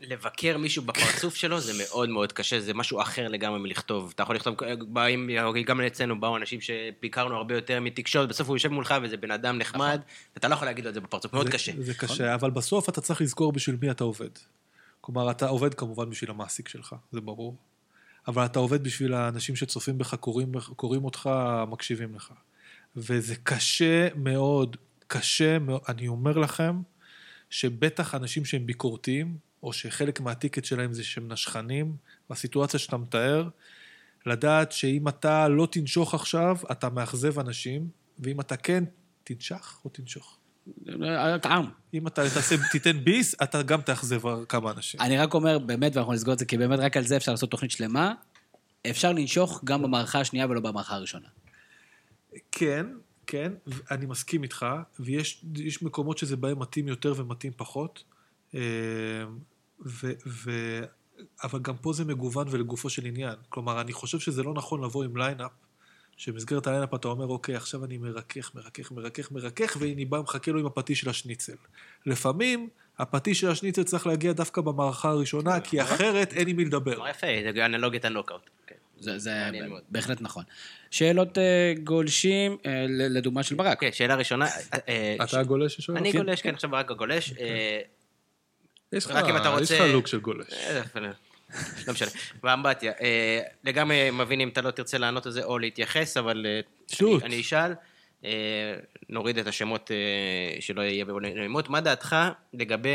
לבקר מישהו בפרצוף שלו, זה מאוד מאוד קשה, זה משהו אחר לגמרי מלכתוב. אתה יכול לכתוב, גם אצלנו באו אנשים שביקרנו הרבה יותר מתקשורת, בסוף הוא יושב מולך וזה בן אדם נחמד, אתה לא יכול להגיד לו את זה בפרצוף, מאוד קשה. זה קשה, אבל בסוף אתה צריך לזכור בשביל מי אתה עובד. כלומר, אתה עובד כמובן בשביל המעסיק שלך, זה ברור, אבל אתה עובד בשביל האנשים שצופים בך, קוראים אותך, מקשיבים לך. וזה קשה מאוד, קשה מאוד, אני אומר לכם, שבטח אנשים שהם ביקורתיים, או שחלק מהטיקט שלהם זה שהם נשכנים, והסיטואציה שאתה מתאר, לדעת שאם אתה לא תנשוך עכשיו, אתה מאכזב אנשים, ואם אתה כן, תנשך או תנשוך? טעם. אם אתה תיתן ביס, אתה גם תאכזב כמה אנשים. אני רק אומר, באמת, ואנחנו נסגור את זה, כי באמת רק על זה אפשר לעשות תוכנית שלמה, אפשר לנשוך גם במערכה השנייה, ולא במערכה הראשונה. כן, כן, אני מסכים איתך, ויש מקומות שזה בהם מתאים יותר ומתאים פחות, אבל גם פה זה מגוון ולגופו של עניין. כלומר, אני חושב שזה לא נכון לבוא עם ליינאפ, שבמסגרת הליינאפ אתה אומר, אוקיי, עכשיו אני מרכך, ואני בא מחכה לו עם הפתי של השניצל. לפעמים, הפתי של השניצל צריך להגיע דווקא במערכה הראשונה, כי אחרת אין עם מי לדבר. יפה, זה אנלוגית הנוקאוט. זה בהחלט נכון. שאלות גולשים, לדוגמה של ברק. אוקיי, שאלה ראשונה. אתה הגולש ששואל? אני גולש, כן, עכשיו ברק הגולש. יש לך לוק של גולש. לא משנה. באמבטיה, לגמרי מבין אם אתה לא תרצה לענות את זה או להתייחס, אבל אני אשאל, נוריד את השמות שלא יהיה בנעימות. מה דעתך לגבי,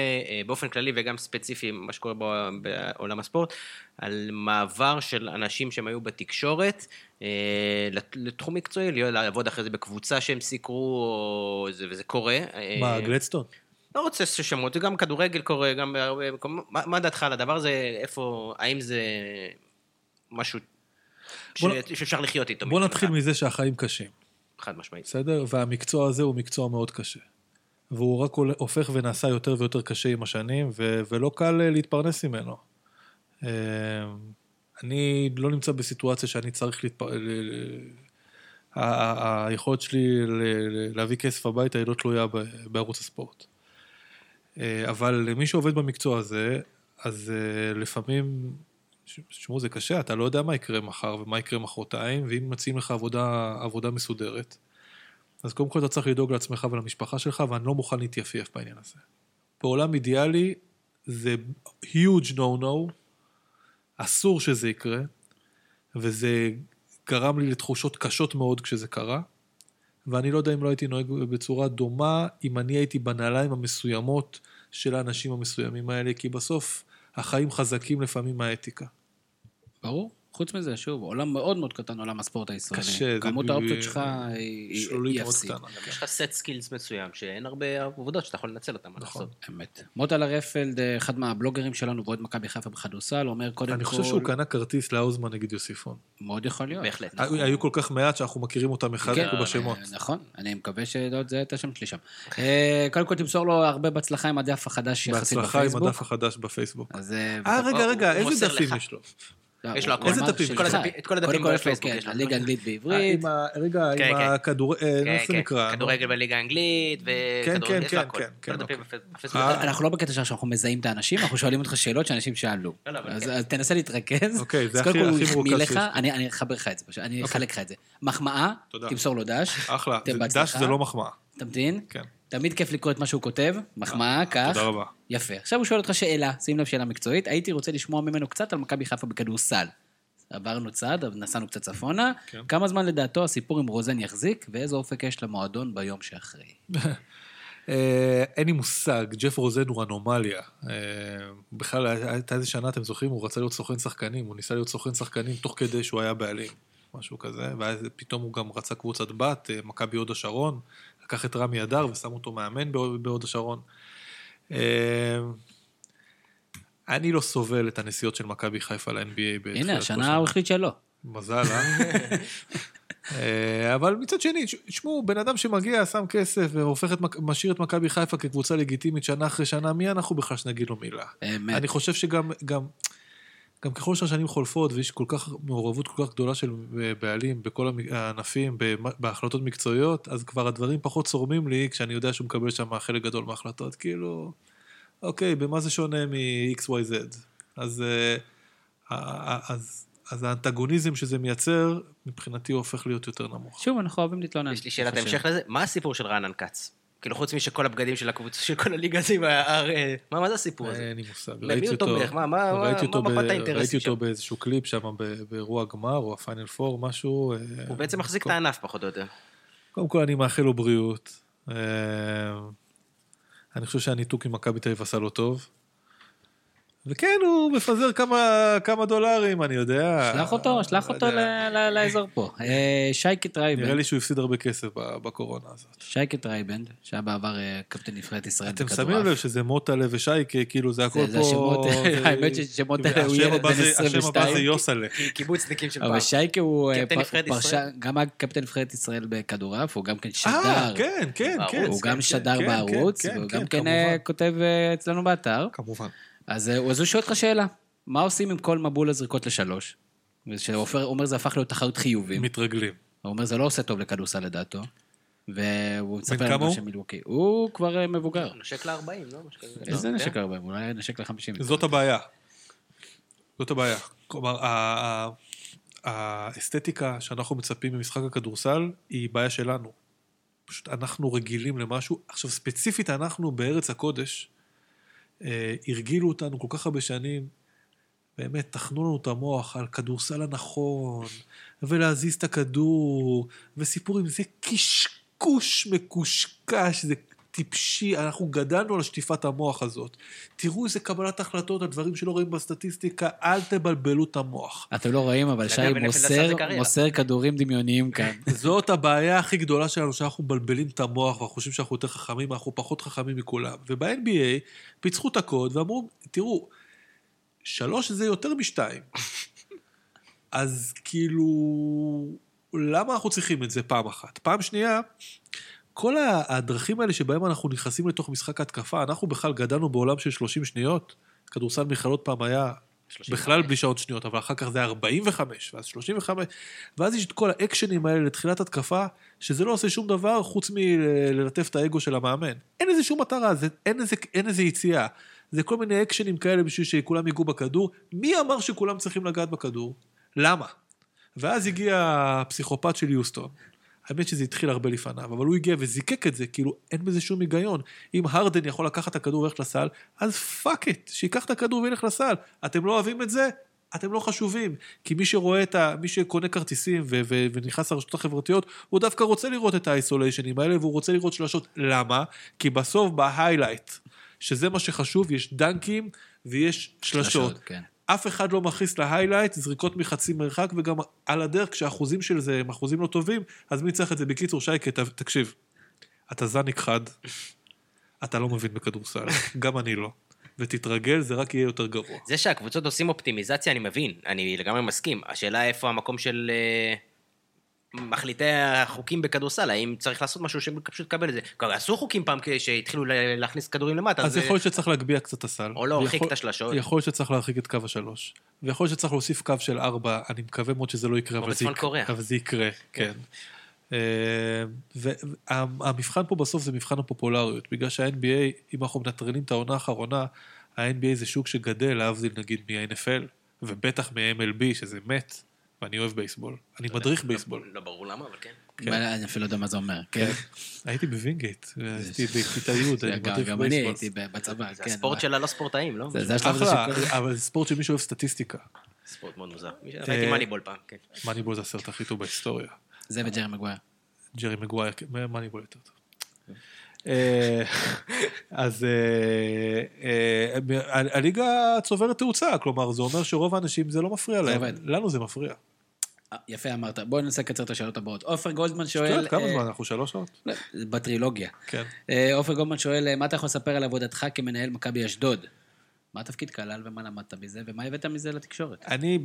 באופן כללי וגם ספציפי, מה שקורה בעולם הספורט, על מעבר של אנשים שהם היו בתקשורת לתחום מקצועי, לעבוד אחרי זה בקבוצה שהם סיקרו, וזה קורה. מה, גלדסטון? לא רוצה ששמות, גם כדורגל קורה, גם בהרבה מקומות. מה דעתך על הדבר הזה, איפה, האם זה משהו שאפשר לחיות איתו? בוא נתחיל מזה שהחיים קשים. חד משמעית. בסדר? והמקצוע הזה הוא מקצוע מאוד קשה. והוא רק הופך ונעשה יותר ויותר קשה עם השנים, ולא קל להתפרנס ממנו. אני לא נמצא בסיטואציה שאני צריך היכולת שלי להביא כסף הביתה היא לא תלויה בערוץ הספורט. אבל למי שעובד במקצוע הזה, אז לפעמים, תשמעו, זה קשה, אתה לא יודע מה יקרה מחר ומה יקרה מחרתיים, ואם מציעים לך עבודה מסודרת, אז קודם כל אתה צריך לדאוג לעצמך ולמשפחה שלך, ואני לא מוכן להתייפייף בעניין הזה. בעולם אידיאלי, זה huge no-no, אסור שזה יקרה, וזה גרם לי לתחושות קשות מאוד כשזה קרה, ואני לא יודע אם לא הייתי נוהג בצורה דומה, אם אני הייתי בנעליים המסוימות של האנשים המסוימים האלה, כי בסוף החיים חזקים לפעמים מהאתיקה. ברור. חוץ מזה, שוב, עולם מאוד מאוד קטן, עולם הספורט הישראלי. קשה. כמות האופציות שלך היא יפסית. יש לך סט סקילס מסוים, שאין הרבה עבודות שאתה יכול לנצל אותם. נכון, אמת. מוטה לרפלד, אחד מהבלוגרים שלנו, ועוד מכבי חיפה בכדורסל, אומר קודם כל... אני חושב שהוא קנה כרטיס לאוזמן נגד יוסיפון. מאוד יכול להיות. בהחלט. היו כל כך מעט שאנחנו מכירים אותם אחד בשמות. נכון, אני מקווה שדעות זה את השם שלי שם. קודם כל תמסור לו הרבה בהצלחה עם הדף החדש יחסית בפייסבוק. רגע, איזה דפים יש לו? יש לו את כל הדפים בפייסבוק, הליגה האנגלית בעברית, רגע, עם הכדורגל בליגה האנגלית, יש לו הכל, כל הדפים בפייסבוק. אנחנו לא בקטע שאנחנו מזהים את האנשים, אנחנו שואלים אותך שאלות שאנשים שאלו, אז תנסה להתרכז. אוקיי, זה הכי מרוכז שיש. אני אחבר לך את זה, אני אחלק לך את זה. מחמאה, תמסור לו דש. אחלה, דש זה לא מחמאה. תמתין. כן. תמיד כיף לקרוא את מה שהוא כותב, מחמאה, כך. תודה רבה. יפה. עכשיו הוא שואל אותך שאלה, שים לב שאלה מקצועית, הייתי רוצה לשמוע ממנו קצת על מכבי חיפה בכדורסל. עברנו צעד, נסענו קצת צפונה, כמה זמן לדעתו הסיפור עם רוזן יחזיק, ואיזה אופק יש למועדון ביום שאחרי? אין לי מושג, ג'ף רוזן הוא אנומליה. בכלל, הייתה איזה שנה, אתם זוכרים, הוא רצה להיות סוכן שחקנים, הוא ניסה להיות סוכן שחקנים תוך כדי שהוא היה בעלים, משהו כזה, ופתאום הוא גם רצה קבוצת בת, מכבי הוד השרון, לקח את רמי הדר ושם אותו מאמן בהוד השרון. אני לא סובל את הנסיעות של מכבי חיפה ל-NBA. הנה, השנה הוא החליט שלא. מזל, אה? אבל מצד שני, תשמעו, בן אדם שמגיע, שם כסף, ומשאיר את מכבי חיפה כקבוצה לגיטימית שנה אחרי שנה, מי אנחנו בכלל שנגיד לו מילה? אני חושב שגם... גם ככל שהשנים חולפות, ויש כל כך מעורבות כל כך גדולה של בעלים בכל הענפים, בהחלטות מקצועיות, אז כבר הדברים פחות צורמים לי, כשאני יודע שהוא מקבל שם חלק גדול מההחלטות, כאילו, אוקיי, במה זה שונה מ-XYZ? אז האנטגוניזם שזה מייצר, מבחינתי הופך להיות יותר נמוך. שוב, אנחנו אוהבים לתלונן. יש לי שאלת המשך לזה, מה הסיפור של רענן כץ? כאילו, חוץ משכל הבגדים של הקבוצה, של כל הליגה הזה, מה זה הסיפור הזה? אין לי מושג. ראיתי אותו באיזשהו קליפ שם, באירוע גמר, או הפיינל פור, משהו. הוא בעצם מחזיק את הענף, פחות או יותר. קודם כל, אני מאחל לו בריאות. אני חושב שהניתוק עם מכבי תל אביב עשה לו טוב. וכן, הוא מפזר כמה דולרים, אני יודע. שלח אותו לאזור פה. שייקי טרייבנד. נראה לי שהוא הפסיד הרבה כסף בקורונה הזאת. שייקי טרייבנד, שהיה בעבר קפטן נבחרת ישראל. אתם שמים לב שזה מוטה לב ושייקי, כאילו זה הכל פה... זה השמות, האמת ששמות האלה הוא יהיה בן 22. השם הבא זה יוסלה. קיבוצניקים של פעם. אבל שייקי הוא... גם הקפטן נבחרת ישראל בכדורעף, הוא גם כן שדר. כן. הוא גם שדר בערוץ, והוא גם כן כותב אצלנו באתר. כמובן. אז הוא שואל אותך שאלה, מה עושים עם כל מבול הזריקות לשלוש? שאופר אומר זה הפך להיות תחרות חיובים. מתרגלים. הוא אומר זה לא עושה טוב לכדורסל לדעתו, והוא מספר לנו שמילווקי. הוא כבר מבוגר. נשק ל-40, לא? איזה נשק ל-40? אולי נשק ל-50. זאת הבעיה. זאת הבעיה. כלומר, האסתטיקה שאנחנו מצפים במשחק הכדורסל היא בעיה שלנו. פשוט אנחנו רגילים למשהו. עכשיו, ספציפית אנחנו בארץ הקודש, הרגילו אותנו כל כך הרבה שנים, באמת תחנו לנו את המוח על כדורסל הנכון, ולהזיז את הכדור, וסיפורים, זה קשקוש מקושקש, זה טיפשי, אנחנו גדלנו על שטיפת המוח הזאת. תראו איזה קבלת החלטות, הדברים שלא רואים בסטטיסטיקה, אל תבלבלו את המוח. אתם לא רואים, אבל שי מוסר כדורים דמיוניים כאן. זאת הבעיה הכי גדולה שלנו, שאנחנו מבלבלים את המוח, ואנחנו חושבים שאנחנו יותר חכמים, אנחנו פחות חכמים מכולם. וב-NBA פיצחו את הקוד, ואמרו, תראו, 3 זה יותר מ2. אז כאילו, למה אנחנו צריכים את זה פעם אחת? פעם שנייה, כל הדרכים האלה שבהם אנחנו נכנסים לתוך משחק התקפה, אנחנו בכלל גדלנו בעולם של 30 שניות, כדורסל בכלל פעם היה בכלל בלי שעות שניות, אבל אחר כך זה 45, ואז 35, ואז יש את כל האקשנים האלה לתחילת התקפה, שזה לא עושה שום דבר חוץ מללטף את האגו של המאמן. אין איזה שום מטרה, אין איזה יציאה. זה כל מיני אקשנים כאלה בשביל שכולם ייגעו בכדור. מי אמר שכולם צריכים לגעת בכדור? למה? ואז הגיע הפסיכופת של יוסטון. האמת שזה התחיל הרבה לפניו, אבל הוא הגיע וזיקק את זה, כאילו אין בזה שום היגיון. אם הרדן יכול לקחת את הכדור ואיך לסל, אז פאק את, שיקח את הכדור ואיך לסל. אתם לא אוהבים את זה? אתם לא חשובים. כי מי שרואה מי שקונה כרטיסים ונכנס לרשתות החברתיות, הוא דווקא רוצה לראות את האיסוליישנים האלה, והוא רוצה לראות שלשות. למה? כי בסוף בהיילייט, שזה מה שחשוב, יש דנקים ויש שלשות. אף אחד לא מכניס להיילייט, זריקות מחצי מרחק, וגם על הדרך, כשהאחוזים של זה הם אחוזים לא טובים, אז מי צריך את זה? בקיצור, שייקה, תקשיב, אתה זניק חד, אתה לא מבין בכדורסל, גם אני לא. ותתרגל, זה רק יהיה יותר גרוע. זה שהקבוצות עושים אופטימיזציה, אני מבין, אני לגמרי מסכים. השאלה איפה המקום של מחליטי החוקים בכדורסל, האם צריך לעשות משהו שפשוט תקבל את זה. כבר עשו חוקים פעם כשהתחילו להכניס כדורים למטה. אז יכול להיות שצריך להגביע קצת הסל. או לא, להרחיק את השלשות. יכול להיות שצריך להרחיק את קו ה-3. ויכול להיות שצריך להוסיף קו של 4, אני מקווה מאוד שזה לא יקרה, אבל זה יקרה, כן. והמבחן פה בסוף זה מבחן הפופולריות, בגלל שה-NBA, אם אנחנו מנטרלים את העונה האחרונה, ה-NBA זה שוק שגדל, להבדיל נגיד מה-NFL, ובטח מה-MLB, שזה מת, ואני אוהב בייסבול, אני מדריך בייסבול. לא ברור למה, אבל כן. אני אפילו לא יודע מה זה אומר, כן. הייתי בווינגייט, הייתי בקטעיות, אני מדריך בייסבול. גם אני הייתי בצבא, כן. זה הספורט שלה, לא ספורטאים, לא? אחלה, אבל זה ספורט שמי שאוהב סטטיסטיקה. ספורט מאוד מוזר. ראיתי מניבול פעם, כן. מניבול זה הסרט הכי טוב בהיסטוריה. זה וג'רי מגווייר. ג'רי מגווייר, מה אני בולט אותו? אז הליגה צוברת תאוצה, כלומר, זה אומר שרוב האנשים זה לא מפריע להם. לנו זה מפריע. יפה אמרת, בואו ננסה לקצר את השאלות הבאות. עופר גולדמן שואל... כמה זמן? אנחנו 3 שעות? בטרילוגיה. עופר גולדמן שואל, מה אתה יכול לספר על עבודתך כמנהל מכבי אשדוד? מה התפקיד כלל ומה למדת מזה, ומה הבאת מזה לתקשורת? אני,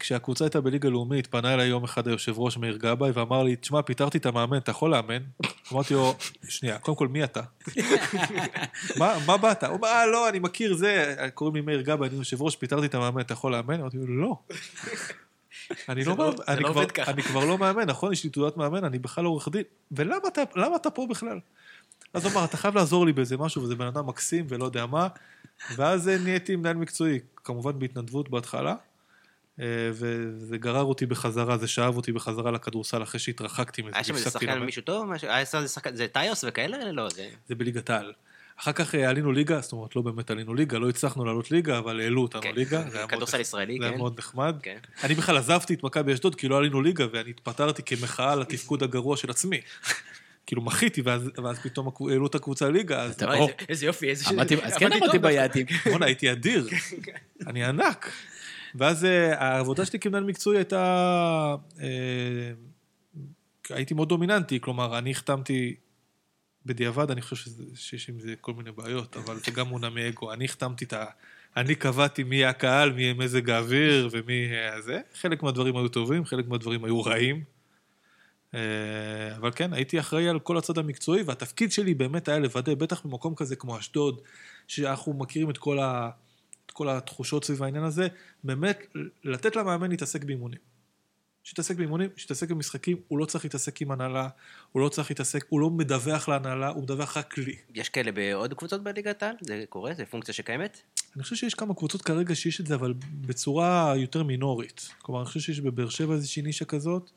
כשהקבוצה הייתה בליגה לאומית, פנה אליי יום אחד היושב ראש מאיר גבאי, ואמר לי, תשמע, פיתרתי את המאמן, אתה יכול לאמן? אמרתי לו, שנייה, קודם כל, מי אתה? מה באת? הוא אמר, לא, אני מכיר זה, קוראים לי מאיר גבאי, אני יושב ראש, פיתרתי את המאמן, אתה יכול לאמן? אמרתי לו, לא. אני כבר לא מאמן, נכון? יש לי תעודת מאמן, אני בכלל לא עורך דין. ולמה אתה פה בכלל? אז הוא אמר, אתה חייב לעזור לי באיזה משהו, וזה בן אדם מקסים ולא יודע מה, ואז נהייתי מנהל מקצועי, כמובן בהתנדבות בהתחלה, וזה גרר אותי בחזרה, זה שאב אותי בחזרה לכדורסל אחרי שהתרחקתי. היה שם איזה שחקן מישהו טוב? זה טיוס וכאלה? לא, זה בליגת העל. אחר כך עלינו ליגה, זאת אומרת, לא באמת עלינו ליגה, לא הצלחנו לעלות ליגה, אבל העלו אותנו ליגה. כדורסל ישראלי, כן. זה היה מאוד נחמד. אני בכלל עזבתי את מכבי אשדוד, כי לא עלינו ליגה, ואני התפטרתי כמחאה על התפקוד הגרוע של עצמי. כאילו מחיתי, ואז פתאום העלו את הקבוצה הליגה. איזה יופי, איזה... אז כן אמרתי ביעדים. בונה, הייתי אדיר. אני ענק. ואז העבודה שלי כמנהל מקצועי הייתה... הייתי מאוד דומיננטי, כלומר, אני החתמתי בדיעבד, אני חושב שיש עם זה כל מיני בעיות, אבל זה גם מונע מאגו. אני החתמתי את ה... אני קבעתי מי הקהל, מי מזג האוויר ומי זה. חלק מהדברים היו טובים, חלק מהדברים היו רעים. אבל כן, הייתי אחראי על כל הצד המקצועי, והתפקיד שלי באמת היה לוודא, בטח במקום כזה כמו אשדוד, שאנחנו מכירים את כל התחושות סביב העניין הזה, באמת לתת למאמן להתעסק באימונים. שיתעסק במשחקים, הוא לא צריך להתעסק עם הנהלה, הוא לא מדווח להנהלה, הוא מדווח רק לי. יש כאלה בעוד קבוצות בליגת העל? זה קורה? זה פונקציה שקיימת? אני חושב שיש כמה קבוצות כרגע שיש את זה, אבל בצורה יותר מינורית. כלומר, אני חושב שיש בבאר שבע איזושהי נישה כזאת,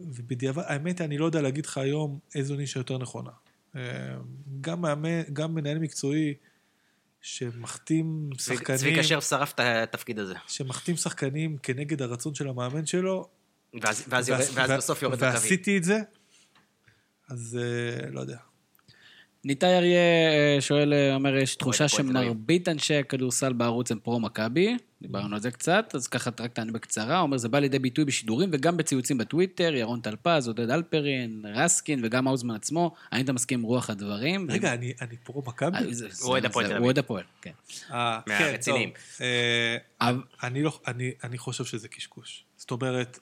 ובדיעבד, האמת, אני לא יודע להגיד לך היום איזו נישה יותר נכונה. גם מנהל מקצועי שמחתים שחקנים... צבי קשר שרף את התפקיד הזה. שמחתים שחקנים כנגד הרצון של המאמן שלו. ואז בסוף יורד הקווי. ועשיתי את זה, אז לא יודע. ניתאי אריה שואל, אומר, יש תחושה שמרבית אנשי הכדורסל בערוץ הם פרו-מכבי, דיברנו על זה קצת, אז ככה רק תענה בקצרה, אומר, זה בא לידי ביטוי בשידורים וגם בציוצים בטוויטר, ירון טלפז, עודד אלפרין, רסקין וגם האוזמן עצמו, האם אתה מסכים רוח הדברים? רגע, אני פרו-מכבי? הוא עד הפועל. הוא עד הפועל, כן. מהרצינים. אני חושב שזה קשקוש. זאת אומרת...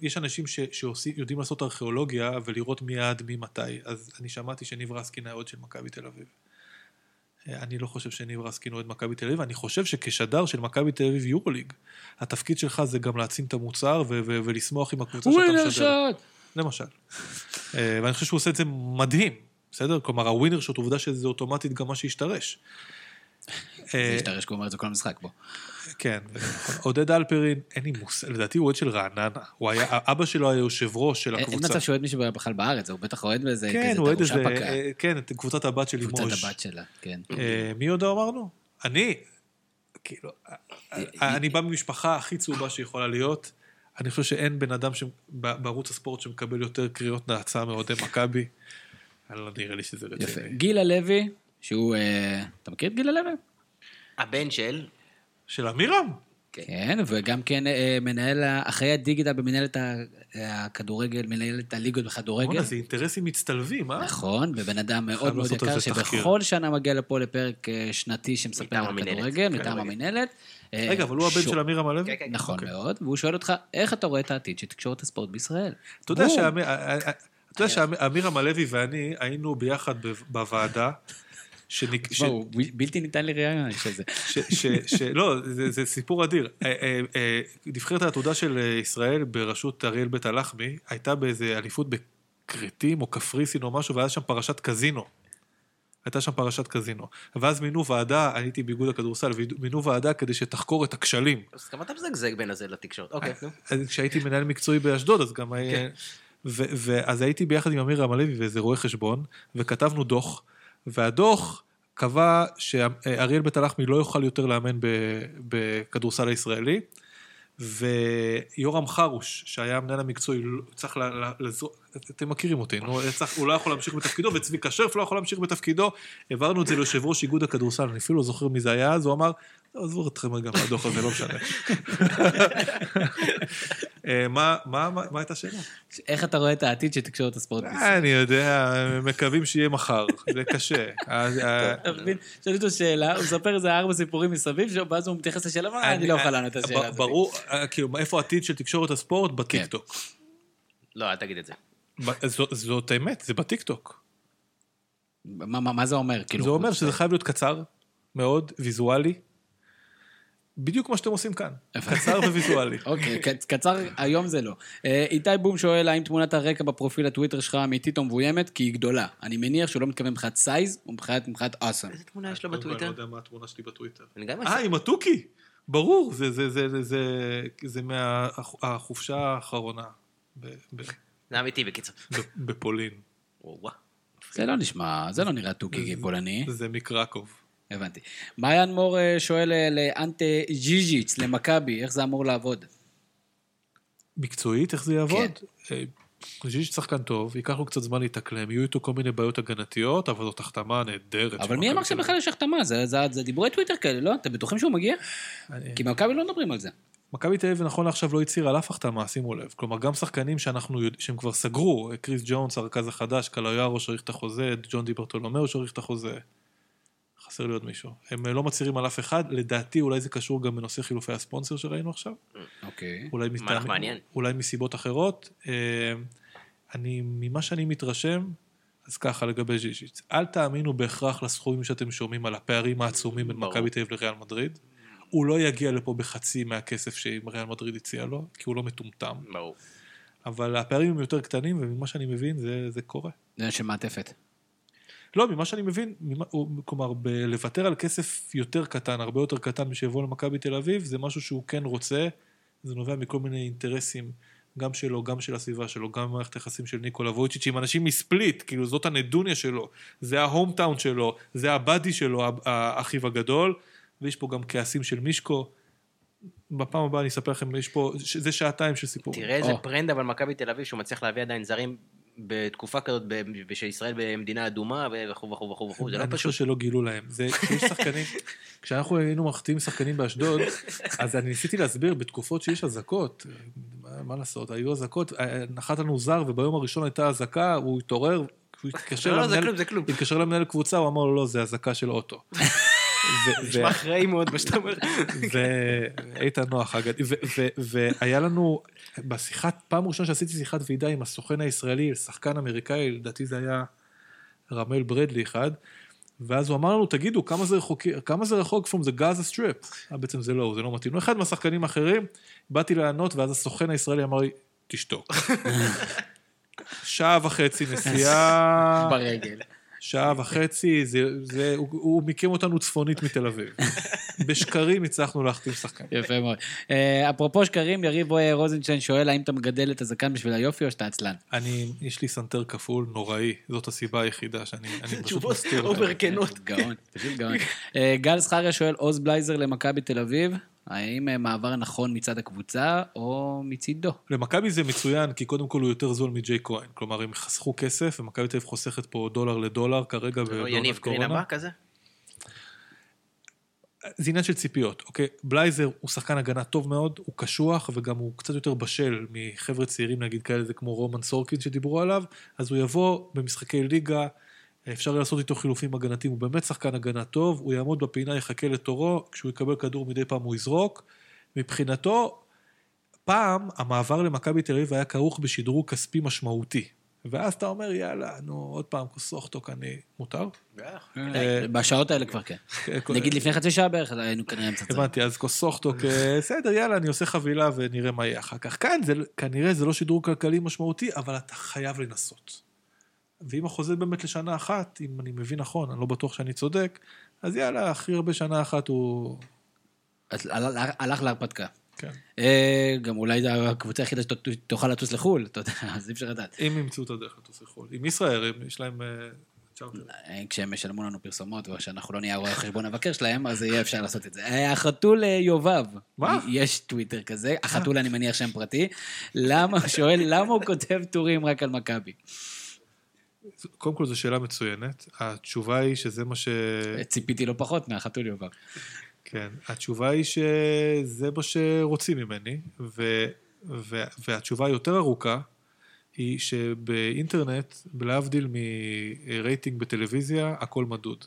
יש אנשים שיודעים לעשות ארכיאולוגיה ולראות מי עד מי מתי, אז אני שמעתי שניב רסקין היה עוד של מכבי תל אביב. אני לא חושב שניב רסקין עוד מכבי תל אביב, אני חושב שכשדר של מכבי תל אביב יורוליג, התפקיד שלך זה גם להעצים את המוצר ולשמוח עם הקבוצה שאתה משדר. למשל. ואני חושב שהוא עושה את זה מדהים, בסדר? כלומר, הווינר שאת עובדה שזה אוטומטית גם מה שהשתרש. זה השתרש, כלומר, זה כל המשחק בו. כן, עודד אלפרין, אין לי מושג, לדעתי הוא עוד של רעננה, אבא שלו היה יושב ראש של הקבוצה. אין מצב שהוא עוד מישהו בכלל בארץ, הוא בטח עוד באיזה דרושה פקה. כן, קבוצת הבת של לימוש. קבוצת הבת שלה, כן. מי יודע אמרנו? אני, כאילו, אני בא ממשפחה הכי צהובה שיכולה להיות, אני חושב שאין בן אדם בערוץ הספורט שמקבל יותר קריאות נעצה מאוהדי מכבי, אני לא נראה לי שזה רציני. יפה, גיל הלוי, שהוא, אתה מכיר את גיל הלוי? הבן של... של אמירם. כן, וגם כן מנהל, אחרי הדיגיטל במנהלת הכדורגל, מנהלת הליגות בכדורגל. אז אינטרסים מצטלבים, אה? נכון, ובן אדם מאוד מאוד יקר, שבכל שנה מגיע לפה לפרק שנתי שמספר על הכדורגל, מטעם המנהלת. רגע, אבל הוא הבן של אמירם הלוי? נכון מאוד, והוא שואל אותך, איך אתה רואה את העתיד שתקשורת הספורט בישראל? אתה יודע שאמירם הלוי ואני היינו ביחד בוועדה, וואו, בלתי ניתן לראייה של זה. לא, זה סיפור אדיר. נבחרת העתודה של ישראל בראשות אריאל בית הלחמי, הייתה באיזה אליפות בקריטים או כפריסין או משהו, ואז שם פרשת קזינו. הייתה שם פרשת קזינו. ואז מינו ועדה, הייתי באיגוד הכדורסל, מינו ועדה כדי שתחקור את הכשלים. אז גם אתה מזגזג בין הזה לתקשורת. כשהייתי מנהל מקצועי באשדוד, אז גם... ואז הייתי ביחד עם אמירם הלוי ואיזה רואה חשבון, וכתבנו דוח, והדוח קבע שאריאל בית הלחמי לא יוכל יותר לאמן בכדורסל הישראלי, ויורם חרוש, שהיה המנהל המקצועי, צריך אתם מכירים אותי, הוא לא יכול להמשיך בתפקידו, וצביקה שרף לא יכול להמשיך בתפקידו, העברנו את זה ליושב ראש איגוד הכדורסל, אני אפילו לא זוכר מי זה היה, אז הוא אמר, עזבו אתכם גם מהדוח הזה, לא משנה. מה הייתה השאלה? איך אתה רואה את העתיד שתקשור את הספורט בישראל? אני יודע, מקווים שיהיה מחר, זה קשה. שאלתי אותו שאלה, הוא מספר איזה 4 סיפורים מסביב, ואז הוא מתייחס לשאלה, אני לא אוכל לענות את השאלה הזאת. ברור, כאילו, איפה העתיד של תקשורת הספורט? בטיקטוק. לא, אל תגיד את זה. זאת האמת, זה בטיקטוק. מה זה אומר? זה אומר שזה חייב להיות קצר, מאוד ויזואלי, בדיוק מה שאתם עושים כאן, קצר וויזואלי. אוקיי, קצר היום זה לא. איתי בום שואל, האם תמונת הרקע בפרופיל הטוויטר שלך אמיתית או מבוימת? כי היא גדולה. אני מניח שהוא לא מתכוון מבחינת סייז, הוא מבחינת אסן. איזה תמונה יש לו בטוויטר? אני לא יודע מה התמונה שלי בטוויטר. עם התוקי! ברור, זה מהחופשה האחרונה. זה אמיתי בקיצור. בפולין. זה לא נשמע, זה לא נראה תוקי פולני. זה מקרקוב. הבנתי. מאיין מור שואל לאנטה ג'ישיץ' למכבי, איך זה אמור לעבוד? מקצועית, איך זה יעבוד? ג'ישיץ' שחקן טוב, ייקח לו קצת זמן להתאקלם, יהיו איתו כל מיני בעיות הגנתיות, אבל זאת החתמה נהדרת. אבל מי אמר שבכלל יש החתמה? זה דיבורי טוויטר כאלה, לא? אתם בטוחים שהוא מגיע? כי מכבי לא מדברים על זה. מכבי תל אביב נכון לעכשיו לא יציר על אף החתמה, שימו לב. כלומר, גם שחקנים שהם כבר סגרו, קריס ג'ונס, הרכז החדש, קלויארו שעריך את החוזה, ג'ון דיברטולומאו שעריך את החוזה. חסר לי עוד מישהו. הם לא מצהירים על אף אחד, לדעתי אולי זה קשור גם בנושא חילופי הספונסר שראינו עכשיו. אוקיי. אולי מסיבות אחרות. ממה שאני מתרשם, אז ככה לגבי ג'ישיץ'. אל תאמינו בהכרח לסכומים שאתם שומעים על הפערים העצומים בין מכבי תל אביב לריאל מדריד. הוא לא יגיע לפה בחצי מהכסף שריאל מדריד הציע לו, כי הוא לא מטומטם. ברור. אבל הפערים הם יותר קטנים, וממה שאני מבין, זה קורה. זה שמעטפת. לא, ממה שאני מבין, כלומר, לוותר על כסף יותר קטן, הרבה יותר קטן משיבוא למכבי תל אביב, זה משהו שהוא כן רוצה, זה נובע מכל מיני אינטרסים, גם שלו, גם של הסביבה שלו, גם מערכת היחסים של ניקולה ווייצ'יץ, עם אנשים מספליט, כאילו זאת הנדוניה שלו, זה ההומטאון שלו, זה הבאדי שלו, האחיו הגדול, ויש פה גם כעסים של מישקו, בפעם הבאה אני אספר לכם, יש פה, זה שעתיים של סיפור. תראה איזה פרנד, אבל מכבי תל אביב, שהוא מצליח להביא עדיין זרים בתקופה כזאת, שישראל במדינה אדומה, וכו וכו וכו וכו, זה לא פשוט. אני חושב שלא גילו להם. זה כשיש שחקנים, כשאנחנו היינו מחתים שחקנים באשדוד, אז אני ניסיתי להסביר, בתקופות שיש הזקות, מה לעשות, היו הזקות, נחת לנו זר, וביום הראשון הייתה הזקה, הוא התעורר, הוא התקשר למנהל קבוצה, הוא אמר לו, לא, זה הזקה של אוטו. נשמע אחראי מאוד מה שאתה אומר. והיית נוח, אגב. והיה לנו, פעם ראשונה שעשיתי שיחת ועידה עם הסוכן הישראלי, שחקן אמריקאי, לדעתי זה היה רמל ברדלי אחד, ואז הוא אמר לנו, תגידו, כמה זה רחוק from the Gaza Strip? בעצם זה לא, זה לא מתאים. אחד מהשחקנים האחרים, באתי לענות, ואז הסוכן הישראלי אמר לי, תשתוק. 1.5 שעה נסיעה. ברגל. 1.5 שעה, הוא מקים אותנו צפונית מתל אביב. בשקרים הצלחנו להחתים שחקן. יפה מאוד. אפרופו שקרים, יריב רוזנשטיין שואל, האם אתה מגדל את הזקן בשביל היופי או שאתה עצלן? יש לי סנטר כפול נוראי, זאת הסיבה היחידה שאני פשוט מסתיר. אובר כנות. גאון, פשוט גאון. גל סחריה שואל, עוז בלייזר למכבי תל אביב, האם מעבר נכון מצד הקבוצה או מצידו? למכבי זה מצוין, כי קודם כל הוא יותר זול מג'יי כהן. כלומר, הם חסכו כסף, ומכבי תל אביב חוסכת פה $1 לדולר כרגע. יניב גרינוולד כזה? זה עניין של ציפיות, אוקיי? בלייזר הוא שחקן הגנה טוב מאוד, הוא קשוח, וגם הוא קצת יותר בשל מחבר'ה צעירים, נגיד כאלה, זה כמו רומן סורקין שדיברו עליו, אז הוא יבוא במשחקי ליגה, אפשר לעשות איתו חילופים הגנתיים, הוא באמת שחקן הגנה טוב, הוא יעמוד בפינה, יחכה לתורו, כשהוא יקבל כדור מדי פעם הוא יזרוק. מבחינתו, פעם המעבר למכבי תל אביב היה כרוך בשדרוג כספי משמעותי. ואז אתה אומר, יאללה, נו, עוד פעם, כוסוך תוקני, מותר? בשעות האלה כבר כן. נגיד לפני חצי שעה בערך, היינו כנראה מצצה. הבנתי, אז כוסוך תוקני, בסדר, יאללה, אני עושה חבילה ונראה מה יהיה אחר כך. כאן, כנראה זה לא שדרוג כלכלי משמעותי, אבל אתה חייב לנסות. ואם החוזה באמת לשנה אחת, אם אני מבין נכון, אני לא בטוח שאני צודק, אז יאללה, הכי הרבה שנה אחת הוא... הלך להרפתקה. גם אולי הקבוצה היחידה שתוכל לטוס לחול, אתה יודע, אז אי אפשר לדעת. אם ימצאו את הדרך לטוס לחול. עם ישראל, יש להם... כשהם ישלמו לנו פרסומות, ושאנחנו לא נהיה רואה חשבון הבקר שלהם, אז יהיה אפשר לעשות את זה. החתול יובב. מה? יש טוויטר כזה, החתול אני מניח שם פרטי. למה, שואל, למה הוא כותב טורים רק על מכבי? קודם כל, זו שאלה מצוינת. התשובה היא שזה מה ש... ציפיתי לא פחות מהחתול יובב. כן, התשובה היא שזה מה שרוצים ממני, והתשובה היותר ארוכה היא שבאינטרנט, להבדיל מרייטינג בטלוויזיה, הכל מדוד.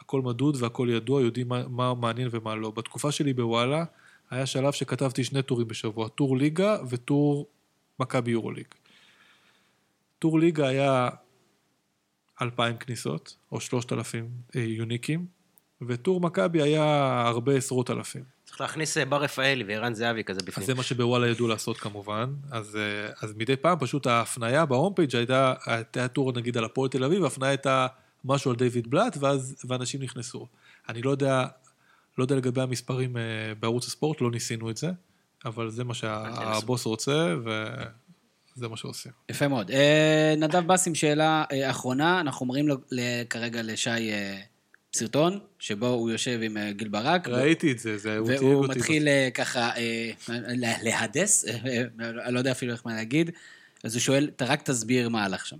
הכל מדוד והכל ידוע, יודעים מה מעניין ומה לא. בתקופה שלי בוואלה, היה שלב שכתבתי שני טורים בשבוע, טור ליגה וטור מכבי יורוליג. טור ליגה היה 2,000 כניסות, או 3,000 יוניקים, וטור מכבי היה הרבה עשרות אלפים. צריך להכניס בר רפאלי ואירן זהבי כזה בפנים. אז זה מה שבוואלה ידעו לעשות כמובן, אז מדי פעם פשוט ההפניה בהום פייג' הייתה טור נגיד על הפועל תל אביב, וההפניה הייתה משהו על דיוויד בלאט, ואנשים נכנסו. אני לא יודע לגבי המספרים בערוץ הספורט, לא ניסינו את זה, אבל זה מה שהבוס רוצה, זה מה שעושים. יפה מאוד. נדב בסים, שאלה אחרונה, אנחנו אומרים כרגע לשי... סרטון שבו הוא יושב עם גיל ברק. ראיתי את זה, והוא מתחיל ככה להדס, אני לא יודע אפילו איך מה להגיד, אז הוא שואל, אתה רק תסביר מה הלך שם.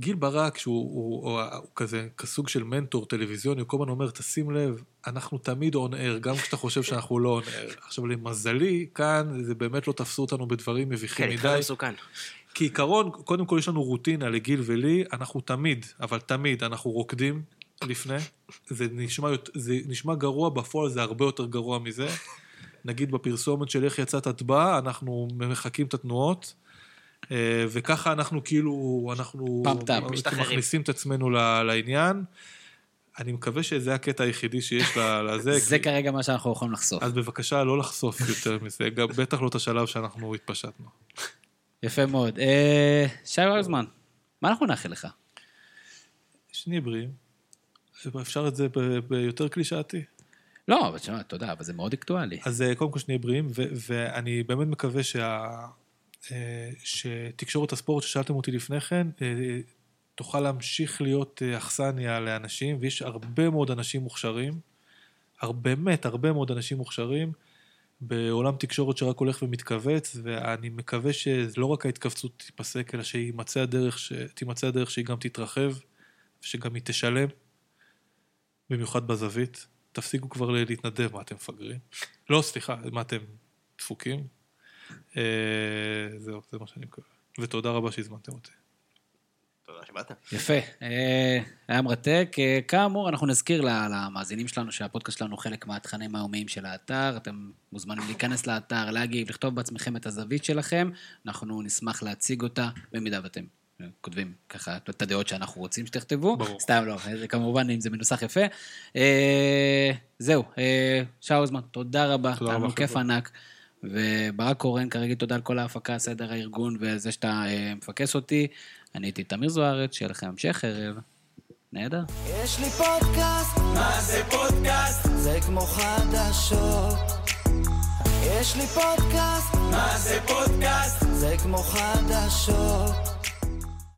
גיל ברק, שהוא כזה, כסוג של מנטור טלוויזיוני, הוא כל הזמן אומר, תשים לב, אנחנו תמיד on air, גם כשאתה חושב שאנחנו לא on air. עכשיו, למזלי, כאן, זה באמת לא תפסו אותנו בדברים מביכים מדי. כן, כאן מסוכן. כי עיקרון, קודם כל יש לנו רוטינה לגיל ולי, אנחנו תמיד, אבל תמיד אנחנו רוקדים לפני, זה נשמע גרוע, בפועל זה הרבה יותר גרוע מזה, נגיד בפרסומת של איך יצאת הטבעה, אנחנו מחכים את התנועות, וככה אנחנו כאילו, אנחנו מכניסים את עצמנו לעניין, אני מקווה שזה הקטע היחידי שיש לזה. זה כרגע מה שאנחנו יכולים לחשוף. אז בבקשה לא לחשוף יותר מזה, בטח לא את השלב שאנחנו התפשטנו. יפה מאוד. שי האוזמן, מה אנחנו נאחל לך? שני בריאים. אפשר את זה ביותר קלישאתי? לא, אבל שמה, תודה, אבל זה מאוד אקטואלי. אז קודם כל שני בריאים, ואני באמת מקווה שתקשורת הספורט ששאלתם אותי לפני כן, תוכל להמשיך להיות אכסניה לאנשים, ויש הרבה מאוד אנשים מוכשרים, הרבה מאוד אנשים מוכשרים, בעולם תקשורת שרק הולך ומתכווץ, ואני מקווה שלא רק ההתכווצות תיפסק, אלא שתימצא הדרך שהיא גם תתרחב, שגם היא תשלם, במיוחד בזווית. תפסיקו כבר להתנדב מה אתם מפגרים. לא, סליחה, מה אתם דפוקים. זהו, זה מה שאני מקווה. ותודה רבה שהזמנתם אותי. תודה שבאת. יפה. היה מרתק. כאמור, אנחנו נזכיר למאזינים שלנו שהפודקאסט שלנו חלק מהתכנים היומיים של האתר. אתם מוזמנים להיכנס לאתר, להגיב, לכתוב בעצמכם את הזווית שלכם. אנחנו נשמח להציג אותה במידה ואתם כותבים ככה את הדעות שאנחנו רוצים שתכתבו. ברור. סתם לא, כמובן אם זה מנוסח יפה. זהו. שי האוזמן, תודה רבה. תודה רבה. כיף ענק. וברק קורן, כרגע תודה על כל ההפקה, סדר הארגון וזה שאתה מפקס אותי. אני הייתי תמר זוארץ, שיהיה לכם המשך ערב. נהדר. יש לי פודקאסט. מה זה פודקאסט? זה כמו חדשות. יש לי פודקאסט. מה זה פודקאסט? זה כמו חדשות.